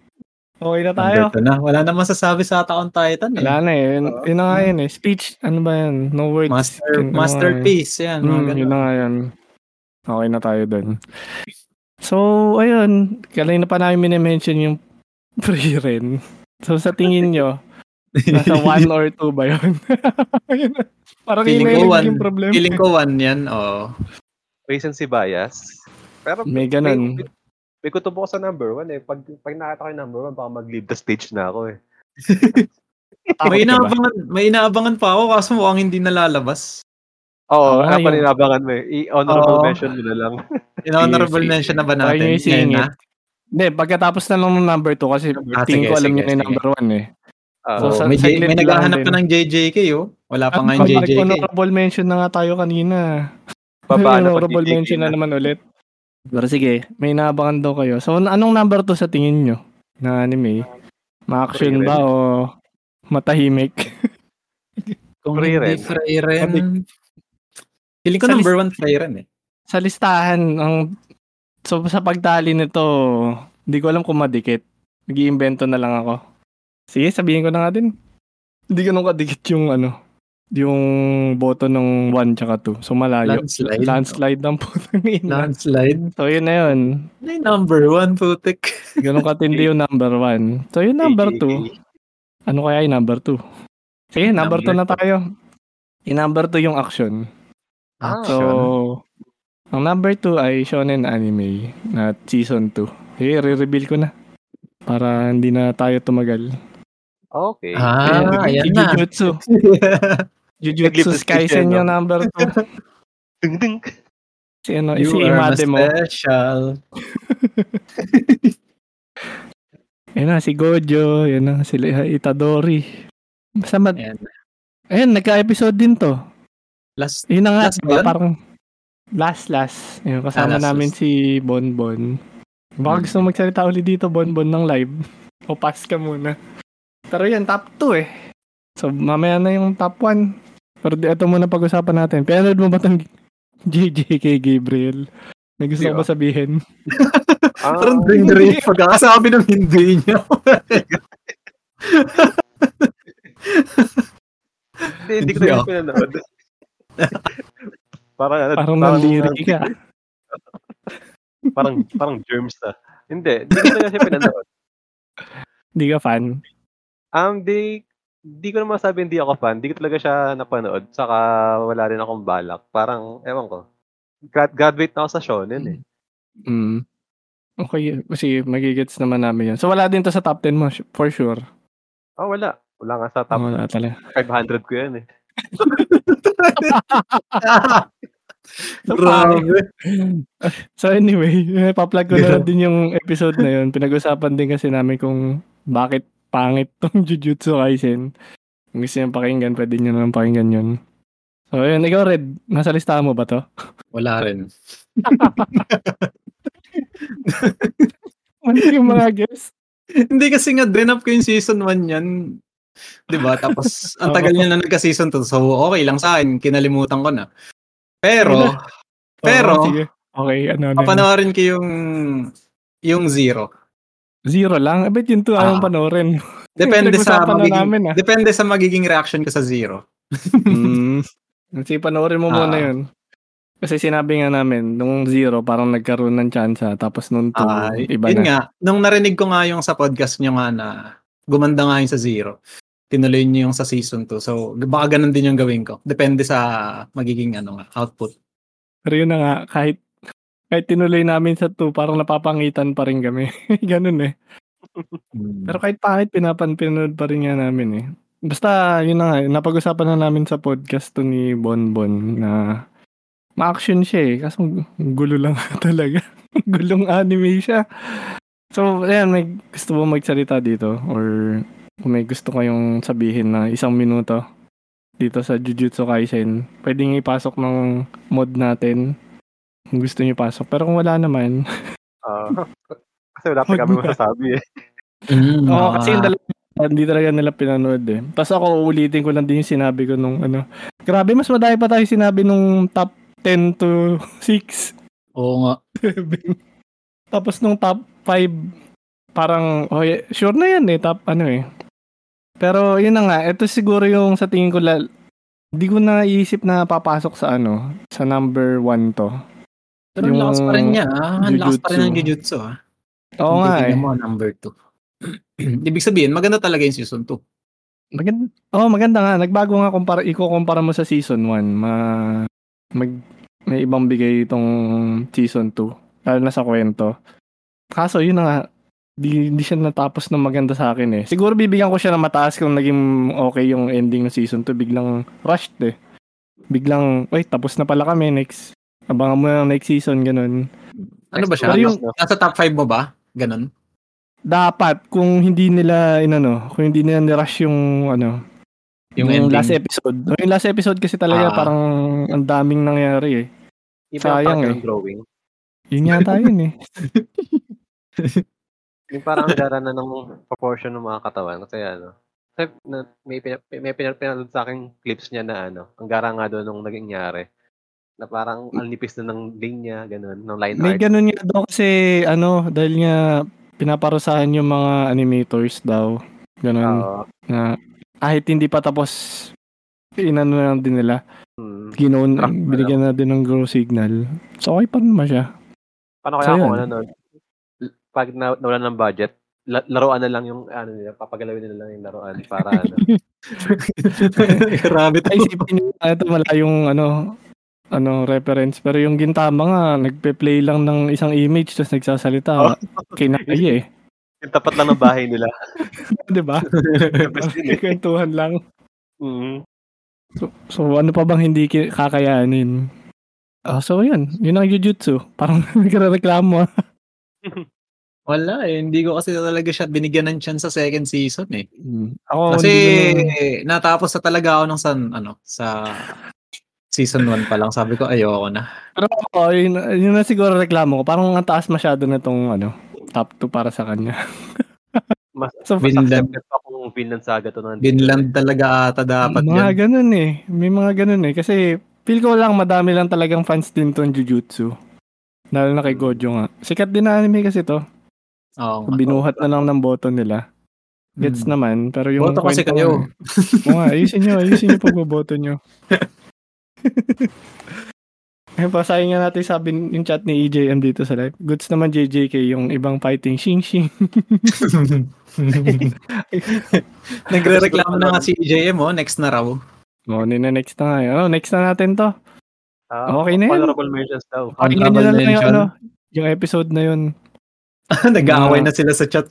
Okay na tayo. Na. Wala na masasabi sa Attack on Titan eh. Wala na eh. Yun na nga yun eh. Speech, ano ba yan? No words. Masterpiece. Yan. Yun na nga yan. Okay na tayo dun. So, ayun. Kanina pa namin minimension yung Frieren. So, sa tingin nyo, nasa 1 or 2 ba yun? Parang yun na yung problem. Feeling ko 1 yan. Oo. Recency bias. Pero, may ganun. May kutubo ko sa number 1 eh. Pag nakita ko yung number 1, baka mag-leave the stage na ako eh. may inaabangan pa ako kaso mukhang hindi nalalabas. Oo, kapag inaabangan mo eh. Honorable mention mo na lang. Honorable mention na ba natin? Hindi, pagkatapos na lang ng number 2 kasi tingin ko alam nyo na yung number 1 eh. So, may naghahanap pa ng JJK oh. Wala pa nga yung JJK. Honorable mention na nga tayo kanina. Honorable mention na naman ulit. Pero sige, may naabangan daw kayo. So, anong number 2 sa tingin nyo na anime? Ma-action ba o matahimik? Kung hindi Frieren. Feeling ko number 1 Frieren eh. Sa listahan, so, sa pagtali nito, hindi ko alam kung madikit. Nag-iimbento na lang ako. Sige, sabihin ko na nga din. Hindi ganun kadikit yung ano. Yung boto ng 1 tsaka 2. So, malayo. Landslide ng putang ina. Landslide? So, yun na yun. Ay, number 1, putik. Ganun katindi yung number 1. So, yung number 2. Ano kaya yung number 2? Sige, number 2 na tayo. Yung number 2 yung action. So, ang number 2 ay shonen anime na season 2. Sige, re-reveal ko na. Para hindi na tayo tumagal. Okay. Ayan na. Jujutsu Kaisen yung number 2. Ding-ding. Si Imate mo. Special. Ayan na, si Gojo. Ayan na, si Itadori. Ayan, nagka-episode din to. Last. Yun na nga. Parang last. Ayan, kasama namin si Bonbon. Baka gusto magsalita ulit dito, Bonbon, ng live. O pass ka muna. Pero yan, top 2 eh. So, mamaya na yung top 1. Pero ito muna pag-usapan natin. Pinanood mo ba itong JJK Gabriel? May gusto ko ba sabihin? Parang bring the rate. Pagkakasabi ng hindi niya. Hindi ko na yung pinanood. Parang naliri ka. Parang germs na. Hindi ko na siya pinanood. Hindi ka fan? Di ko naman sabi hindi ako fan. Di ko talaga siya napanood. Saka wala rin akong balak. Parang, ewan ko. Graduate na ako sa shonen eh. Okay. Kasi magigets naman namin yun. So wala din to sa top 10 mo, for sure? Wala. Wala nga sa top 500 ko yan eh. So anyway, paplug ko na din yung episode na yun. Pinag-usapan din kasi namin kung bakit pangit tong Jujutsu Kaisen. Kung gusto nyo pakinggan, pwede nyo naman pakinggan yun. So yun, ikaw Red, nasa listahan mo ba to? Wala rin. Ano yung mga guess? Hindi kasi nga drenap ko yung season 1 yan. Diba? Tapos ang tagal niya na nagka-season 2. So okay lang sa akin, kinalimutan ko na. Pero, okay, ano, papanoorin ko yung Zero. Zero lang? Abit yun to, anong panoorin? Depende sa magiging reaction ko sa Zero. Kasi panoorin mo muna yun. Kasi sinabi nga namin, nung Zero, parang nagkaroon ng tsansa. Tapos nung to, iba yun na. Yun nga, nung narinig ko nga yung sa podcast nyo nga na gumanda nga yung sa Zero. Tinuloy niyo yung sa season 2. So, baka ganun din yung gawin ko. Depende sa magiging output. Pero yun na nga, kahit tinuloy namin sa 2, parang napapangitan pa rin kami. Ganun eh. Pero kahit pangit, pinapanood pa rin nga namin eh. Basta, yun na nga, napag-usapan na namin sa podcast to ni Bonbon na ma-action siya eh. Kaso, gulo lang talaga. Gulong anime siya. So, ayan, may gusto mo magsalita dito? Or kung may gusto kayong sabihin na isang minuto dito sa Jujutsu Kaisen, pwedeng ipasok ng mod natin kung gusto niyo pasok. Pero kung wala naman... kasi wala pa kami masasabi eh. Oo, kasi hindi talaga nila pinanood eh. Tapos ako, uulitin ko lang din yung sinabi ko nung ano. Grabe, mas madami pa tayo sinabi nung top 10 to 6. Oo nga. Tapos nung top 5, parang, oh, sure na yan eh, top ano eh. Pero yun na nga, ito siguro yung sa tingin ko, hindi ko na iisip na papasok sa sa number 1 to. Pero yung lakas pa rin niya, ang lakas pa rin ng Jujutsu . Oo nga eh. Mo, number 2. Ibig sabihin, maganda talaga yung season 2. Maganda, maganda nga. Nagbago nga, ikukumpara mo sa season 1. May ibang bigay itong season 2. Lalo na sa kwento. Kaso yun na nga, hindi siya natapos ng maganda sa akin eh. Siguro bibigyan ko siya ng mataas kung naging okay yung ending ng season 2. Biglang rushed eh. Biglang, tapos na pala kami next. Abangan mo ng next season, ganun. Ano ba siya? Nasa top 5 mo ba? Ganun? Dapat, kung hindi nila, kung hindi nila nirush yung, yung last episode. Yung last episode kasi talaga parang ang daming nangyari eh. Sayang eh. Yun yata yun eh. Yung parang dara na ng proportion ng mga katawan kasi kasi may pinanood sa akin clips niya na ang gara nga doon nung nangyari na parang ang nipis na ng linya ganun ng line art. May ganun nga daw kasi dahil nga pinaparusahan yung mga animators daw ganun na kahit hindi pa tapos na din nila binigyan na din ng grow signal so okay pa naman siya. Paano kaya kung pag nawala ng budget, laruan na lang yung nila, papagalawin nila lang yung laruan para Grabe tayo isipin nyo ito wala yung reference pero yung Gintama nga nagpe-play lang ng isang image tapos nagsasalita. Kinakaya eh. Yung tapat lang ng bahay nila. 'Di ba? Kwentuhan lang. Mm-hmm. So ano pa bang hindi kakayanin? So yun. Yun ang Jujutsu. Parang nagre-reklamo. Wala eh, hindi ko kasi talaga siya binigyan ng chance sa second season eh. Ako, kasi natapos na talaga ako ng sa season 1 pa lang. Sabi ko ayoko na. Pero yun na siguro reklamo ko. Parang ang taas masyado na tong top 2 para sa kanya. So, Vinland pa kung Vinland Saga to nandito. Vinland talaga ata dapat mga yan. Ganun eh. May mga ganun eh. Kasi feel ko lang madami lang talagang fans din tong Jujutsu. Lalo na kay Gojo nga. Sikat din na anime kasi to. Oh, binuhat na lang ng boto nila. Gets naman, pero yung boto kasi kayo. Ayusin nyo pagboboto nyo. Pasahin nga natin sabi yung chat ni EJM dito sa live. Goods naman JJK yung ibang fighting shing. Nagrereklamo na nga si EJM next na raw. Next na nga. Next na natin to. Okay na yun. Honorable mentions daw. Honorable mentions. Yung episode na yun. Nag-aaway na sila sa chat.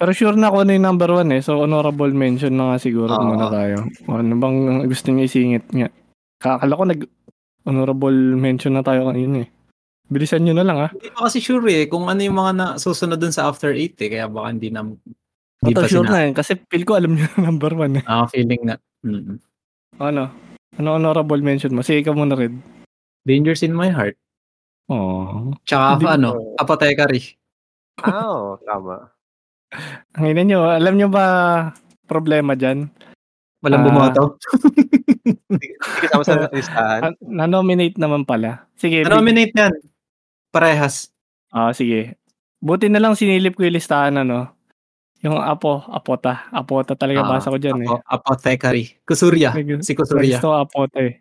Pero sure na ako yung number 1 eh. So honorable mention na nga siguro muna tayo. Ano bang gusto nyo isingit nga? Kakala ko nag-honorable mention na tayo kanina eh. Bilisan nyo na lang ah. Hindi pa kasi sure eh kung ano yung mga nasusunod dun sa After 8 eh. Kaya baka hindi na... Hindi pa sure na eh. Kasi feel ko alam nyo na number 1 eh. Ah, feeling na. Mm-hmm. Ano? Ano honorable mention mo? Sige ka muna Red. Dangers in My Heart. Oh. Tsaka ano? Apothecary. Oh, tama. Ang ina nyo, alam nyo ba problema dyan? Walang bumoto. Kasama sa listahan. Na-nominate naman pala. Sige. Na-nominate yan. Parehas. Ah, sige. Buti na lang sinilip ko yung listahan, ano. Yung apota. Apota talaga basa ko dyan eh. Apothecary. Kusurya. Si Kusurya. Gusto apota eh.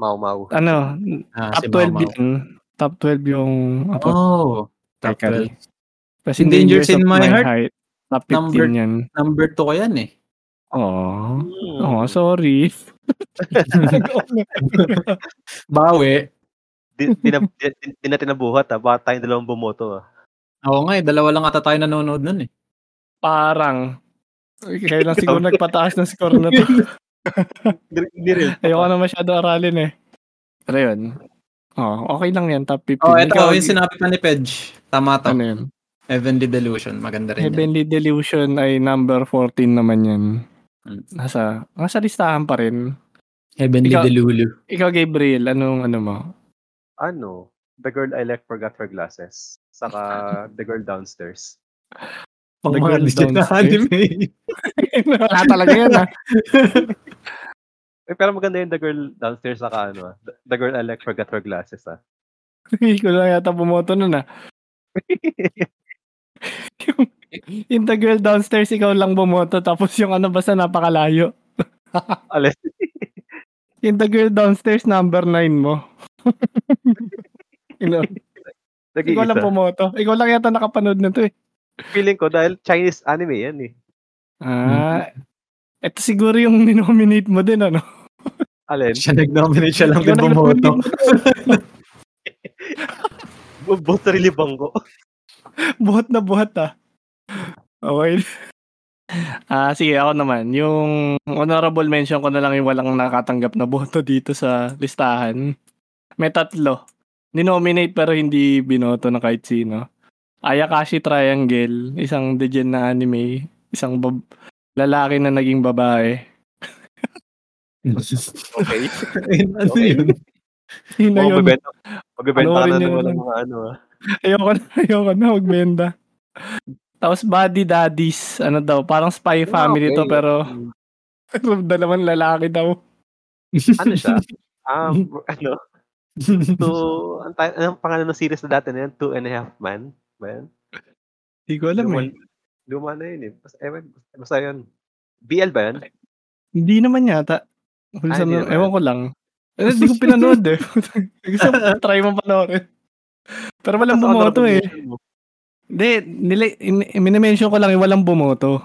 Mau-mau. Ano? Ah, top, si 12 top 12 yung apota. Oh. Top 12. Kasi Dangers in My Heart. Top 15 yan. Number 2 ko yan eh. Oh. Oh, sorry. Bawi. Di natin nabuhat ha. Baka tayong dalawang bumoto ha. Oo nga eh. Dalawa lang ata tayo nanonood nun eh. Parang. Kaya lang siguro nagpataas ng score na to. Ayoko na masyado aralin eh. Pero yun. Oh, okay lang yan. Top 15. Oh, ito. Ikaw, yung sinabi pa ni Pedge. Tama to. Ano yun? Heavenly Delusion. Maganda rin Heavenly yan. Delusion ay number 14 naman yan. Nasa listahan pa rin. Heavenly Delulu. Ikaw, Gabriel, ano mo? Ano? The Girl I Left Forgot Her Glasses. Saka The Girl Downstairs. The Girl Downstairs? Wala talaga yan, ha? Pero maganda yung The Girl Downstairs saka ano, The Girl I Left Forgot Her Glasses, ha? Hindi ko lang yata bumoto nun, ha? Yung The Girl Downstairs ikaw lang bumoto tapos yung ano basta napakalayo. Alis. Yung The Girl Downstairs number 9 mo. You know, ikaw lang bumoto. Ikaw lang yata nakapanood na to eh. Feeling ko dahil Chinese anime yan eh. Ah. Ito siguro yung ninominate mo din ano. Alin? Siya nag-nominate siya lang din bumoto. Buhat na rilibang ko. Buhat na buhat ah. Okay. Sige, ako naman. Yung honorable mention ko na lang yung walang nakatanggap na boto dito sa listahan. May tatlo. Ninominate pero hindi binoto ng kahit sino. Ayakashi Triangle, isang degen na anime. Isang lalaki na naging babae. Okay. Ano yun? Sino yun? Magbibenta ka na ng mga ano ah. Ayoko na magbenta. Tapos Buddy Daddies, ano daw, parang Spy Family okay. To pero dalawang lalaki daw. Ano siya? Ano? So, ang pangalan ng series na dati na yan, 2.5 Men. Hindi ko alam eh. Luma na yun eh. Basta yun. BL ba yun? Hindi naman yata. Ewan ko lang. Hindi ko pinanood eh. Gusto mo, try mo panoorin. Pero walang bumoto eh. Hindi, minimension ko lang yung walang bumoto.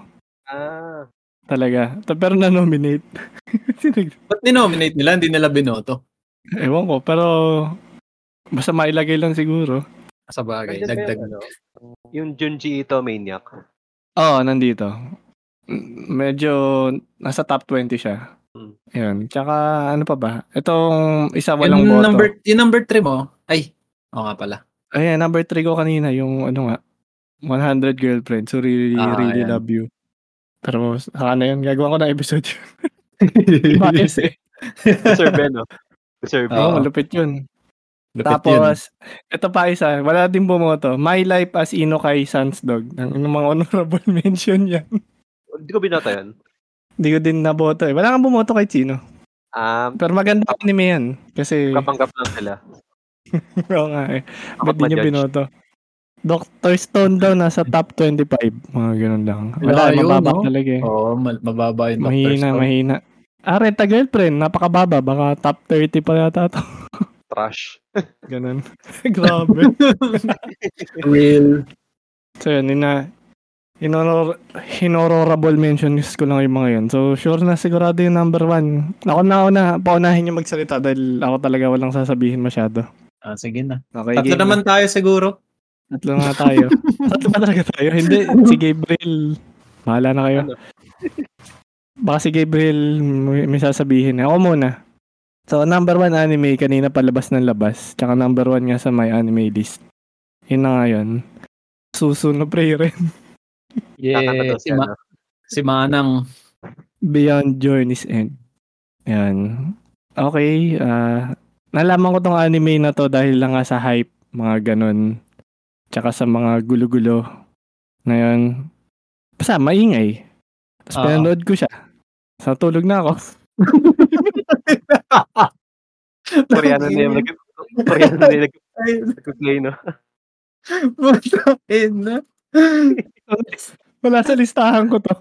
Ah. Talaga. Pero na-nominate. Ba't ni-nominate nila? Hindi nila binoto? Ewan ko, pero basta mailagay lang siguro. Sa bagay, dagdag. Yung Junji Ito Maniac. Oo, nandito. Medyo nasa top 20 siya. Ayun. Tsaka ano pa ba? Itong isa walang boto. Yung number 3 mo, ay, oo nga pala. Ayan, number 3 ko kanina, yung ano nga, 100 Girlfriends, So really ayan. Love you. Pero saka na yun, gagawa ko na episode yun. Bakit eh. Sir Ben, no? Sir Ben. Oo, lupit yun. Tapos, yun. Ito pa isa, wala din bumoto. My Life as Inokai Sans Dog. Yung mga honorable mention yan. Hindi ko binata yan. Hindi ko din naboto eh. Wala kang bumoto kay Chino. Pero maganda anime yan. Kasi... kapanggap lang sila. Oo nga eh. Ba't di nyo binoto? Dr. Stone daw nasa top 25. Mga ganun lang. Wala, mababa no? Talaga eh. Oo, mababa yung Dr. Stone. Mahina. Renta Girlfriend, napakababa. Baka top 30 pa yata ito. Trash. Ganun. Grabe. Real. So yun, honorable mentions ko lang yung mga yun. So sure na sigurado yung number 1. Ako na paunahin yung magsalita dahil ako talaga walang sasabihin masyado. Sige na. Okay, tatlo naman tayo siguro. Tatlo na tayo. Tatlo pa talaga tayo. Hindi, si Gabriel. Mahala na kayo. Baka si Gabriel may sasabihin. Ako muna. So, number one anime, kanina palabas ng labas. Tsaka number one nga sa my anime list. Yun na nga yun. Susu no Frieren. Yeah. Si Manang. Beyond Journey's End. Yan. Okay. Nalaman ko tong anime na to dahil lang nga sa hype. Mga ganun. Tsaka sa mga gulo-gulo. Na yun. Basta, maingay. Tapos pinanood ko siya. Sa tulog na ako. Koreano na yung nag-play, no? Masain na. Wala sa listahan ko to.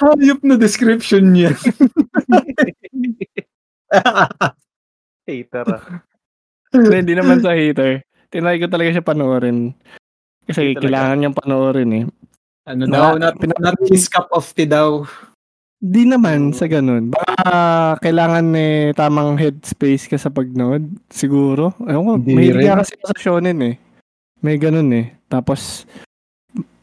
Hayop na description niya. Hater ah. Hindi naman sa hater. Tinry ko talaga siya panoorin. Kasi kailangan niyang panoorin eh. Ano daw? Not his cup of tea daw. Di naman sa ganun. Baka kailangan eh tamang headspace ka sa pagnood. Siguro. Ayun ko, may higa kasi sa shonen eh. May ganun eh. Tapos,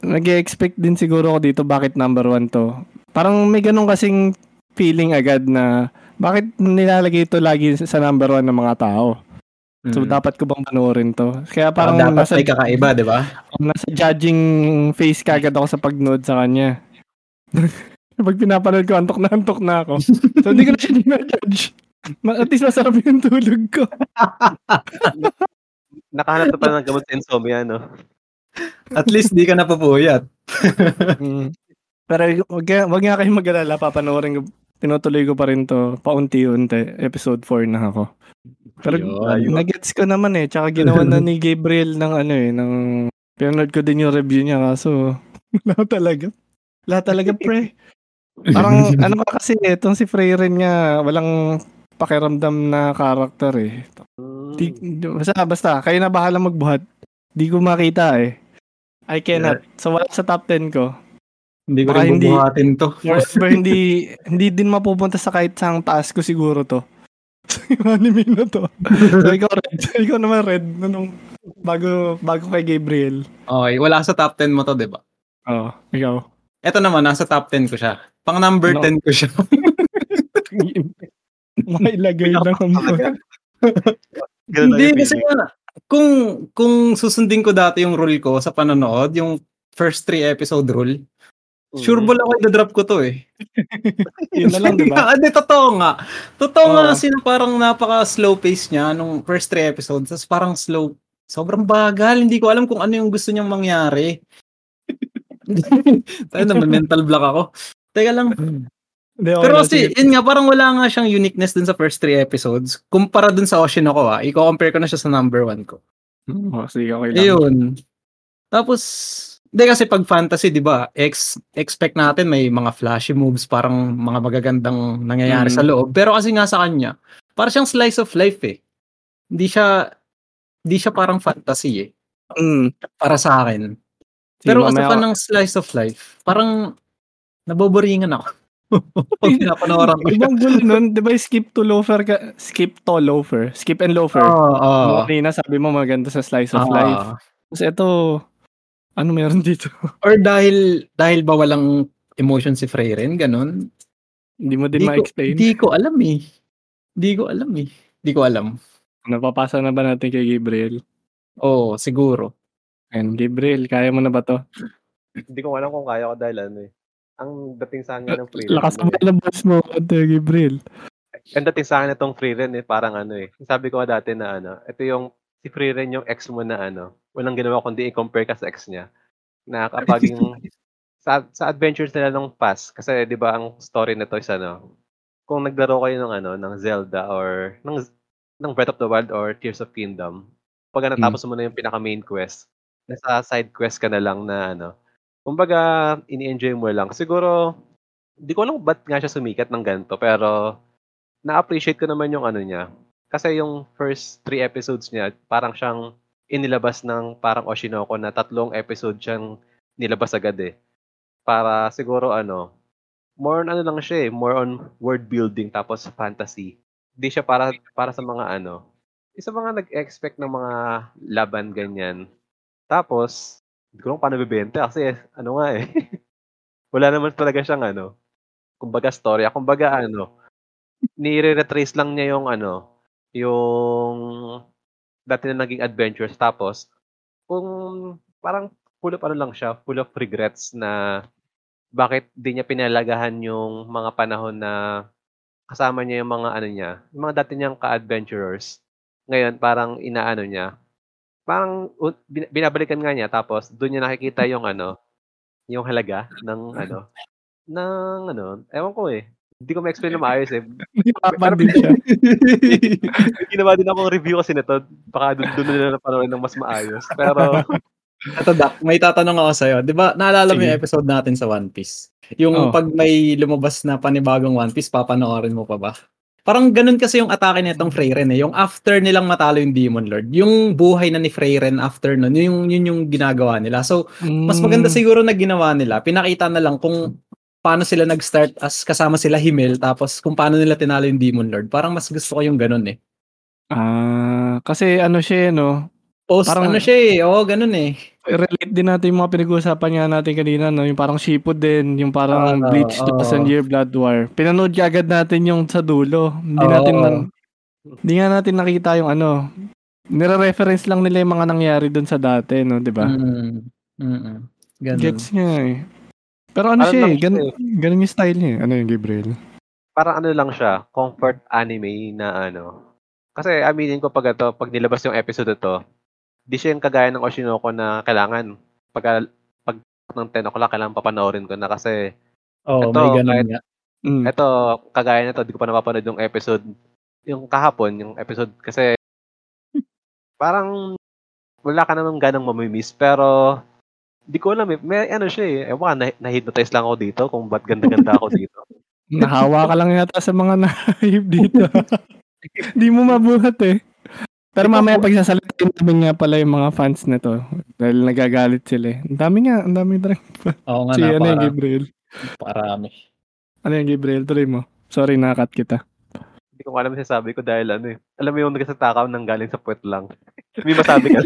nag-expect din siguro ako dito bakit number one to. Parang may ganun kasing feeling agad na bakit nilalagay ito lagi sa number one ng mga tao. So, dapat ko bang panoorin to? Kaya parang dapat nasa, may kakaiba, di ba? Nasa judging face kagad ako sa pagnood sa kanya. Pag pinapanood ko, antok na ako. So, hindi ko na siya dinajudge. At least, masarap yung tulog ko. Nakahanap na pala ng gamot sa insomnia, no? At least, di ka napapuyat. Pero, wag nga kayong mag-alala. Papanoorin ko. Tinutuloy ko pa rin to. Paunti-unti. Episode 4 na ako. Pero, nag-gets ko naman eh. Tsaka, ginawa na ni Gabriel ng ano eh. Ng... Pinanood ko din yung review niya. Kaso, wala talaga, pre. Parang, ano ba kasi, itong si Frieren nga, walang pakiramdam na karakter eh. Basta, kayo na bahala magbuhat. Di ko makita eh. I cannot. So, wala sa top 10 ko. Hindi ko rin bubuhatin to. Hindi din mapupunta sa kahit sang taas ko siguro to. So, yung anime na to. So, ikaw, Red. Ikaw naman, Red. Bago kay Gabriel. Okay, wala sa top 10 mo to, diba? Oo, ikaw. Eto naman, nasa top 10 ko siya. Pang number 10 ko siya. Mailagay lang ang mga. Hindi, kasi na, kung susundin ko dati yung rule ko sa panonood, yung first 3 episode rule, sure ball ako i-drop ko to eh. Yun na lang, diba? Hindi, totoo nga. Totoo nga kasi parang napaka-slow pace niya nung first 3 episodes. Tapos parang slow, sobrang bagal. Hindi ko alam kung ano yung gusto niyang mangyari. Tayo naman, mental block ako. Teka lang. Pero kasi, yun nga, parang wala nga siyang uniqueness dun sa first 3 episodes. Kumpara dun sa Oshi no Ko, ha. I-compare ko na siya sa number 1 ko. Oh, sige, okay lang. Ayun. Tapos, hindi kasi pag fantasy, di ba, expect natin may mga flashy moves, parang mga magagandang nangyayari sa loob. Pero kasi nga sa kanya, parang siyang slice of life eh. Hindi siya parang fantasy eh. Para sa akin. Pero asa pa ng slice of life, parang naboboringan ako. Pag pinapanoran ko siya. Ibang gulo nun, di ba skip to loafer? Skip and loafer. Marina, sabi mo maganda sa slice of life. Kasi ito, ano meron dito? Or dahil ba walang emotion si Frieren, ganun? Hindi mo din ma-explain? Hindi ko alam. Napapasa na ba natin kay Gabriel? Oo, siguro. And Gabriel, kaya mo na ba to? Hindi ko alam kung kaya ko dahil ano eh. Ang dating sa akin ng Frieren. Lakas mo na boss mo, Gabriel. Ang dating sa akin na itong Frieren eh, parang ano eh. Sabi ko dati na ano, ito yung si Frieren yung ex mo na ano. Walang ginawa kundi i-compare ka sa ex niya. Na kapag yung sa adventures nila nung past, kasi di ba ang story nito is ano, kung naglaro kayo ng ano, ng Zelda or ng Breath of the Wild or Tears of Kingdom, pag natapos mo na yung pinaka-main quest, nasa side quest ka na lang na ano. Kumbaga, ini-enjoy mo lang. Siguro, di ko alam ba't nga siya sumikat ng ganito, pero na-appreciate ko naman yung ano niya. Kasi yung first 3 episodes niya, parang siyang inilabas ng parang Oshi no Ko na 3 episode siyang nilabas agad eh. Para siguro ano, more on ano lang siya eh, more on world building tapos fantasy. Hindi siya para sa mga ano, isa mga nag-expect ng mga laban ganyan. Tapos, hindi ko lang paano bibenta kasi ano nga eh. Wala naman talaga siyang ano. Kumbaga story. Kumbaga ano. nire-retrace lang niya yung ano, yung dati na naging adventures. Tapos, kung parang full of ano lang siya, full of regrets na bakit di niya pinalagahan yung mga panahon na kasama niya yung mga ano niya, yung mga dati niyang ka-adventurers. Ngayon, parang inaano niya. Parang binabalikan nga niya, tapos doon niya nakikita yung ano, yung halaga ng ano, ng ano, ewan ko eh. Hindi ko ma-explain na maayos eh. Parang din siya. Ginawa din akong review kasi nito. Baka doon nila napanood ng mas maayos. Pero, Doc, may tatanong ako sa'yo. Di ba, naalala mo yung episode natin sa One Piece? Yung pag may lumabas na panibagong One Piece, papanoorin mo pa ba? Parang ganun kasi yung atake nitong Frieren eh. Yung after nilang matalo yung Demon Lord. Yung buhay na ni Frieren after nun, yun yung ginagawa nila. So, mas maganda siguro na ginawa nila. Pinakita na lang kung paano sila nag-start as kasama sila Himel, tapos kung paano nila tinalo yung Demon Lord. Parang mas gusto ko yung ganun eh. Kasi ano siya no? Post parang, ano siya eh. Oo, ganun eh. Relate din natin yung mga pinag-uusapan nga natin kanina, no? Yung parang Shippuden din, yung parang Bleach, Thousand Year Blood War. Pinanood ka agad natin yung sa dulo. Hindi nga natin nakita yung ano. Nire-reference lang nila yung mga nangyari dun sa dati, no? Diba? Ganun. Gets niya eh. Pero ano siya eh, ganun yung style niya. Ano yung Gabriel? Parang ano lang siya, comfort anime na ano. Kasi aminin ko pag nilabas yung episode to, di siya yung kagaya ng Oshi no Ko na kailangan. Pag ng 10 o'clock, kailangan papanoorin ko na kasi ito, kagaya na to, di ko pa napapanood yung episode, yung kahapon, yung episode kasi parang wala ka naman ganang mamimiss pero di ko alam, may ano siya eh. Ewan, na-hypnotize lang ako dito kung ba't ganda-ganda ako dito. Nahawa ka lang yata sa mga na-hype dito. Di mo mabuhat eh. Pero mamaya pagsasalitin namin nga pala yung mga fans nito dahil nagagalit sila eh. Ang dami Dragon Ball. Oo nga na, ano yung Gabriel? Parami. Ano yung Gabriel? Tuloy mo. Sorry, nakat kita. Hindi ko alam sasabi ko dahil ano eh. Alam mo yung nagsatakaw ng galing sa puwet lang. May masabi ka.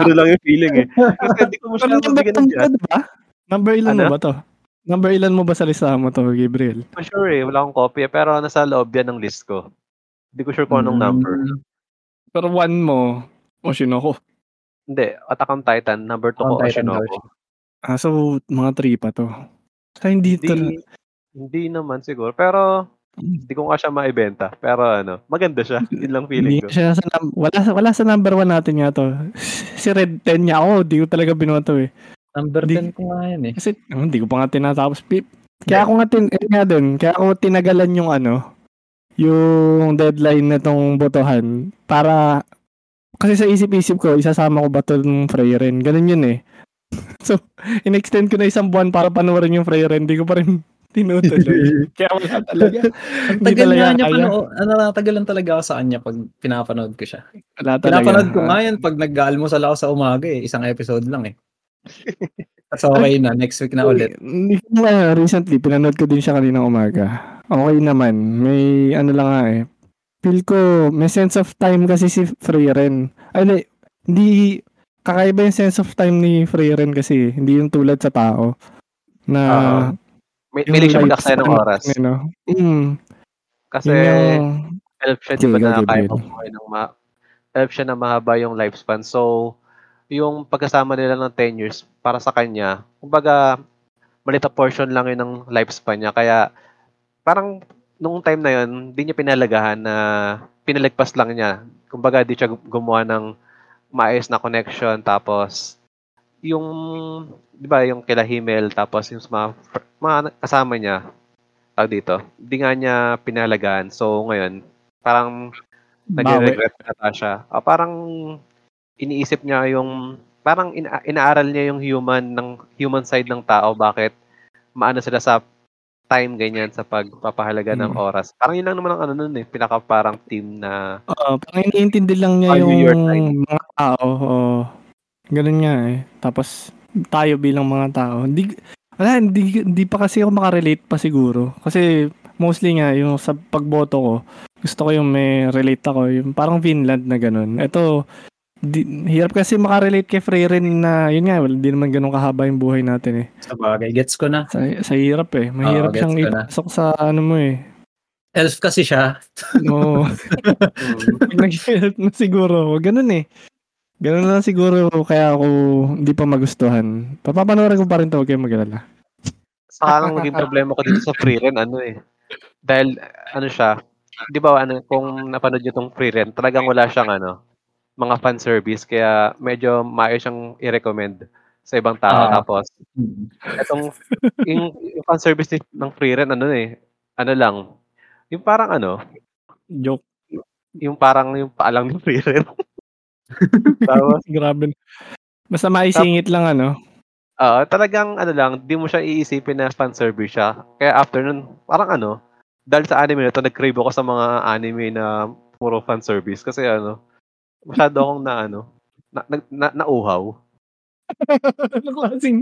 Ano lang yung feeling eh. Kasi hindi ko mo siya mabigyan ng dyan. Number ilan mo ba to? Number ilan mo ba sa listahan mo to, Gabriel? I'm sure eh. Wala akong copy eh. Pero nasa loob yan ng list ko. Hindi ko sure kung anong number. Pero 1 mo, Oshi no Ko. Hindi. Attack on Titan. Number 2 ko, Oshi no Ko. So, mga 3 pa to. Kaya hindi naman siguro. Pero hindi ko nga siya maibenta. Pero ano, maganda siya. Yun lang feeling ko. Siya wala sa number 1 natin nga to. Si Red 10 niya ako. Hindi ko talaga binoto eh. Number 10 ko nga yan eh. Kasi hindi ko pa nga tinatapos. Kaya ako nga, kaya ako tinagalan yung ano, yung deadline na itong botohan. Para, kasi sa isip-isip ko, isasama ko ba ito ng Frieren? Ganun yun eh. So, in-extend ko na 1 buwan para panoorin yung Frieren. Hindi ko pa rin tinutuloy. Kaya wala talaga. Tagal lang talaga ako sa kanya pag pinapanood ko siya. Pinapanood ko nga yan pag nag-almusal ako sa umaga eh. 1 episode lang eh. So okay na, next week na ulit. Recently, pinanood ko din siya kanina umaga. Okay naman, may ano lang nga eh. Feel ko, may sense of time kasi si Frieren. Ay, hindi, kakaiba yung sense of time ni Frieren kasi. Hindi yung tulad sa tao. Na may siya magkakasaya ng oras. You know? Kasi elf siya, di ba na kaya mabuhay ng elf siya na mahaba yung lifespan. So, yung pagkasama nila ng 10 years para sa kanya, kumbaga, maliit na portion lang yun ng lifespan niya. Kaya, parang nung time na yun, di niya pinalagahan na pinalagpas lang niya. Kumbaga, di siya gumawa ng maayos na connection. Tapos, yung, di ba, yung kila Himel, tapos yung mga kasama niya dito, di nga niya pinalagaan. So, ngayon, parang nag-regret na siya. Parang iniisip niya yung, parang inaaral niya yung human side ng tao. Bakit maano sila sa time ganyan sa pagpapahalaga ng oras. Parang yun lang naman ang ano nun eh. Pinaka parang team na parang iniintindi lang niya yung mga tao. Ganun nga eh. Tapos, tayo bilang mga tao. Hindi pa kasi ako makarelate pa siguro. Kasi mostly nga, yung sa pagboto ko, gusto ko yung may relate ako. Yung parang Vinland na ganun. Ito, hirap kasi makarelate kay Frieren na, yun nga, well, di naman ganun kahaba yung buhay natin eh. Sa bagay, gets ko na. Sa hirap eh. Mahirap siyang ipasok sa ano mo eh. Elf kasi siya. Oo. Nag-help na siguro. Ganun eh. Ganun na siguro kaya ako hindi pa magustuhan. Papapanoorin ko pa rin ito, huwag kayong mag-alala. Parang maging problema ko dito sa Frieren, ano eh. Dahil, ano siya, di ba, ano, kung napanood nyo itong Frieren, talagang wala siyang, ano, mga fan service, kaya medyo maayos siyang i-recommend sa ibang tao. Tapos, itong, yung fan service ng Frieren, ano eh, ano lang, yung parang ano? Joke. Yung parang yung paalang ni Frieren. Tapos, grabe. Basta maisingit lang ano? Talagang ano lang, di mo siya iisipin na fanservice siya. Kaya after nun, parang ano, dahil sa anime na ito, nag-crave ako sa mga anime na puro fanservice. Kasi ano, masyado akong na ano, nauhaw. Anong klaseng?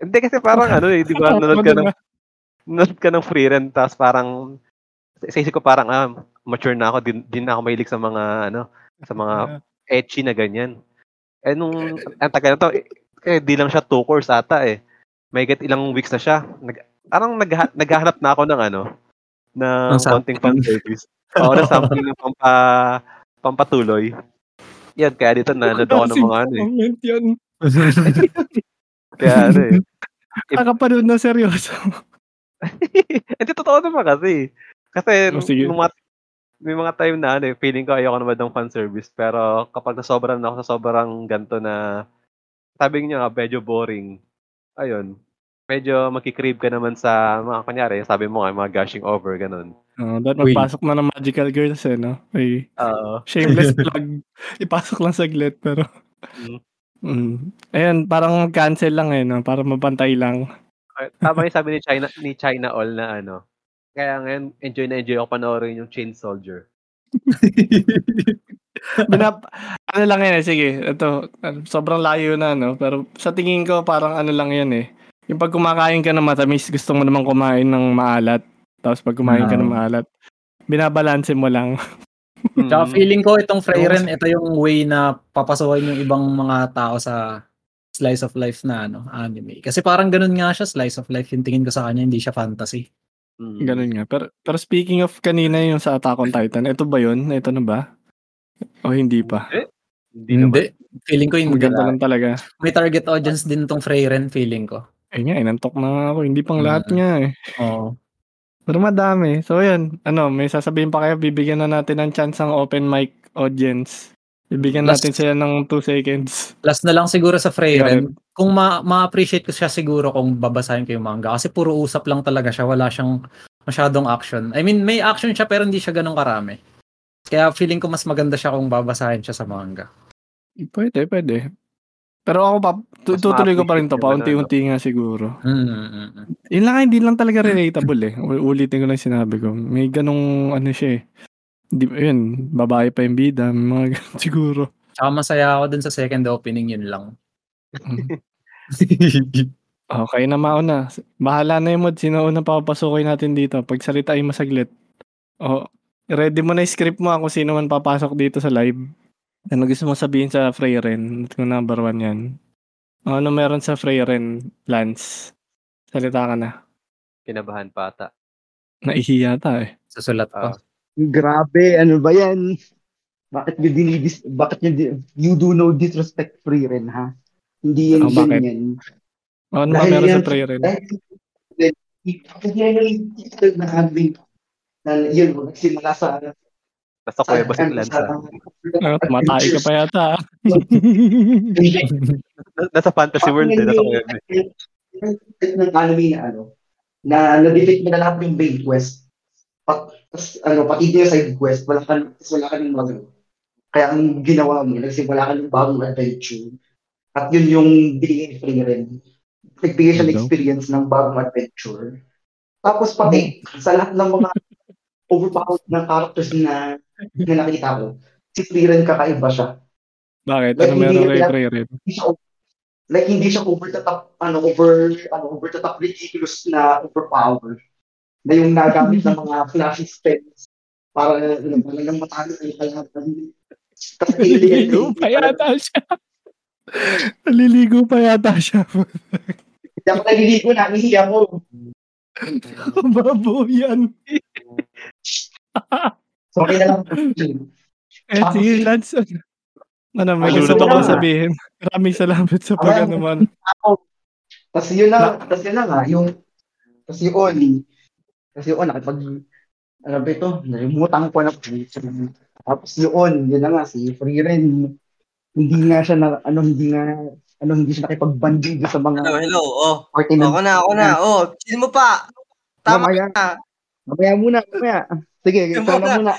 Hindi kasi parang ano eh, di ba? Nanood ka ng Frieren, tapos parang sa isip ko parang mature na ako, din na ako mahilig sa mga ano, sa mga ecchi na ganyan. Eh nung ang tagal na to, di lang siya 2 course ata eh. May get ilang weeks na siya. Naghahanap na ako ng ano, ng konting fan service. Oo, na something na pampatuloy. Yan, kaya dito nanood ako ng mga ano eh. Kaya ano eh. Kakapanood na seryoso. Hindi, totoo naman kasi. Kasi may mga time na ano, feeling ko ayoko naman ng fanservice. Pero kapag nasobran na ako sa sobrang ganto na, sabi niyo nga, medyo boring. Ayun. Medyo makikrib ka naman sa mga kanyari. Sabi mo nga, mga gushing over, ganun. Dahil magpasok na ng magical girls eh, no? Ay, shameless plug. Ipasok lang saglit, pero... Ayun, parang cancel lang eh, no? Parang mapantay lang. Tama yung sabi ni China All na ano. Kaya ngayon, enjoy na enjoy ako panoorin yung Chain Soldier. Ano lang yan eh, sige. Ito, sobrang layo na, no? Pero sa tingin ko, parang ano lang yan eh. Yung pag kumakain ka ng matamis, gusto mo naman kumain ng maalat. Tapos pag kumain ka ng maalat, binabalanse mo lang. Tsaka feeling ko itong Frieren, ito yung way na papasukin yung ibang mga tao sa slice of life na ano, anime. Kasi parang ganun nga siya, slice of life yung tingin ko sa kanya, hindi siya fantasy. Ganun nga. Pero speaking of kanina yung sa Attack on Titan, ito ba yun? Ito na ba? O hindi pa? Hindi. Feeling ko hindi. Maganda lang talaga. May target audience din itong Frieren, feeling ko. Ayun nga, inantok na ako. Hindi pang lahat nga eh. Oo. Pero madami. So, yan. Ano, may sasabihin pa kayo, bibigyan na natin ng chance ang open mic audience. Bibigyan natin sila ng 2 seconds. Last na lang siguro sa Frieren. Kung ma-appreciate ko siya siguro kung babasahin ko yung manga. Kasi puro usap lang talaga siya. Wala siyang masyadong action. I mean, may action siya pero hindi siya ganun karami. Kaya feeling ko mas maganda siya kung babasahin siya sa manga. Pwede. Pero ako, tutuloy ko pa rin to. Paunti-unti nga siguro. Yun lang, hindi lang talaga relatable eh. Ulitin ko lang sinabi ko. May ganong ano siya eh. Di, yun, babae pa yung bida. Mga ganun siguro. Tsaka masaya ako dun sa second opening, yun lang. Okay na mauna. Bahala na yung mod. Sino unang papasukoy natin dito? Pagsalita ay masaglit. Oh, ready mo na yung script mo ako sino man papasok dito sa live. Ano gusto mo sabihin sa Frieren? Ito number 1 yan. Ano meron sa Frieren, Lance? Salita ka na. Kinabahan pa ata. Naihiya ta eh. Sasulat pa. Grabe, ano ba yan? Bakit you do no disrespect Frieren, ha? Hindi yan ganyan. Ano ba meron sa Frieren? Dahil yun, nagsimula sa... Nasa kuya ba si Lanza? Tumatay ka pa yata. Nasa fantasy world eh. Nasa kuya ba? Ng anime na ano, na na-defeat mo na lahat yung main quest. Pati yung side quest, wala ka ng mga ano. Kaya ang ginawa mo, nagsimula ka ng bagong adventure. At yun yung binigay ni Frieren. Nagbigay siya ng experience ng bagong adventure. Tapos pati sa lahat ng mga overpowered na characters na nakita ko, si Frieren kakaiba siya. Bakit? Ano meron kay Frieren? Like hindi siya over the top ridiculous na overpowered. Na yung nagamit ng mga flashy spells para lang matalo ay kalahat ng Liligo pa yata siya. Naliligo pa yata siya. Hindi ako naliligo, nahihiya ko. Baboyan. Sorry na lang. Eh, sige, Lance. Ano, may gusto ko sabihin. Maraming salamat sa pag-ano man. Tapos yun na, tapos yun, nakipag, ano ba ito, nalimutang ko na. Tapos yun na nga, si Frieren, hindi nga siya na, hindi siya nakipag-bandido sa mga... Hello, oh. Ako na, oh. Chill mo pa. Tama mamaya, na. Mamaya muna. Sige, chill muna.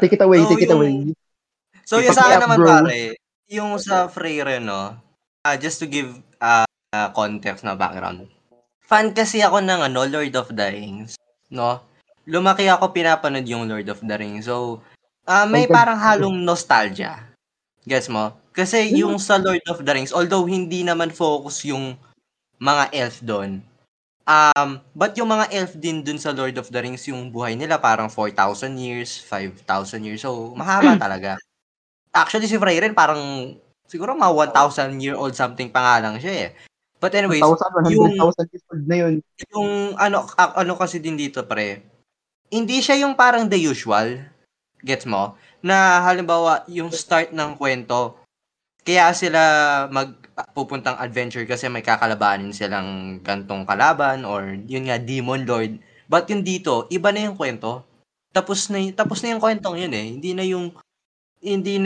Take it away. So, yung sa akin naman, bro. Pare, yung sa Frieren, no? Just to give context na background. Fan kasi ako ng Lord of the Rings, no? Lumaki ako, pinapanood yung Lord of the Rings. So, may parang halong nostalgia. Guess mo? Kasi yung sa Lord of the Rings, although hindi naman focus yung mga elf doon, but yung mga elf din doon sa Lord of the Rings, yung buhay nila parang 4,000 years, 5,000 years. So, mahaba talaga. Actually, si Frieren parang siguro mga 1,000 year old something pa nga lang siya eh. But anyways, 1,000 years old na yun. Yung ano kasi din dito pre, hindi siya yung parang the usual. Gets mo? Na halimbawa, yung start ng kwento, kaya sila magpupuntang adventure kasi may kakalabanin silang gantong kalaban or yun nga, Demon Lord. But yun dito, iba na yung kwento. Tapos na yung kwentong yun eh. Hindi na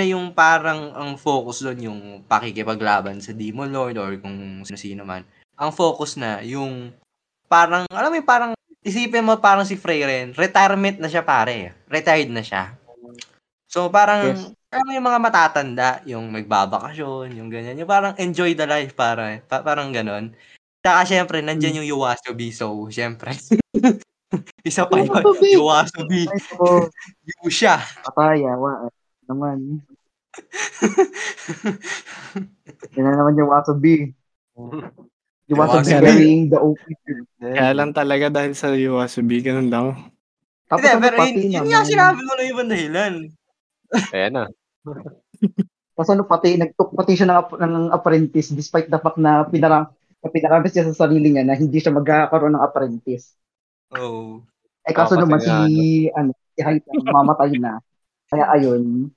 yung parang ang focus doon yung pakikipaglaban sa Demon Lord or kung sino-sino man. Ang focus na yung parang, alam mo parang isipin mo parang si Frieren, retirement na siya pare. Retired na siya. So, parang, yes. Ano yung mga matatanda, yung magbabakasyon, yung ganyan, yung parang enjoy the life, parang ganon. Tsaka, syempre, nandyan yung YOASOBI, so, syempre. Isa pa yun, YOASOBI. Yung siya. Papayawa, naman. Yan na naman yung YOASOBI. YOASOBI carrying the open. Kaya lang talaga dahil sa YOASOBI, ganun daw. Hindi, pero yun nga sinabi ko na ibang dahilan. Ayan na. Tapos ano pati, nagtukpati siya ng apprentice despite the fact na pinaramis siya sa sarili niya na hindi siya magkakaroon ng apprentice. Oh. Eh kaso naman si Haitang mamatay na. Kaya ayun.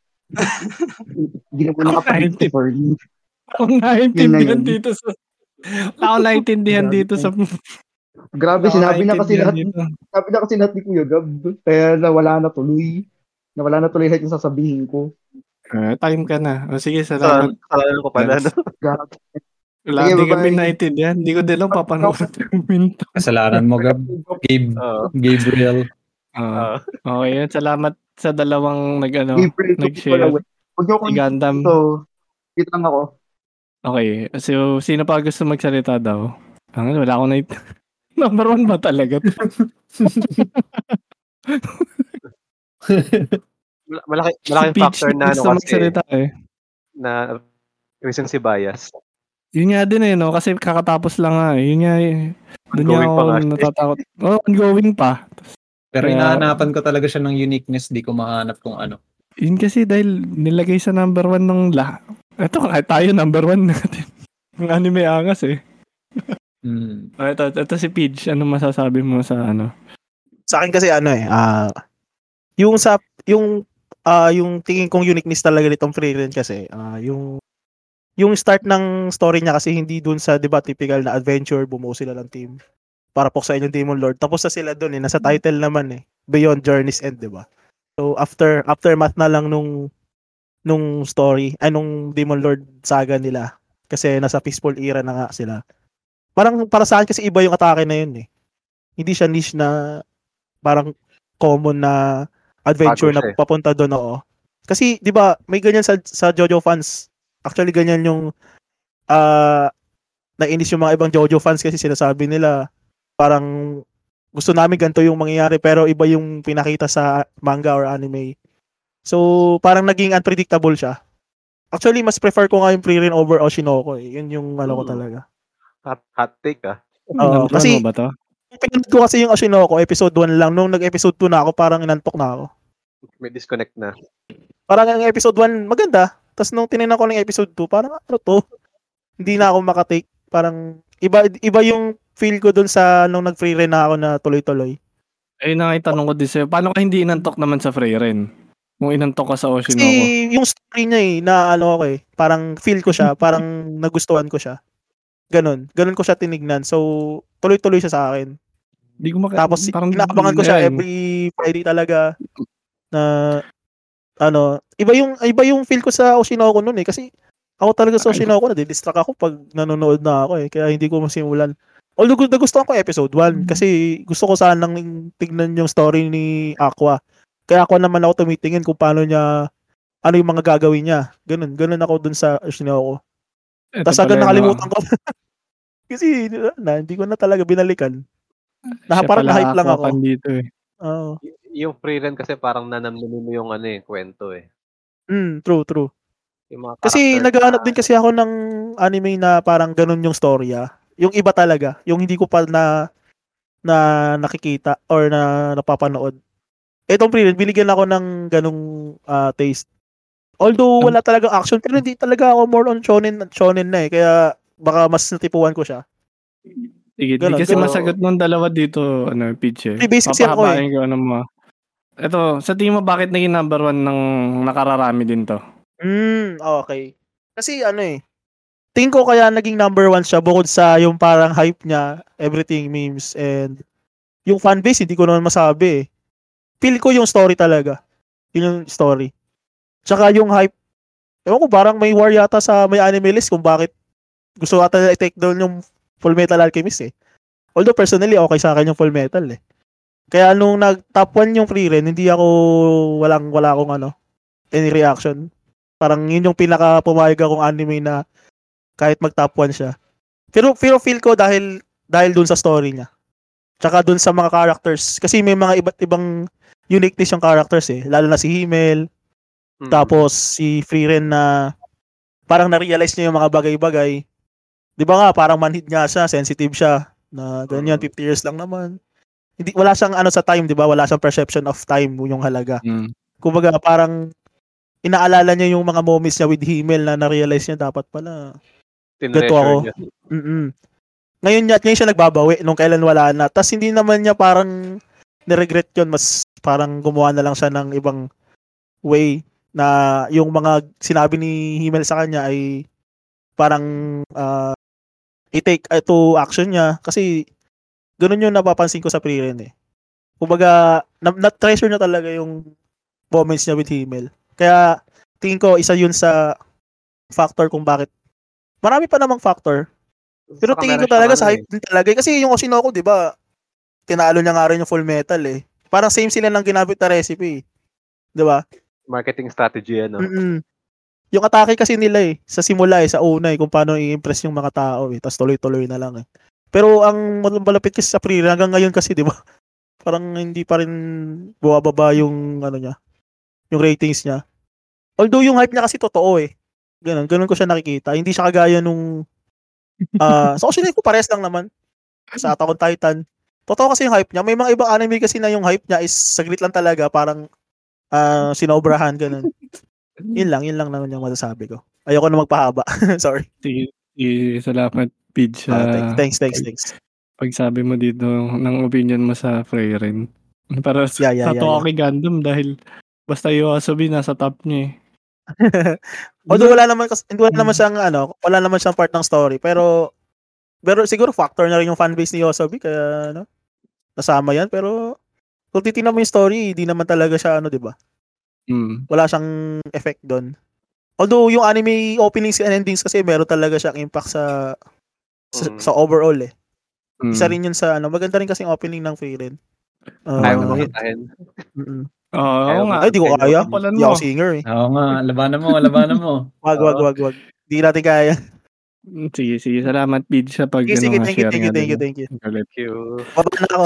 Ginawa ng apprentice for me. Ako naintindihan dito sa... Grabe, sinabi na kasi lahat ni Kuya Gab. Kaya nawala na tuloy lahat yung sasabihin ko. Time ka na. O sige, salamat. Salamat ko pala. Hindi kami naintindihan. Hindi ko din lang papanood. Kasalanan mo, Gab. Gabriel. Okay, yun. Salamat sa dalawang nag-share. Gundam. So, dito lang ako. Okay. So, sino pa gusto magsalita daw? Wala akong Number one ba talaga? Malaking factor na ano kasi na recency bias. Yun nga din eh, no? Kasi kakatapos lang nga. Yun nga eh. Doon nga ako natatakot. Oh, ongoing pa. Pero hinahanapan ko talaga siya ng uniqueness. Di ko mahanap kung ano. Yun kasi dahil nilagay sa number one ng Ito tayo number one natin. Ang Anime Angas eh. Ito si Peach, ano masasabi mo sa ano? Sa akin kasi yung tingin kong uniqueness talaga nitong Frieren kasi yung start ng story niya kasi hindi dun sa diba typical na adventure, bumuo sila ng team para puksain yung Demon Lord. Tapos na sila dun eh, nasa title naman eh, Beyond Journey's End, diba? So aftermath na lang nung story ay nung Demon Lord saga nila kasi nasa peaceful era na nga sila. Parang para sa akin kasi iba yung atake na yun eh. Hindi siya niche na parang common na adventure na papunta doon oo. Kasi 'di ba may ganyan sa JoJo fans. Actually ganyan yung nainis yung mga ibang JoJo fans kasi sinasabi nila parang gusto namin ganito yung mangyayari pero iba yung pinakita sa manga or anime. So parang naging unpredictable siya. Actually mas prefer ko nga yung Frieren over Oshi no Ko. Eh. Yun yung ano ko talaga. Hot take ah. Kasi pinanood ko kasi yung Oshi no Ko episode 1 lang. Nung nag-episode 2 na ako, parang inantok na ako. May disconnect na. Parang ang episode 1, maganda. Tapos nung tinignan ko ng episode 2, parang ano to? Hindi na ako makatake. Parang iba yung feel ko dun sa nung nag-Frieren na ako na tuloy-tuloy. Eh, nakitanong ko din sa'yo, paano ka hindi inantok naman sa Frieren? Kung inantok ka sa Oshi no Ko. Kasi yung story niya eh, naano ko eh, parang feel ko siya, parang nagustuhan ko siya. Ganun ko siya tinignan. So, tuloy-tuloy siya sa akin. Hindi ko tapos, inaabangan ko siya every Friday talaga na, ano, iba yung feel ko sa Oshi no Ko nun eh, kasi ako talaga sa Oshi no Ko, nadidistract ako pag nanonood na ako eh, kaya hindi ko masimulan. Although gusto ko episode 1 kasi gusto ko sanang tignan yung story ni Aqua. Kaya ako naman ako tumitingin kung paano niya, ano yung mga gagawin niya. Ganun ako dun sa Oshi no Ko. Tapos agad nakalimutan ko. Kasi hindi ko na talaga binalikan. Parang na-hype lang ako. Dito eh. Oh. Yung Frieren kasi parang nanamnamin mo yung ano eh, kwento eh. True. Kasi naghahanap din kasi ako ng anime na parang ganun yung story ah. Yung iba talaga, yung hindi ko pa na nakikita or na napapanood. Etong Frieren, binigyan ako ng ganung taste. Although wala talaga action, pero hindi talaga ako more on shonen na eh, kaya baka mas natipuan ko siya. Sige, kasi masagot nung dalawa dito, Peach eh. Basic siya ko eh. Ito, sa tingin mo bakit naging number 1 ng nakararami din to? Okay. Kasi tingin ko kaya naging number 1 siya bukod sa yung parang hype niya, everything memes, and yung fanbase, hindi ko naman masabi eh. Feel ko yung story talaga. Yung story. Tsaka yung hype. Ewan ko, parang may war yata sa may anime list kung bakit gusto ata na i-take down yung Fullmetal Alchemist eh. Although personally, okay sa akin yung Fullmetal eh. Kaya nung nag-top 1 yung Frieren, hindi ako wala akong any reaction. Parang yun yung pinaka-pumayag akong anime na kahit mag-top 1 siya. Pero feel ko dahil dun sa story niya. Tsaka dun sa mga characters. Kasi may mga iba't ibang uniqueness yung characters eh. Lalo na si Himmel. Tapos si Frieren na parang na-realize niya yung mga bagay-bagay. Di ba nga, parang manhid nga siya. Sensitive siya. Na ganyan, 50 years lang naman. Hindi, wala siyang sa time, di ba? Wala siyang perception of time yung halaga. Kumbaga, parang inaalala niya yung mga moments niya with Himmel na na-realize niya dapat pala. Ganito ako. Ngayon siya nagbabawi nung kailan wala na. Tapos hindi naman niya parang niregret yun. Mas parang gumawa na lang siya ng ibang way na yung mga sinabi ni Himmel sa kanya ay parang i-take to action niya. Kasi ganun yung napapansin ko sa Frieren eh. Kumbaga, na-treasure niya talaga yung moments niya with Himmel. Kaya tingin ko isa yun sa factor kung bakit. Marami pa namang factor. Pero saka tingin ko talaga sa hype din talaga. Kasi yung Oshi no Ko, di ba, tinalo niya nga rin yung Fullmetal eh. Parang same sila ng ginamit na recipe. Di ba? Marketing strategy yan. Yung atake kasi nila eh, sa simula eh, sa una eh, kung paano i-impress yung mga tao eh. Tapos tuloy-tuloy na lang eh. Pero ang malapit kasi sa Frieren, hanggang ngayon kasi, di ba, parang hindi pa rin buwababa yung niya, yung ratings niya. Although yung hype niya kasi totoo eh. Ganun ko siya nakikita. Hindi siya kagaya nung so actually ko pares lang naman sa Attack on Titan. Totoo kasi yung hype niya. May mga ibang anime kasi na yung hype niya is saglit lang talaga, parang sinobrahan ganun. Yun lang naman yung masasabi ko. Ayoko na magpahaba. Sorry. Salamat Pidge. Thanks. Pagsabi mo dito ng opinion mo sa Frieren. Para sa Toki Gundam dahil basta YOASOBI nasa top niya eh. Although wala naman siyang part ng story, pero siguro factor na rin yung fanbase ni YOASOBI kaya nasama yan, pero kung titingnan mo yung story, hindi naman talaga siya di ba? Wala siyang effect doon. Although yung anime openings and endings kasi meron talaga siyang impact sa overall eh. Isa rin yun sa maganda rin kasi yung opening ng Frieren. Ayaw mo hitahin. Oo nga. Ay, di ko kaya. Di ako singer eh. Oo nga. Labanan mo. Wag. Di natin kaya. Sige. Salamat, Pidge, sa pag share. Thank you. Pabalan ako.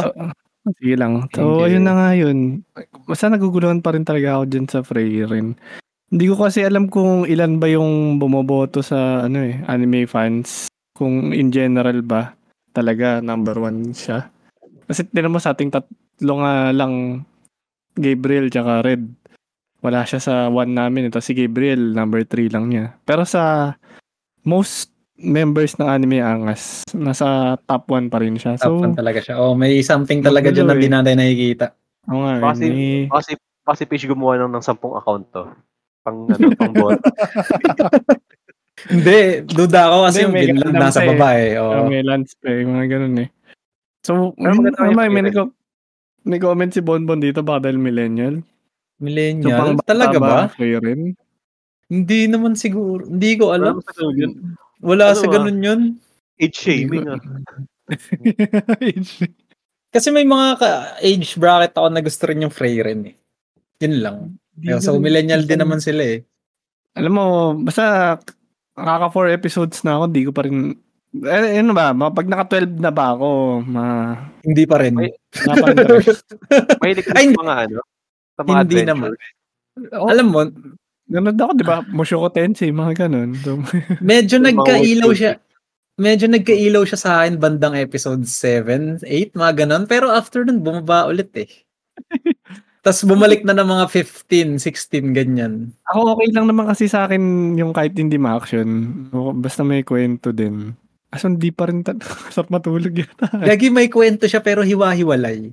Sige lang. So, ayun na nga yun. Basta naguguluhan pa rin talaga ako dyan sa Frieren. Hindi ko kasi alam kung ilan ba yung bumoboto sa anime fans. Kung in general ba talaga number 1 siya. Kasi tinan mo sa ating tatlo nga lang, Gabriel tsaka Red. Wala siya sa 1 namin. Ito si Gabriel, number 3 lang niya. Pero sa most members ng Anime Angas, nasa top 1 pa rin siya. Top 1 talaga siya. Oh, may something talaga dyan na binatay nakikita. Oo nga. Kasi Peach gumawa ng 10 account to. Pang bot. Hindi, duda ako kasi yung Vinland nasa baba eh. Oh. May Lance pa eh, mga ganun eh. So, may comment si Bonbon dito ba dahil millennial? Millennial? So, talaga ba? Frieren? Hindi naman siguro. Hindi ko alam. Wala sa ganun yun. Age shaming ah. Kasi may mga age bracket ako na gusto rin yung Frieren eh. Yun lang. So, millennial din naman sila eh. Alam mo, basta kaka 4 episodes na ako, di ko pa rin. Eh, ano ba? Pag naka 12 na ba ako? Hindi pa rin. May likit mga ano? Sa mga hindi adventure. Naman. Oh, alam mo, ganun ako, di ba? Mushoku Tensei, mga ganun. So, medyo nagkailaw siya. Medyo nagkailaw siya sa akin bandang episode 7, 8, mga ganun. Pero after nun, bumaba ulit eh. Tapos bumalik na ng mga 15, 16, ganyan. Ako okay lang naman kasi sa akin yung kahit hindi ma-action. Basta may kwento din. Aso hindi pa rin sarap matulog yun. Lagi may kwento siya pero hiwa-hiwalay.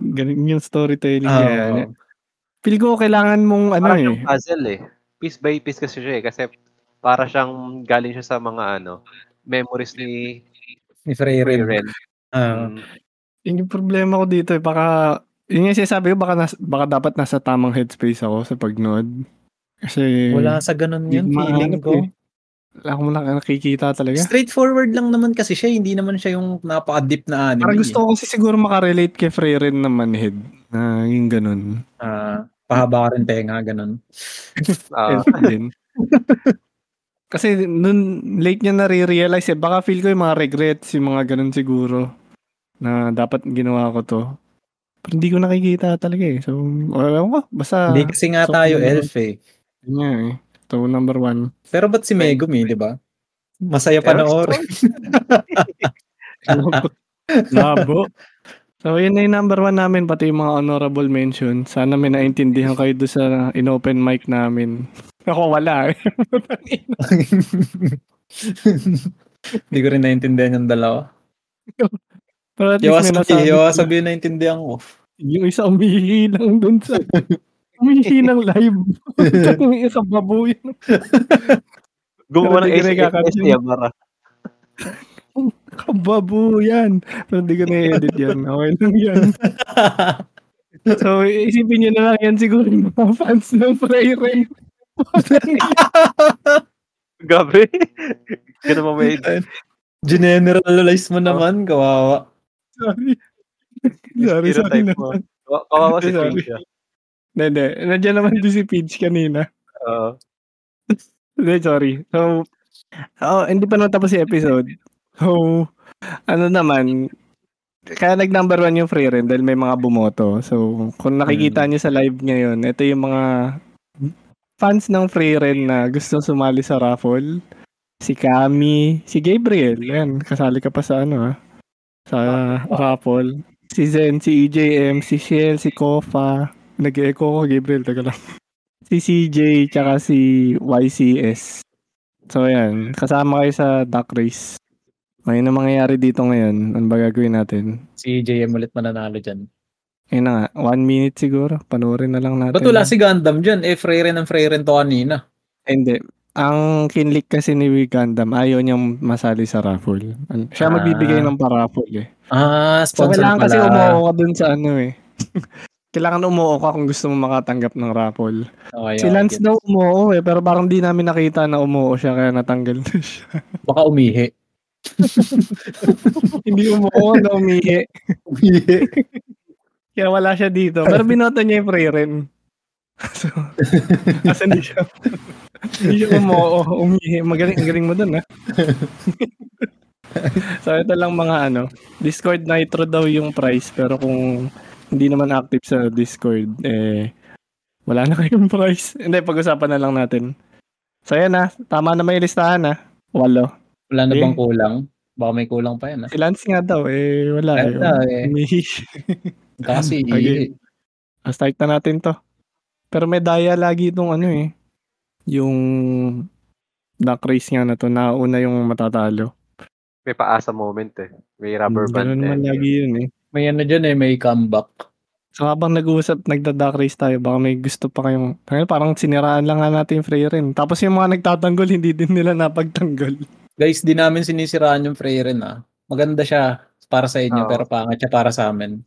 Ganun yung storytelling niya. Pili ko kailangan mong ano eh. Parang puzzle eh. Piece by piece kasi siya eh. Kasi para siyang galing siya sa mga ano memories ni Frieren. Yung problema ko dito eh. Baka yun yung sinasabi ko, baka dapat nasa tamang headspace ako sa pagnood. Kasi wala sa ganun yun, feeling ko. Wala akong nakikita talaga. Straightforward lang naman kasi siya, hindi naman siya yung napaka-deep na anime. Parang gusto ko kasi siguro makarelate kay Frieren naman head. Yung ganun. Pahaba ka rin tenga, ganun. Kasi nun, late niya nare-realize eh, baka feel ko yung mga regrets, yung mga ganun siguro, na dapat ginawa ko to. Pero hindi ko nakikita talaga eh. So, alam ko, basta... Hindi kasi nga tayo elf eh. Yun nga eh. So, number 1. Pero ba't si Megumi, di ba? Masaya pa na oras. Labo. So, yun na yung number 1 namin, pati yung mga honorable mention. Sana may naintindihan kayo doon sa in-open mic namin. Ako, wala eh. Hindi ko rin naintindihan yung dalawa. YOASOBI naintindihan ko. Yung isa umihi lang dun sa... umihi ng live. Yung isa baboy. Gumawa ng SKS niya, Mara. Kababo yan. Pero hindi ko na-edit yan. Okay lang yan. So, isipin nyo na lang yan siguro yung mga fans ng Frieren. Gabi. Ganun mo may edit. Generalize mo naman, kawawa. Sorry naman. Kawawa si Peach. Hindi. Nandiyan naman din si Peach kanina. Oo. Sorry. So, hindi pa natapos si episode. So, ano naman, kaya nag-number 1 yung Frieren dahil may mga bumoto. So, kung nakikita nyo sa live ngayon, ito yung mga fans ng Frieren na gusto sumali sa raffle. Si Kami, si Gabriel, yan, kasali ka pa sa ano sa raffle. Si Zen, si EJM, si Shell, si Kofa, nag-echo ko Gabriel, taga lang. Si CJ, tsaka si YCS. So yan, kasama kayo sa duck race. May na mangyayari dito ngayon, ano ba gagawin natin? Si EJM ulit mananalo dyan. Ayun na nga, 1 minute siguro, panoorin na lang natin. Ba't wala si Gundam dyan? Eh, Frieren ang Frieren to kanina. Hindi. Ang kinlik kasi ni Gundam, ayaw niyang masali sa raffle. Siya magbibigay ng paraffle eh. Sponsor pala. So, kailangan kasi umuho ka dun sa ano eh. Kailangan umuho ka kung gusto mo makatanggap ng raffle. Okay, si Lance daw umuho eh, pero parang di namin nakita na umuho siya, kaya natanggal na siya. Baka umihi. Hindi umuho na umihi. Kaya wala siya dito. Pero binoto niya yung Frieren. So, kasi hindi siya... Hindi siya umihi. Magaling mo dun, ha? So, ito lang mga ano. Discord Nitro daw yung price. Pero kung hindi naman active sa Discord, eh, wala na kayong price. Hindi, pag-usapan na lang natin. So, yan, ha? Tama na may listahan, ha? 8. Wala na bang kulang? Baka may kulang pa yan, ha? Si Lance nga daw, eh. Wala. Umihi. Kasi, okay. Start na natin to. Pero may daya lagi itong ano, eh. Yung Duck race nga na to, nauna yung matatalo. May paasa moment eh. May rubber band. Ganun naman lagi yun eh. May ano dyan eh, may comeback. So habang nag-uusap, nagda-duck race tayo, baka may gusto pa kayong... Parang siniraan lang nga natin yung Frieren. Tapos yung mga nagtatanggol, hindi din nila napagtanggol. Guys, di namin sinisiraan yung Frieren ah. Maganda siya para sa inyo, pero pangat siya para sa amin.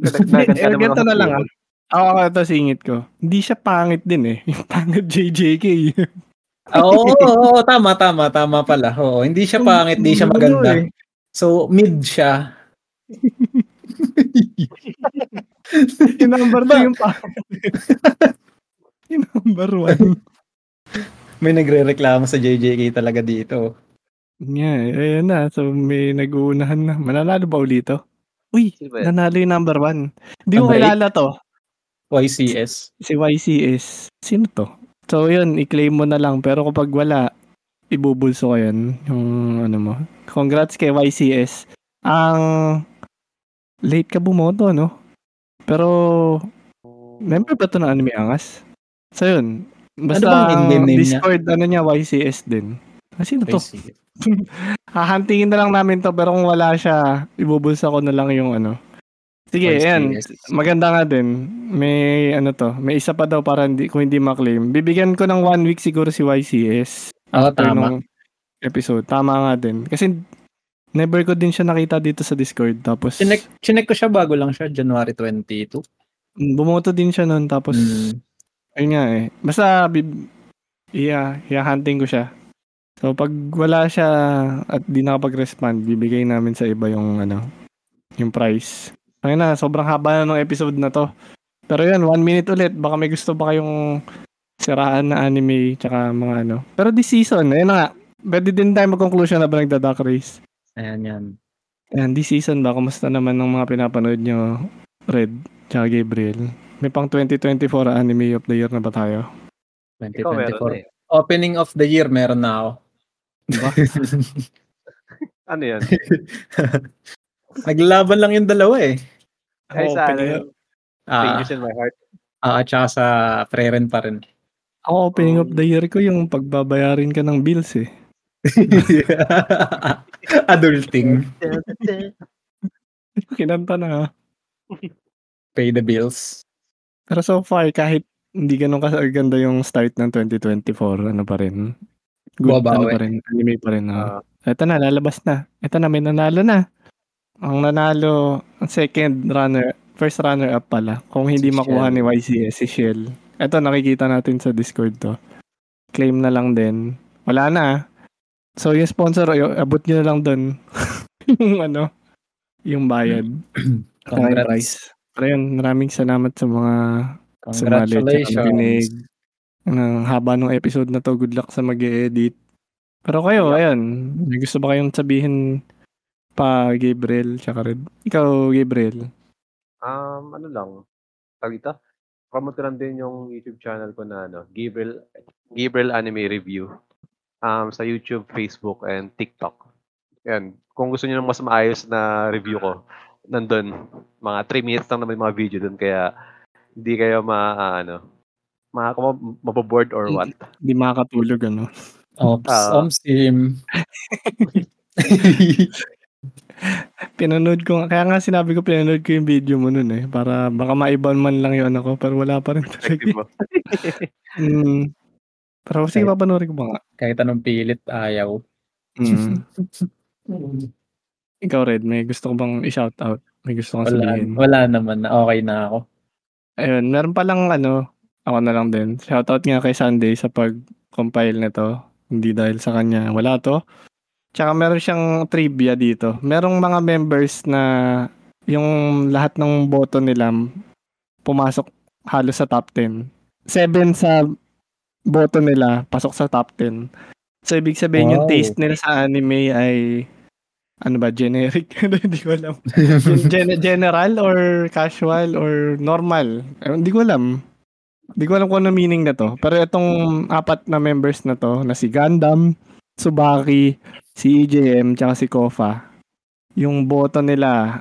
Ganito na lang ah. Oo, ito singit ko. Hindi siya pangit din eh. Yung pangit JJK. Oo, tama pala. Oo, hindi siya pangit, hindi siya maganda. So, mid siya. Yung number 2 yung pangit. Yung number 1. May nagre-reklamo sa JJK talaga dito. Yeah, ayan na. So, may nag-uunahan na. Mananalo ba ulito? Uy, nanalo yung number 1. Hindi ko kilala to. YCS. Si YCS. Sino to? So, yun. I-claim mo na lang. Pero kapag wala, ibubulso ko yun. Yung ano mo. Congrats kay YCS. Ang... late ka bumoto, no? Pero... member ba ito ng Anime Angas? So, yun. Basta ano bang Discord, niya? Ano niya, YCS din. Sino to? Hahantingin na lang namin to. Pero kung wala siya, ibubulso ko na lang yung ano. Sige, yan. Maganda nga din. May ano to, may isa pa daw para hindi, kung hindi maklaim. Bibigyan ko ng 1 week siguro si YCS. Tama. Episode. Tama nga din. Kasi never ko din siya nakita dito sa Discord. Tapos chinek ko siya bago lang siya, January 22. Bumoto din siya noon tapos ayun nga eh. Basta hunting ko siya. So pag wala siya at di nakapag-respond, bibigay namin sa iba yung ano, yung prize. Ayun na, sobrang haba na ng episode na to. Pero yun, 1 minute ulit. Baka may gusto pa kayong siraan na anime tsaka mga ano. Pero this season, ayun na nga. Pwede din tayo mag-conclusion na ba nagda-duck race? Ayan yan. Ayan, this season ba? Kumusta naman ng mga pinapanood nyo, Red tsaka Gabriel? May pang 2024 anime of the year na ba tayo? 2024. Opening of the year meron na ako. Diba? Ano yan? Naglaban lang yung dalawa eh. Ay, oh, sa Fingers in My Heart. At saka sa Frieren pa rin. Ako, opening of the year ko yung pagbabayarin ka ng bills eh. Adulting. Kinanta na ha. Pay the bills. Pero so far, kahit hindi ganun kasaganda yung start ng 2024, ano pa rin. Good, ano pa rin. Anime pa rin. Eto na, lalabas na. Eto na, may nanalo na. Ang nanalo, ang first runner-up pala. Kung hindi si makuha Shell. Ni YCS, si Shell. Ito, nakikita natin sa Discord to. Claim na lang din. Wala na. So, yung sponsor, abot nyo na lang dun. Yung ano, yung bayad. Congrats. Pero yun, maraming salamat sa mga congratulations. Ang haba ng episode na to. Good luck sa mag-e-edit. Pero kayo, ayan. May gusto ba kayong sabihin pa Gabriel tsaka Red? Ikaw, Gabriel. Ano lang. Tagita. Promote ko lang din yung YouTube channel ko na ano, Gabriel Anime Review. Sa YouTube, Facebook, and TikTok. Yan. Kung gusto niyo ng mas maayos na review ko, nandun. Mga 3 minutes lang naman mga video dun. Kaya, hindi kayo mapaboard or what. Hindi makakatulog, ano? Sim. Pinanood ko yung video mo nun eh, para baka maiban man lang yun ako, pero wala pa rin talaga. Pero sige, papanoorin ko ba nga? Kahit anong pilit, ayaw. Ikaw Red, may gusto ko bang i-shout out? May gusto kong sabihin? Wala naman, okay na ako. Ayun, meron palang ako na lang din, shout out nga kay Sunday sa pag-compile nito. Hindi dahil sa kanya, wala to. Tsaka meron siyang trivia dito. Merong mga members na yung lahat ng boto nila pumasok halos sa top 10. 7 sa boto nila pasok sa top 10. So, ibig sabihin yung taste nila sa anime ay generic? Hindi ko alam. General or casual or normal? Hindi ko alam. Hindi ko alam kung ano meaning na to. Pero itong 4 na members na to na si Gundam, Tsubaki, si EJM, tsaka si Kofa, yung boto nila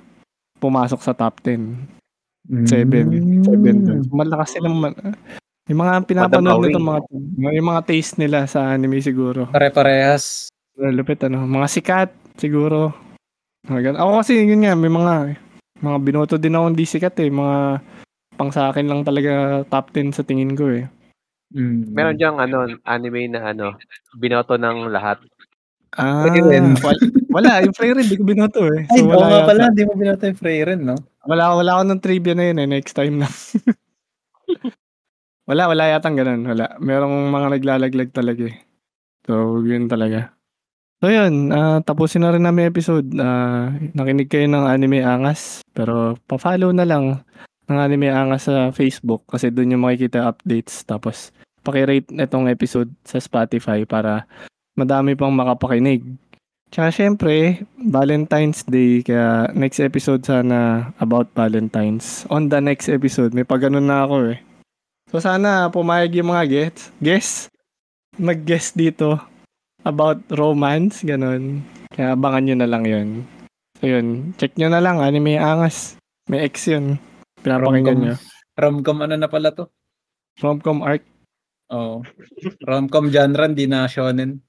pumasok sa top 10. 7. Malakas silang Yung mga pinapanood nito, yung mga taste nila sa anime siguro. Pare-parehas. Lupit ano, mga sikat siguro. Ako kasi yun nga, may mga binoto din ako hindi sikat eh. Mga pang sa akin lang talaga top 10 sa tingin ko eh. Mm. Meron diyang anime na binoto ng lahat. Ah, Frieren. Wala, yung Frieren hindi ko binoto eh. So, ay, wala nga pala, hindi mo binoto yung Frieren, no? Wala ako ng trivia na yun eh, next time na. wala yatang ganun, wala. Merong mga naglalaglag talaga eh. So, yun talaga. So, yun, tapusin na rin namin episode. Nakinig kayo ng Anime Angas, pero pa-follow na lang ng Anime Angas sa Facebook kasi doon yung makikita updates. Tapos, pakirate itong episode sa Spotify para madami pang makapakinig. Tsaka syempre, Valentine's Day. Kaya next episode sana about Valentine's. On the next episode. May pag-anon na ako eh. So sana pumayag yung mga guests. Mag-guest dito about romance. Ganon. Kaya abangan nyo na lang yun. So yun. Check nyo na lang. Anime Angas. May X yun. Pinapakinggan nyo. Romcom na pala to? Romcom arc. Oo. Oh. Romcom genre. Hindi na shonen.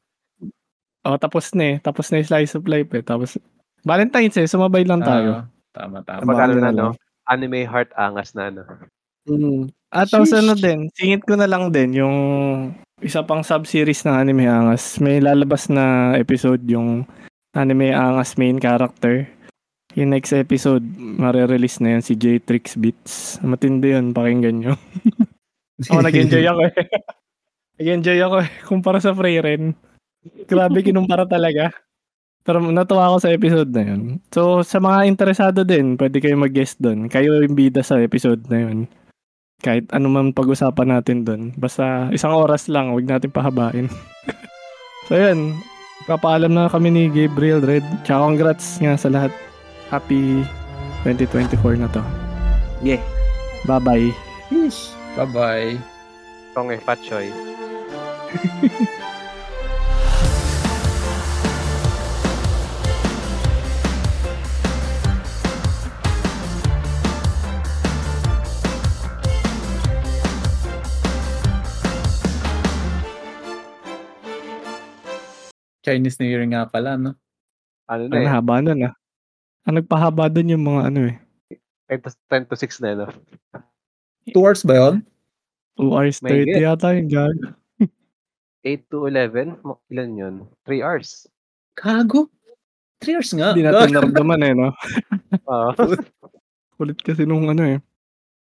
Oh, tapos na yung slice of life eh. Tapos Valentine's eh, sumabay lang tayo. Tama. Magkano na Anime Heart Angas na At tapos din, singit ko na lang din yung isa pang sub-series ng Anime Angas. May lalabas na episode yung Anime Angas main character. Yung next episode, mare-release na yun si J-Trix Beats. Matindi yun, pakinggan nyo. Ako nag-enjoy ako eh. Kumpara sa Frieren. Grabe, kinumpara talaga. Pero natuwa ako sa episode na yun. So, sa mga interesado din, pwede kayo mag-guest doon. Kayo yung bida sa episode na yun. Kahit anuman pag-usapan natin doon. Basta isang oras lang, huwag natin pahabain. So, yun. Papaalam na kami ni Gabriel Red. Tsaka congrats nga sa lahat. Happy 2024 na to. Yeah. Bye-bye. Peace. Bye-bye. Tonge Pachoy. Chinese New Year nga pala, no? Ang haba nun, ah. Ang nagpahaba dun yung mga eh. 10 to 6 na, no? 2 hours ba yun? 2 hours 30 yata yung gag. 8 to 11? Ilan yun? 3 hours. Kago? 3 hours nga. Hindi natin naramdaman, no? Kulit kasi nung eh.